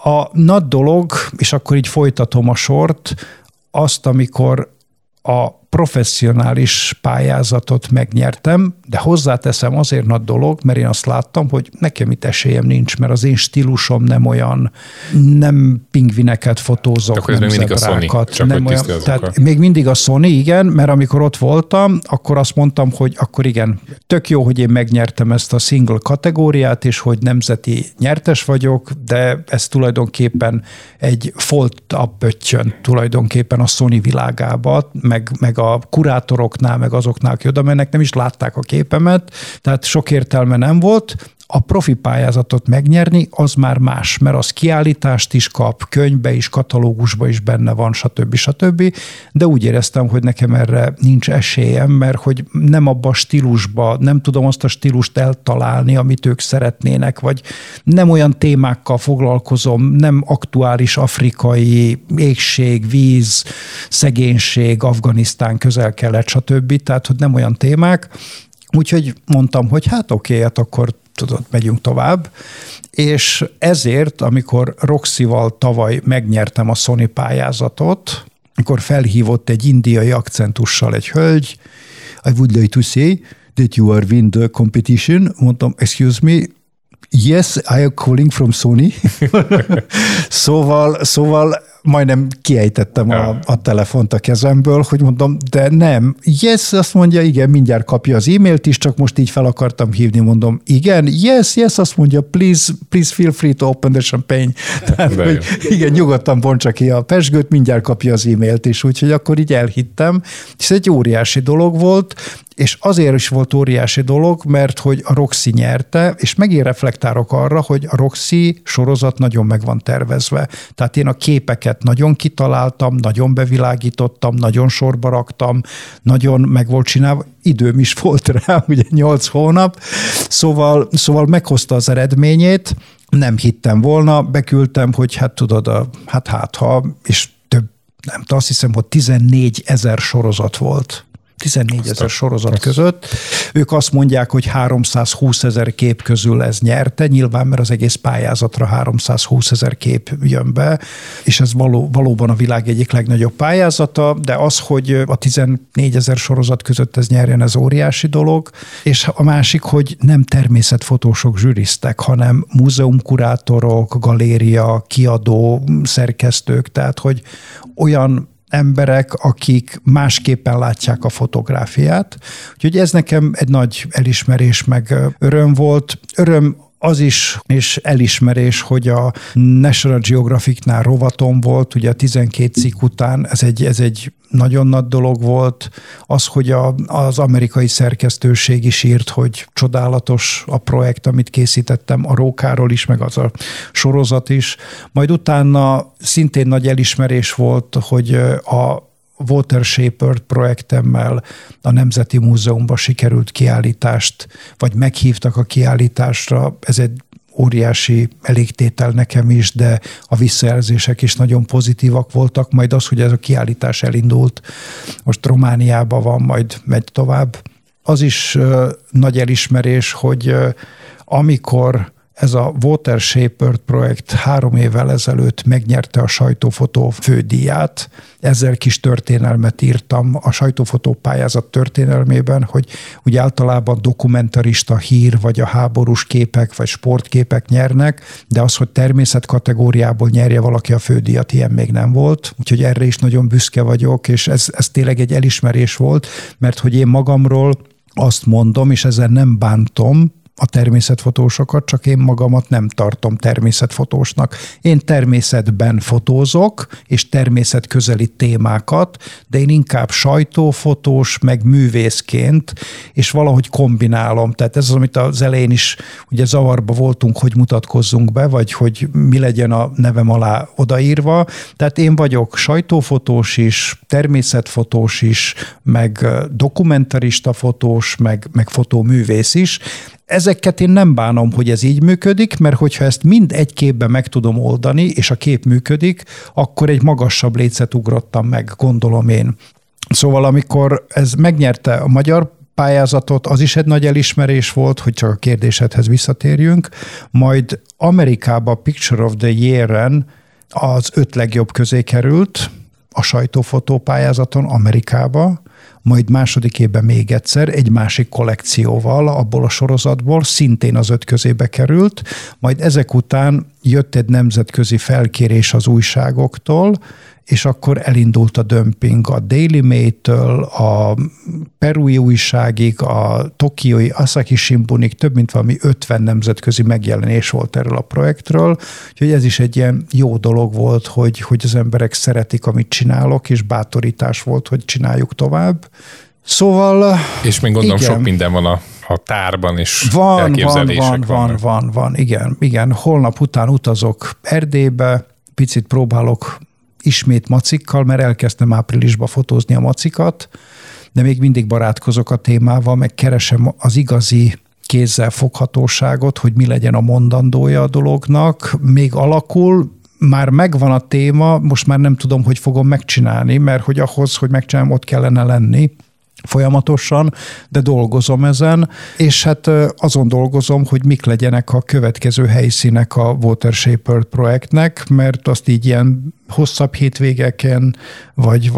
A nagy dolog, és akkor így folytatom a sort, azt, amikor a professzionális pályázatot megnyertem, de hozzáteszem, azért nagy dolog, mert én azt láttam, hogy nekem itt esélyem nincs, mert az én stílusom nem olyan, nem pingvineket fotózok, nem zebrákat. Tehát még mindig a Sony, igen, mert amikor ott voltam, akkor azt mondtam, hogy akkor igen, tök jó, hogy én megnyertem ezt a single kategóriát, és hogy nemzeti nyertes vagyok, de ez tulajdonképpen egy fold-up pöttyön tulajdonképpen a Sony világába, meg a kurátoroknál, meg azoknál, aki oda mennek, nem is látták a képemet, tehát sok értelme nem volt. a profi pályázatot megnyerni, az már más, mert az kiállítást is kap, könyvbe is, katalógusba is benne van, stb. Stb. De úgy éreztem, hogy nekem erre nincs esélyem, mert hogy nem abba a stílusba, nem tudom azt a stílust eltalálni, amit ők szeretnének, vagy nem olyan témákkal foglalkozom, nem aktuális afrikai éhség, víz, szegénység, Afganisztán, Közel-Kelet, stb. Tehát, hogy nem olyan témák. Úgyhogy mondtam, hogy hát oké, hát akkor tudod, megyünk tovább. És ezért, amikor Roxival tavaly megnyertem a Sony pályázatot, akkor felhívott egy indiai akcentussal egy hölgy, I would like to say that you are win the competition. Mondtam, excuse me, yes, I am calling from Sony. szóval majdnem kiejtettem a telefont a kezemből, hogy mondom, de nem. Yes, azt mondja, igen, mindjárt kapja az e-mailt is, csak most így fel akartam hívni, mondom, igen, yes, azt mondja, please feel free to open the champagne. Tehát, hogy igen, nyugodtan bontsa ki a pezsgőt, mindjárt kapja az e-mailt is, úgyhogy akkor így elhittem. Ez egy óriási dolog volt, és azért is volt óriási dolog, mert hogy a Roxy nyerte, és megint reflektárok arra, hogy a Roxy sorozat nagyon meg van tervezve. Tehát én a képeket nagyon kitaláltam, nagyon bevilágítottam, nagyon sorba raktam, nagyon meg volt csinálva, időm is volt rá, ugye 8 hónap, szóval meghozta az eredményét, nem hittem volna, beküldtem, hogy hát tudod, hát ha, és több, nem, de azt hiszem, hogy 14 000 sorozat volt. 14 000 sorozat között. Ők azt mondják, hogy 320 000 kép közül ez nyerte, nyilván, mert az egész pályázatra 320 000 kép jön be, és ez valóban a világ egyik legnagyobb pályázata, de az, hogy a 14 000 sorozat között ez nyerjen, ez óriási dolog, és a másik, hogy nem természetfotósok zsűriztek, hanem múzeumkurátorok, galéria, kiadó, szerkesztők, tehát, hogy olyan emberek, akik másképpen látják a fotográfiát. Úgyhogy ez nekem egy nagy elismerés, meg öröm volt. Öröm az is, és elismerés, hogy a National Geographicnál rovatom volt, ugye a 12 cikk után, ez egy nagyon nagy dolog volt. Az, hogy az amerikai szerkesztőség is írt, hogy csodálatos a projekt, amit készítettem, a rókáról is, meg az a sorozat is. Majd utána szintén nagy elismerés volt, hogy a Water Shepherd projektemmel a Nemzeti Múzeumban sikerült kiállítást, vagy meghívtak a kiállításra. Ez egy óriási elégtétel nekem is, de a visszajelzések is nagyon pozitívak voltak. Majd az, hogy ez a kiállítás elindult, most Romániában van, majd megy tovább. Az is nagy elismerés, hogy amikor ez a Water Shepherd projekt 3 évvel ezelőtt megnyerte a sajtófotó fődíját. Ezzel kis történelmet írtam a sajtófotó pályázat történelmében, hogy úgy általában dokumentarista hír, vagy a háborús képek, vagy sportképek nyernek, de az, hogy természet kategóriából nyerje valaki a fődíjat, ilyen még nem volt. Úgyhogy erre is nagyon büszke vagyok, és ez tényleg egy elismerés volt, mert hogy én magamról azt mondom, és ezzel nem bántom a természetfotósokat, csak én magamat nem tartom természetfotósnak. Én természetben fotózok, és természetközeli témákat, de én inkább sajtófotós, meg művészként, és valahogy kombinálom. Tehát ez az, amit az elején is ugye zavarba voltunk, hogy mutatkozzunk be, vagy hogy mi legyen a nevem alá odaírva. Tehát én vagyok sajtófotós is, természetfotós is, meg dokumentarista fotós, meg fotóművész is. Ezeket én nem bánom, hogy ez így működik, mert hogyha ezt mind egy képben meg tudom oldani, és a kép működik, akkor egy magasabb lécet ugrottam meg, gondolom én. Szóval amikor ez megnyerte a magyar pályázatot, az is egy nagy elismerés volt, hogy csak a kérdésedhez visszatérjünk, majd Amerikába Picture of the Year-en az 5 legjobb közé került a sajtófotó pályázaton Amerikába, majd második évben még egyszer egy másik kollekcióval, abból a sorozatból szintén az 5 közébe került, majd ezek után jött egy nemzetközi felkérés az újságoktól, és akkor elindult a dömping a Daily Mail-től, a perui újságig, a tokiói Asahi Shimbunig, több mint valami 50 nemzetközi megjelenés volt erről a projektről, úgyhogy ez is egy ilyen jó dolog volt, hogy az emberek szeretik, amit csinálok, és bátorítás volt, hogy csináljuk tovább. Szóval... És még gondolom, igen, sok minden van a határban is van, elképzelések vannak. Van, igen. Holnap után utazok Erdélybe, picit próbálok ismét macikkal, mert elkezdtem áprilisba fotózni a macikat, de még mindig barátkozok a témával, meg keresem az igazi kézzel foghatóságot, hogy mi legyen a mondandója a dolognak. Még alakul, már megvan a téma, most már nem tudom, hogy fogom megcsinálni, mert hogy ahhoz, hogy megcsináljam, ott kellene lenni folyamatosan, de dolgozom ezen, és hát azon dolgozom, hogy mik legyenek a következő helyszínek a Water Shaper projektnek, mert azt így ilyen hosszabb hétvégeken, vagy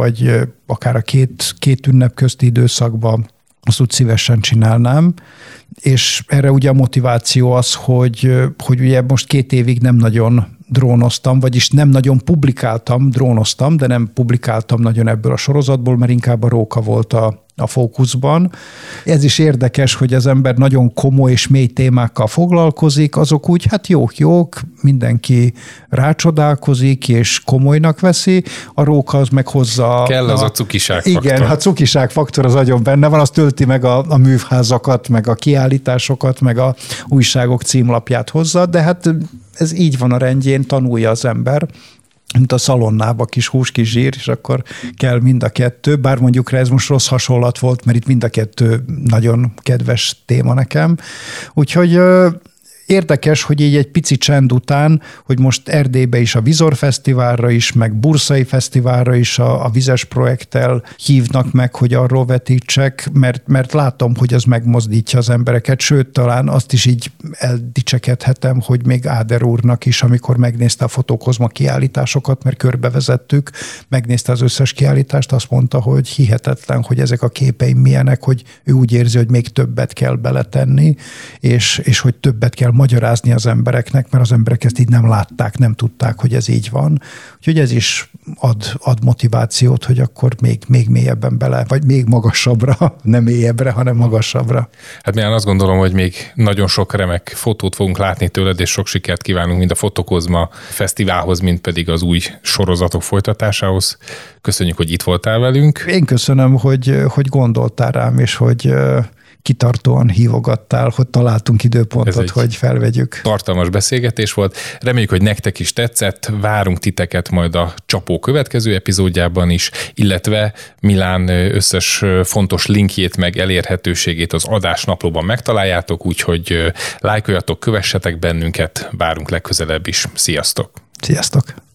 akár a két ünnep közti időszakban azt úgy szívesen csinálnám, és erre ugye a motiváció az, hogy ugye most 2 évig nem nagyon drónoztam, vagyis nem nagyon publikáltam, drónoztam, de nem publikáltam nagyon ebből a sorozatból, mert inkább a róka volt a fókuszban. Ez is érdekes, hogy az ember nagyon komoly és mély témákkal foglalkozik, azok úgy, hát jók, mindenki rácsodálkozik és komolynak veszi, a róka az meg hozza... Kell az a cukiság faktor. Igen, a cukiság faktor az agyon benne van, az tölti meg a művházakat, meg a kiállításokat, meg a újságok címlapját hozza, de hát ez így van a rendjén, tanulja az ember, mint a szalonnába kis hús, kis zsír, és akkor kell mind a kettő, bár mondjuk rá ez most rossz hasonlat volt, mert itt mind a kettő nagyon kedves téma nekem. Úgyhogy érdekes, hogy így egy pici csend után, hogy most Erdélybe is a Vizor Fesztiválra is, meg Bursai Fesztiválra is a vizes projekttel hívnak meg, hogy arról vetítsek, mert látom, hogy az megmozdítja az embereket, sőt, talán azt is így eldicsekedhetem, hogy még Áder úrnak is, amikor megnézte a Fotókozma kiállításokat, mert körbevezettük, megnézte az összes kiállítást, azt mondta, hogy hihetetlen, hogy ezek a képeim milyenek, hogy ő úgy érzi, hogy még többet kell beletenni, és hogy többet kell magyarázni az embereknek, mert az emberek ezt így nem látták, nem tudták, hogy ez így van. Úgyhogy ez is ad motivációt, hogy akkor még mélyebben bele, vagy még magasabbra, nem mélyebbre, hanem magasabbra. Hát Milán, azt gondolom, hogy még nagyon sok remek fotót fogunk látni tőled, és sok sikert kívánunk mind a Fotókozma fesztiválhoz, mind pedig az új sorozatok folytatásához. Köszönjük, hogy itt voltál velünk. Én köszönöm, hogy gondoltál rám, és hogy kitartóan hívogattál, hogy találtunk időpontot, hogy felvegyük. Tartalmas beszélgetés volt. Reméljük, hogy nektek is tetszett. Várunk titeket majd a Csapó következő epizódjában is, illetve Milán összes fontos linkjét meg elérhetőségét az adásnaplóban megtaláljátok, úgyhogy lájkoljatok, kövessetek bennünket, várunk legközelebb is. Sziasztok! Sziasztok!